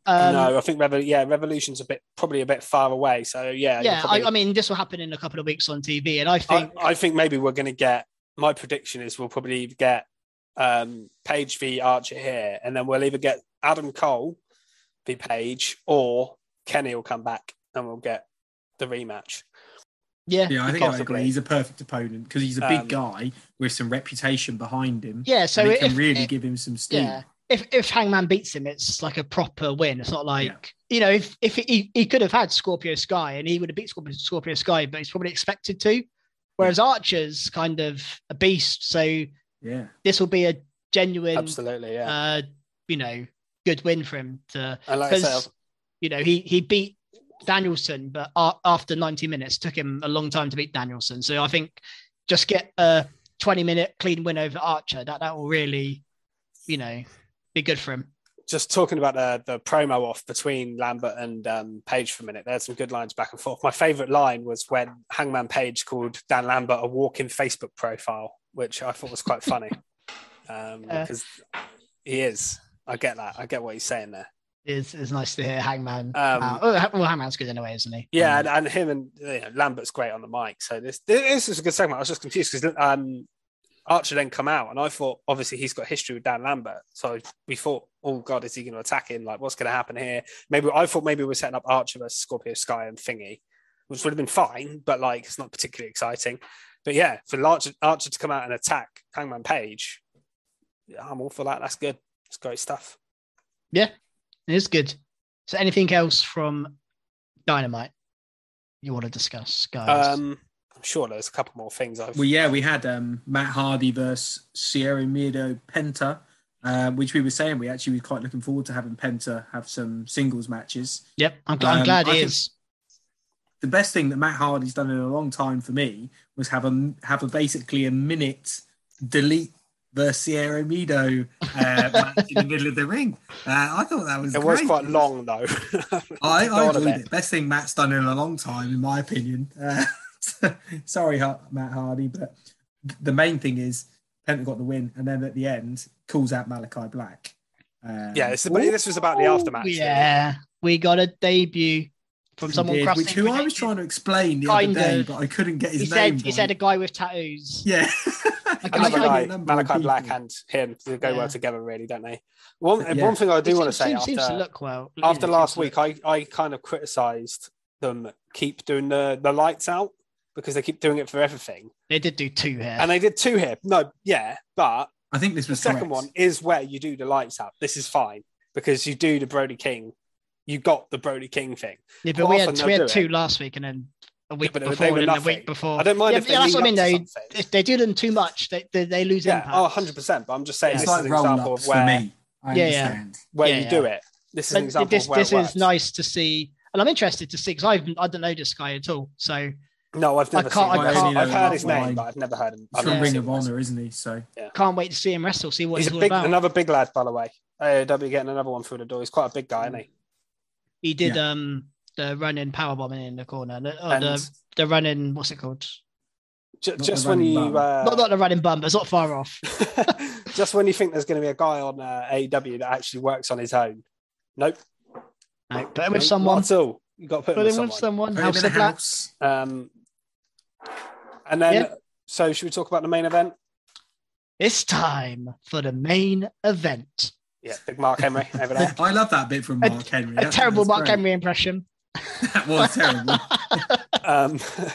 Um, no, I think, Revo- yeah, Revolution's a bit, probably a bit far away. So yeah. Yeah. Probably... I, I mean, this will happen in a couple of weeks on T V. And I think, I, I think maybe we're going to get, my prediction is we'll probably get um, Page v Archer here. And then we'll either get Adam Cole v Page, or Kenny will come back and we'll get the rematch. Yeah, yeah, I think I agree. He's a perfect opponent because he's a big um, guy with some reputation behind him. Yeah, so it can really if, give him some steam. Yeah, if if Hangman beats him, it's like a proper win. It's not like yeah. you know, if if he, he could have had Scorpio Sky and he would have beat Scorpio, Scorpio Sky, but he's probably expected to. Whereas yeah. Archer's kind of a beast, so yeah, this will be a genuine, absolutely, yeah, uh, you know, good win for him to because like you know he he beat Danielson, but after ninety minutes took him a long time to beat Danielson, so I think just get a twenty minute clean win over Archer, that that will really, you know, be good for him. Just talking about the, the promo off between Lambert and um, Page for a minute, there's some good lines back and forth. My favourite line was when Hangman Page called Dan Lambert a walking Facebook profile, which I thought was quite funny um, uh, because he is I get that I get what he's saying there. It's, it's nice to hear Hangman. Um, oh, well, Hangman's good anyway, isn't he? Yeah, and, and him and you know, Lambert's great on the mic. So this this is a good segment. I was just confused because um, Archer then come out, and I thought, obviously, he's got history with Dan Lambert. So we thought, oh, God, is he going to attack him? Like, what's going to happen here? Maybe I thought maybe we were setting up Archer versus Scorpio Sky and Thingy, which would have been fine, but, like, it's not particularly exciting. But, yeah, for Archer, Archer to come out and attack Hangman Page, I'm all for that. That's good. It's great stuff. Yeah. It is good. So anything else from Dynamite you want to discuss, guys? Um, I'm sure there's a couple more things. I've... Well, yeah, we had um, Matt Hardy versus Sierra Miedo Penta, uh, which we were saying we actually were quite looking forward to having Penta have some singles matches. Yep, I'm, gl- um, I'm glad he is. The best thing that Matt Hardy's done in a long time for me was have a, have a basically a minute delete versus Sierra Miedo uh, match in the middle of the ring. Uh, I thought that was It great. was quite long, though. I, I enjoyed it. Best thing Matt's done in a long time, in my opinion. Uh, sorry, Matt Hardy, but the main thing is Penta got the win, and then at the end, calls out Malachi Black. Um, yeah, this, is, this was about the aftermatch. Yeah, really. We got a debut from someone did, which who I was trying to explain the kind other day, of. but I couldn't get his he name. Said, he said a guy with tattoos. Yeah. I I guy, Malachi Black and him they go yeah. well together, really, don't they? One yeah. one thing I do it want seems, to say seems, after, seems to look well. after yeah, last week, I, I kind of criticised them keep doing the, the lights out because they keep doing it for everything. They did do two here, and they did two here. No, yeah, but I think this was the second correct. One is where you do the lights out. This is fine because you do the Brody King. You got the Brody King thing. Yeah, but we had, we had two it. last week and then a week yeah, before and nothing. a week before. I don't mind yeah, if they yeah, that's what I mean, though. If they do them too much, they they, they lose yeah, impact. Oh, one hundred percent. But I'm just saying yeah, this is an example of where, me. I yeah, yeah. where yeah, you yeah. do it. This is but an example this, of where This is nice to see. And I'm interested to see because I I don't know this guy at all. So... No, I've never I can't, seen I can't, I've heard his name, but I've never heard him. He's from Ring of Honor, isn't he? So yeah. Can't wait to see him wrestle, see what he's, he's all big, about. Another big lad, by the way. A E W getting another one through the door. He's quite a big guy, isn't he? He did yeah. um, the running powerbombing in the corner. The, oh, the, the running, what's it called? J- just when you... Uh, not, not the running bum, but it's not far off. Just when you think there's going to be a guy on uh, A E W that actually works on his own. Nope. No, put him with someone. Not at all. You've got to put, put him with, with someone. Put house in the house. Um, and then, yep. So should we talk about the main event? It's time for the main event. Yeah, big Mark Henry over there. I love that bit from Mark a, Henry. That's a terrible Mark great. Henry impression. That was terrible. um,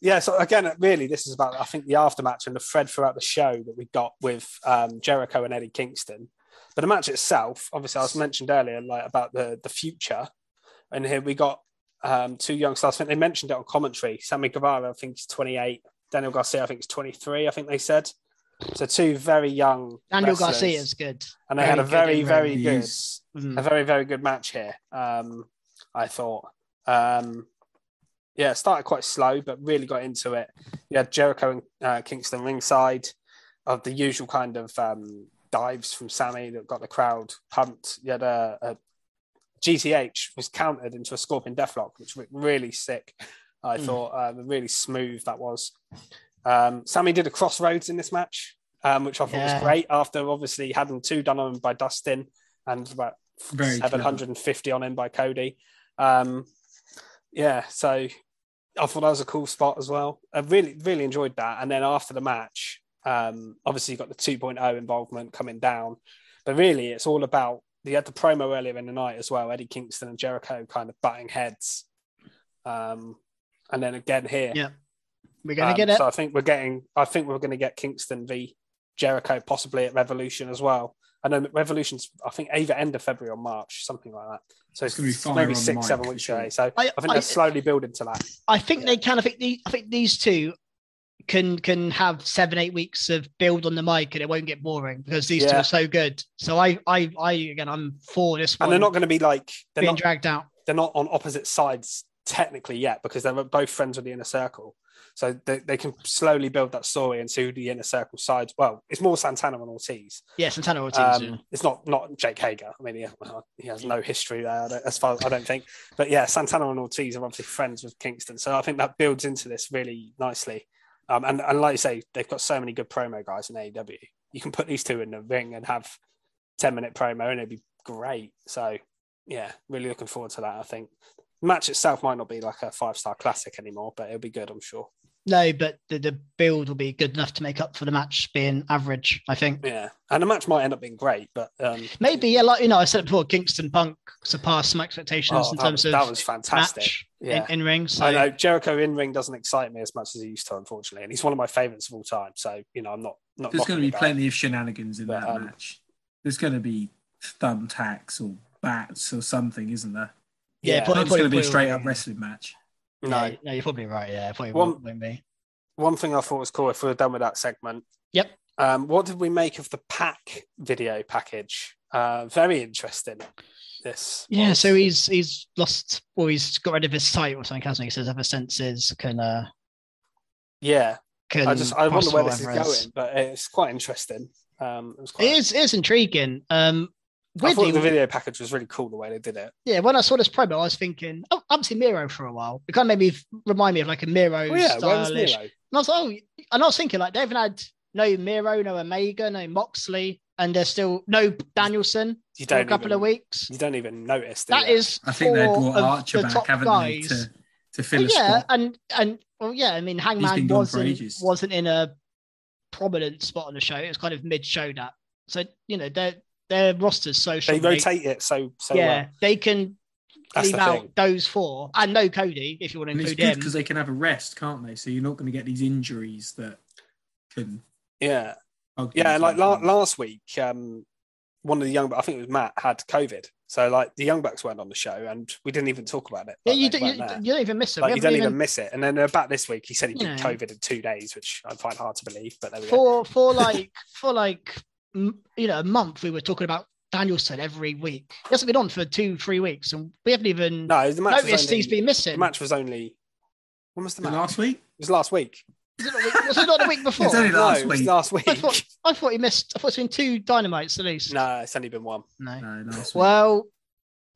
yeah, so again, really, this is about, I think, the aftermatch and the thread throughout the show that we got with um, Jericho and Eddie Kingston. But the match itself, obviously, I was mentioned earlier, like about the, the future. And here we got um, two young stars. I think they mentioned it on commentary. Sammy Guevara, I think he's twenty-eight. Daniel Garcia, I think he's twenty-three, I think they said. So two very young Daniel wrestlers. Garcia's good. And they very had a very, very good, mm. a very, very good match here, um, I thought. Um, yeah, it started quite slow, but really got into it. You had Jericho and uh, Kingston ringside of the usual kind of um, dives from Sammy that got the crowd pumped. You had a... a G T H was countered into a Scorpion Deathlock, which was really sick. I mm. thought uh, really smooth that was. Um, Sammy did a crossroads in this match, um, which I thought yeah. was great. After obviously having two done on him by Dustin and about Very seven hundred fifty clever. On him by Cody. Um, yeah, so I thought that was a cool spot as well. I really, really enjoyed that. And then after the match, um, obviously you got the two point oh involvement coming down, but really it's all about. He had the promo earlier in the night as well, Eddie Kingston and Jericho kind of butting heads. Um, and then again here. Yeah. We're going to um, get it. So I think we're getting, I think we're going to get Kingston v Jericho possibly at Revolution as well. I know Revolution's, I think, either end of February or March, something like that. So it's, it's going to be maybe six, seven weeks sure. away. So I, I think I, they're slowly building to that. I think yeah. they can. I think, the, I think these two can can have seven, eight weeks of build on the mic and it won't get boring because these yeah. two are so good. So I, I, I again, I'm for this one. And they're not going to be like... They're being not, dragged out. They're not on opposite sides technically yet because they're both friends with the Inner Circle. So they, they can slowly build that story and see the Inner Circle sides. Well, it's more Santana and Ortiz. Yeah, Santana and Ortiz. Um, yeah. It's not not Jake Hager. I mean, he, he has no history there as far as I don't think. But yeah, Santana and Ortiz are obviously friends with Kingston. So I think that builds into this really nicely. Um, and, and like you say, they've got so many good promo guys in A E W. You can put these two in the ring and have ten-minute promo and it'd be great. So, yeah, really looking forward to that, I think. The match itself might not be like a five-star classic anymore, but it'll be good, I'm sure. No, but the, the build will be good enough to make up for the match being average, I think. Yeah, and the match might end up being great, but... Um, Maybe, yeah, like, you know, I said before, Kingston Punk surpassed some expectations oh, in terms was, of that was fantastic. Match yeah. in, in ring. So. I know, Jericho in ring doesn't excite me as much as he used to, unfortunately, and he's one of my favourites of all time, so, you know, I'm not... not There's going to be about, plenty of shenanigans in but, that um, match. There's going to be thumbtacks or bats or something, isn't there? Yeah, yeah probably, it's going to be a straight-up wrestling match. No, yeah, no, you're probably right. Yeah, probably one, won't be. One thing I thought was cool if we were done with that segment. Yep. Um, what did we make of the pack video package? Uh, very interesting. This. Yeah. Was. So he's he's lost, or he's got rid of his sight or something, hasn't he? He says other senses can. Uh, yeah. Can I just I wonder where this is going, but it's quite interesting. Um, it was quite. It is. It's intriguing. Um. Weirdly, I thought the video package was really cool the way they did it. Yeah, when I saw this promo, I was thinking, oh, I haven't seen Miro for a while. It kind of made me remind me of like a Miro oh, yeah, stylish. Miro? And I was like, oh, and I was thinking like they haven't had no Miro, no Omega, no Moxley, and there's still no Danielson you don't for a couple even, of weeks. You don't even notice do that you? Is. I think they brought Archer back, haven't guys. They, to, to fill well, a yeah, spot. and and well, yeah, I mean, Hangman wasn't wasn't in a prominent spot on the show. It was kind of mid-show that, so you know they're. Their roster's so short. They rotate it so so yeah, well. They can That's leave the out thing. Those four. And no Cody, if you want to include him. It's good because they can have a rest, can't they? So you're not going to get these injuries that can... Yeah. Okay. Yeah, like la- last week, um, one of the young, I think it was Matt, had COVID. So, like, the Young Bucks weren't on the show, and we didn't even talk about it. Yeah, like, you, do, you, you don't even miss it. Like, you don't even... even miss it. And then about this week, he said he you beat know. COVID in two days, which I find hard to believe. But there we for, go. For like, for like, m- you know, a month, we were talking about Danielson every week. He hasn't been on for two, three weeks, and we haven't even no, the match noticed only, he's been missing. The match was only when was the match? Last week. It was last week. Was it not the week before? It's only last no, week. It was last week. I thought, I thought he missed. I thought it's been two Dynamites at least. No, it's only been one. No, no last week. Well,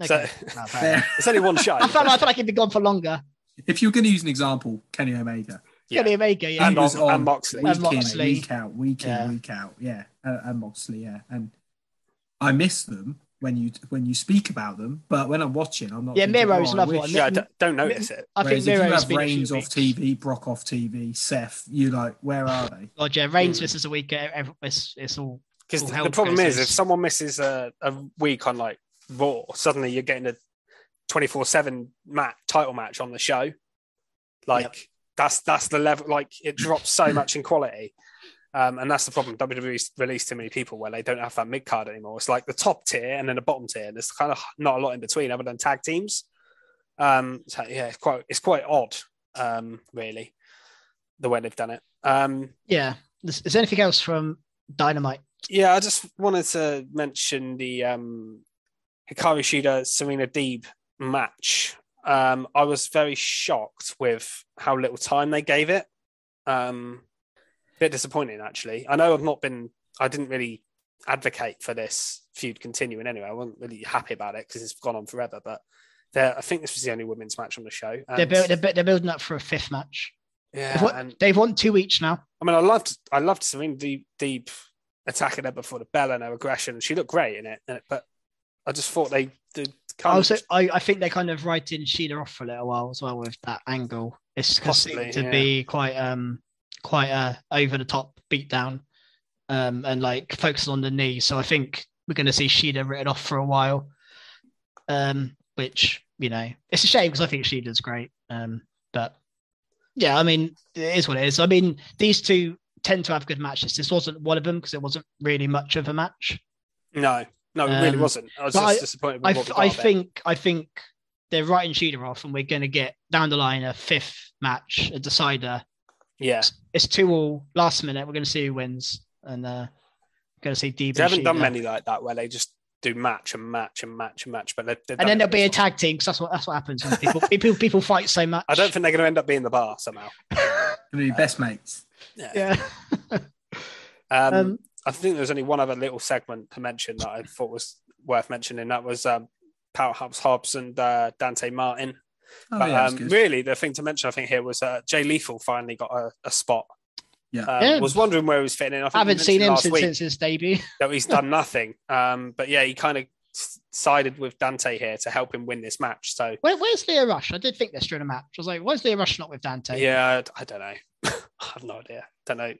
okay. So, no, it's only one show. I felt like, like he'd be gone for longer. If you were going to use an example, Kenny Omega. Yeah. Kenny Omega, yeah. And, on, on and Moxley. Week and Moxley. In, week out, week in, yeah. week out. Yeah, and, and Moxley, yeah. And I miss them when you when you speak about them, but when I'm watching, I'm not. Yeah, thinking, Miro's oh, another one. Yeah, I don't, don't notice it. I Whereas think if Miro's you have Reigns off T V, Brock off T V, Seth, you like, where are they? Oh, yeah, Reigns mm. misses a week. It's, it's all because the problem goes. is if someone misses a, a week on like Raw, suddenly you're getting a twenty-four seven mat title match on the show. Like yep. that's that's the level. Like it drops so much in quality. Um, and that's the problem. W W E released too many people where they don't have that mid card anymore. It's like the top tier and then the bottom tier. And there's kind of not a lot in between other than tag teams. Um, so yeah, it's quite it's quite odd, um, really, the way they've done it. Um, yeah. Is there anything else from Dynamite? Yeah, I just wanted to mention the um, Hikaru Shida Serena Deeb match. Um, I was very shocked with how little time they gave it. Um, Bit disappointing, actually. I know I've not been. I didn't really advocate for this feud continuing anyway. I wasn't really happy about it because it's gone on forever. But I think this was the only women's match on the show. And they're, build, they're, they're building up for a fifth match. Yeah, they've won, and, they've won two each now. I mean, I loved, I loved Serena Deeb, Deeb attacking her before the bell and her aggression. She looked great in it, but I just thought they did. Also, I, I think they kind of write in Sheena off for a little while as well with that angle. It's possibly to yeah. be quite. Um, quite a over-the-top beatdown um, and, like, focusing on the knee. So I think we're going to see Shida written off for a while, um, which, you know, it's a shame because I think Shida's great. Um, but, yeah, I mean, it is what it is. I mean, these two tend to have good matches. This wasn't one of them because it wasn't really much of a match. No, no, it um, really wasn't. I was just I, disappointed with I, what I think, I think they're writing Shida off and we're going to get, down the line, a fifth match, a decider. Yeah, it's two all last minute. We're going to see who wins, and uh, we're going to see Deeb. They haven't done many like that where they just do match and match and match and match, but they're, they're and then there'll be a tag team because that's what that's what happens when people people people fight so much. I don't think they're going to end up being the bar somehow. They're going to be best mates. Yeah. yeah. um, um, I think there was only one other little segment to mention that I thought was worth mentioning. That was um, Powerhouse Hobbs and uh, Dante Martin. Oh, but yeah, um, really, the thing to mention, I think, here was uh, Jay Lethal finally got a, a spot. Yeah, um, yeah. Was wondering where he was fitting in. I, think I haven't seen him since, since his debut. That he's done nothing. Um, but yeah, he kind of sided with Dante here to help him win this match. So Where, where's Lio Rush? I did think this during a match. I was like, why is Lio Rush not with Dante? Yeah, I, I don't know. I have no idea. Don't know.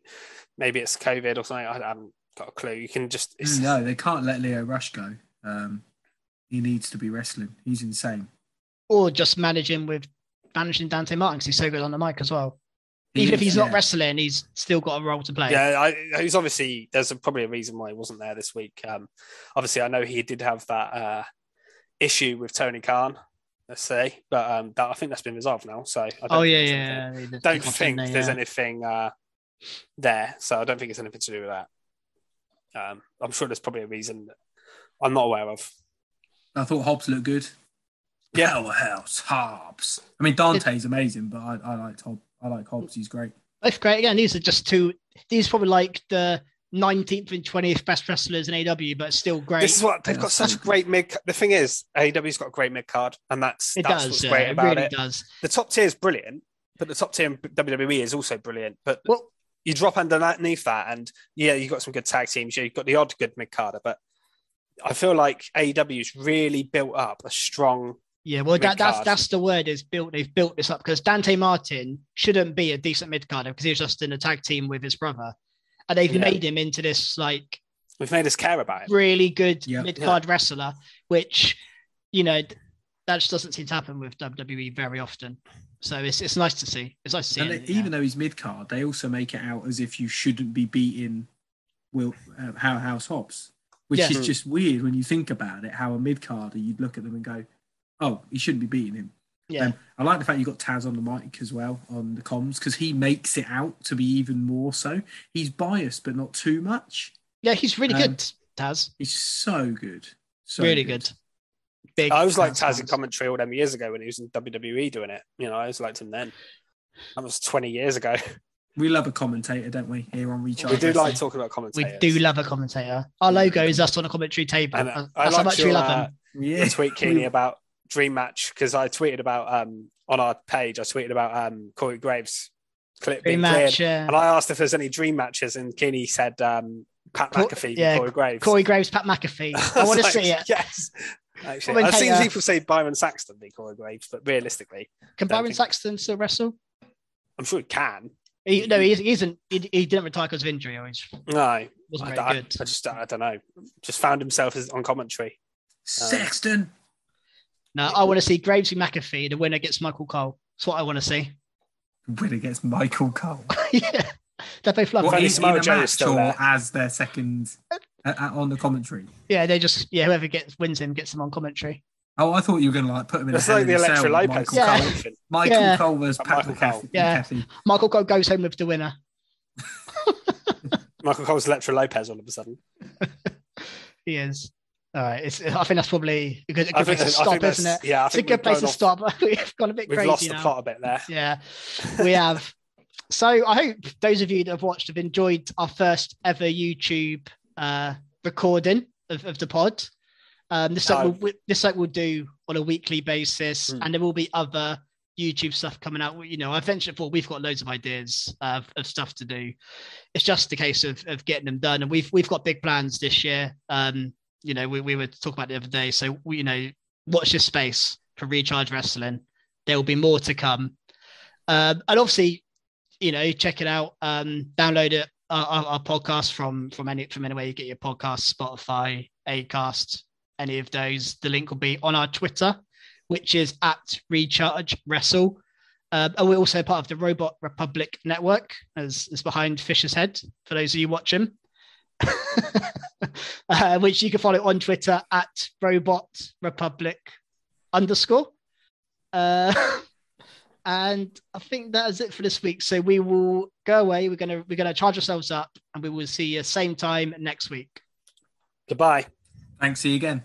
Maybe it's COVID or something. I, I haven't got a clue. You can just it's... no, they can't let Lio Rush go. Um, he needs to be wrestling. He's insane. Or just managing with managing Dante Martin because he's so good on the mic as well. Even he, if he's yeah. not wrestling, he's still got a role to play. Yeah, I, he's obviously there's a, probably a reason why he wasn't there this week. Um, obviously, I know he did have that uh, issue with Tony Khan, let's say, but um, that, I think that's been resolved now. So I don't oh yeah, yeah, yeah, don't think there, there's yeah. anything uh, there. So I don't think it's anything to do with that. Um, I'm sure there's probably a reason that I'm not aware of. I thought Hobbs looked good. Yeah, oh, House Hobbs. I mean, Dante's amazing, but I, I like Hobbs. I like Hobbs. He's great. That's great. Again, these are just two. These are probably like the nineteenth and twentieth best wrestlers in A E W, but still great. This is what they've got. Such great mid. The thing is, A E W's got a great mid card, and that's it that's does, what's yeah, great about it. Really it does. The top tier is brilliant, but the top tier in W W E is also brilliant. But well, you drop underneath that, and yeah, you've got some good tag teams. Yeah, you've got the odd good mid carder, but I feel like A E W's really built up a strong. Yeah, well, that, that's that's the word is built. They've built this up because Dante Martin shouldn't be a decent mid-carder because he was just in a tag team with his brother, and they've yeah. made him into this like we've made us care about him. Really good yep. mid-card yeah. wrestler, which you know that just doesn't seem to happen with W W E very often. So it's it's nice to see. It's nice to see. And it, even though he's mid-card, they also make it out as if you shouldn't be beating Will uh, Powerhouse Hobbs, which yeah. is just weird when you think about it, how a mid-carder, you'd look at them and go, oh, he shouldn't be beating him. Yeah. Um, I like the fact you got Taz on the mic as well, on the comms, because he makes it out to be even more so. He's biased, but not too much. Yeah, he's really um, good, Taz. He's so good. So really good. good. Big I was like Taz in commentary all them years ago when he was in W W E doing it. You know, I always liked him then. That was twenty years ago. We love a commentator, don't we, here on Recharge? We do like talking about commentators. We do love a commentator. Our logo is us on a commentary table. And, uh, That's how much your, we love uh, them. Yeah. Tweet Keeney about Dream Match, because I tweeted about, um, on our page, I tweeted about um, Corey Graves' clip being cleared. Yeah. And I asked if there's any Dream Matches, and Keeney said um, Pat Cor- McAfee yeah, Corey Graves. Corey Graves, Pat McAfee. I, I want to like, see it. Yes. Actually, I've seen people say Byron Saxton be Corey Graves, but realistically... Can Byron think... Saxton still wrestle? I'm sure he can. He, no, he isn't. He, he didn't retire because of injury. Or he's, no, wasn't I, very I, good. I just, I don't know. Just found himself as, on commentary. Sexton. Um, no, I want to see Graves and McAfee. The winner gets Michael Cole. That's what I want to see. The winner gets Michael Cole. Yeah, they're both lovely. Well, in, in a match or there. As their second uh, uh, on the commentary. Yeah, they just yeah whoever gets wins him gets him on commentary. Oh, I thought you were going to like put him in. That's a like the Electra Lopez. Michael yeah. Cole. Michael yeah. Cole was Pat McAfee. Yeah. Michael Cole goes home with the winner. Michael Cole's Electra Lopez all of a sudden. He is. All right. It's, I think that's probably a good, a good place to stop, isn't it? Yeah, I it's think a good place to off, stop. We've gone a bit we've crazy. We've lost now. The plot a bit there. Yeah, we have. So I hope those of you that have watched have enjoyed our first ever YouTube uh, recording of, of the pod. Um, this site, oh. we'll, this site we'll do on a weekly basis, mm. and there will be other YouTube stuff coming out. You know, I mentioned before, we've got loads of ideas uh, of, of stuff to do. It's just a case of, of getting them done, and we've we've got big plans this year. Um, you know, we, we were talking about it the other day. So, we, you know, watch this space for Recharge Wrestling. There will be more to come, um, and obviously, you know, check it out, um, download it, our, our, our podcast from from any from anywhere you get your podcast, Spotify, Acast. Any of those, the link will be on our Twitter, which is at Recharge Wrestle. Uh, and we're also part of the Robot Republic Network, as is behind Fisher's Head, for those of you watching, uh, which you can follow on Twitter at Robot Republic underscore. Uh, and I think that is it for this week. So we will go away. We're gonna we're gonna charge ourselves up, and we will see you same time next week. Goodbye. Thanks. See you again.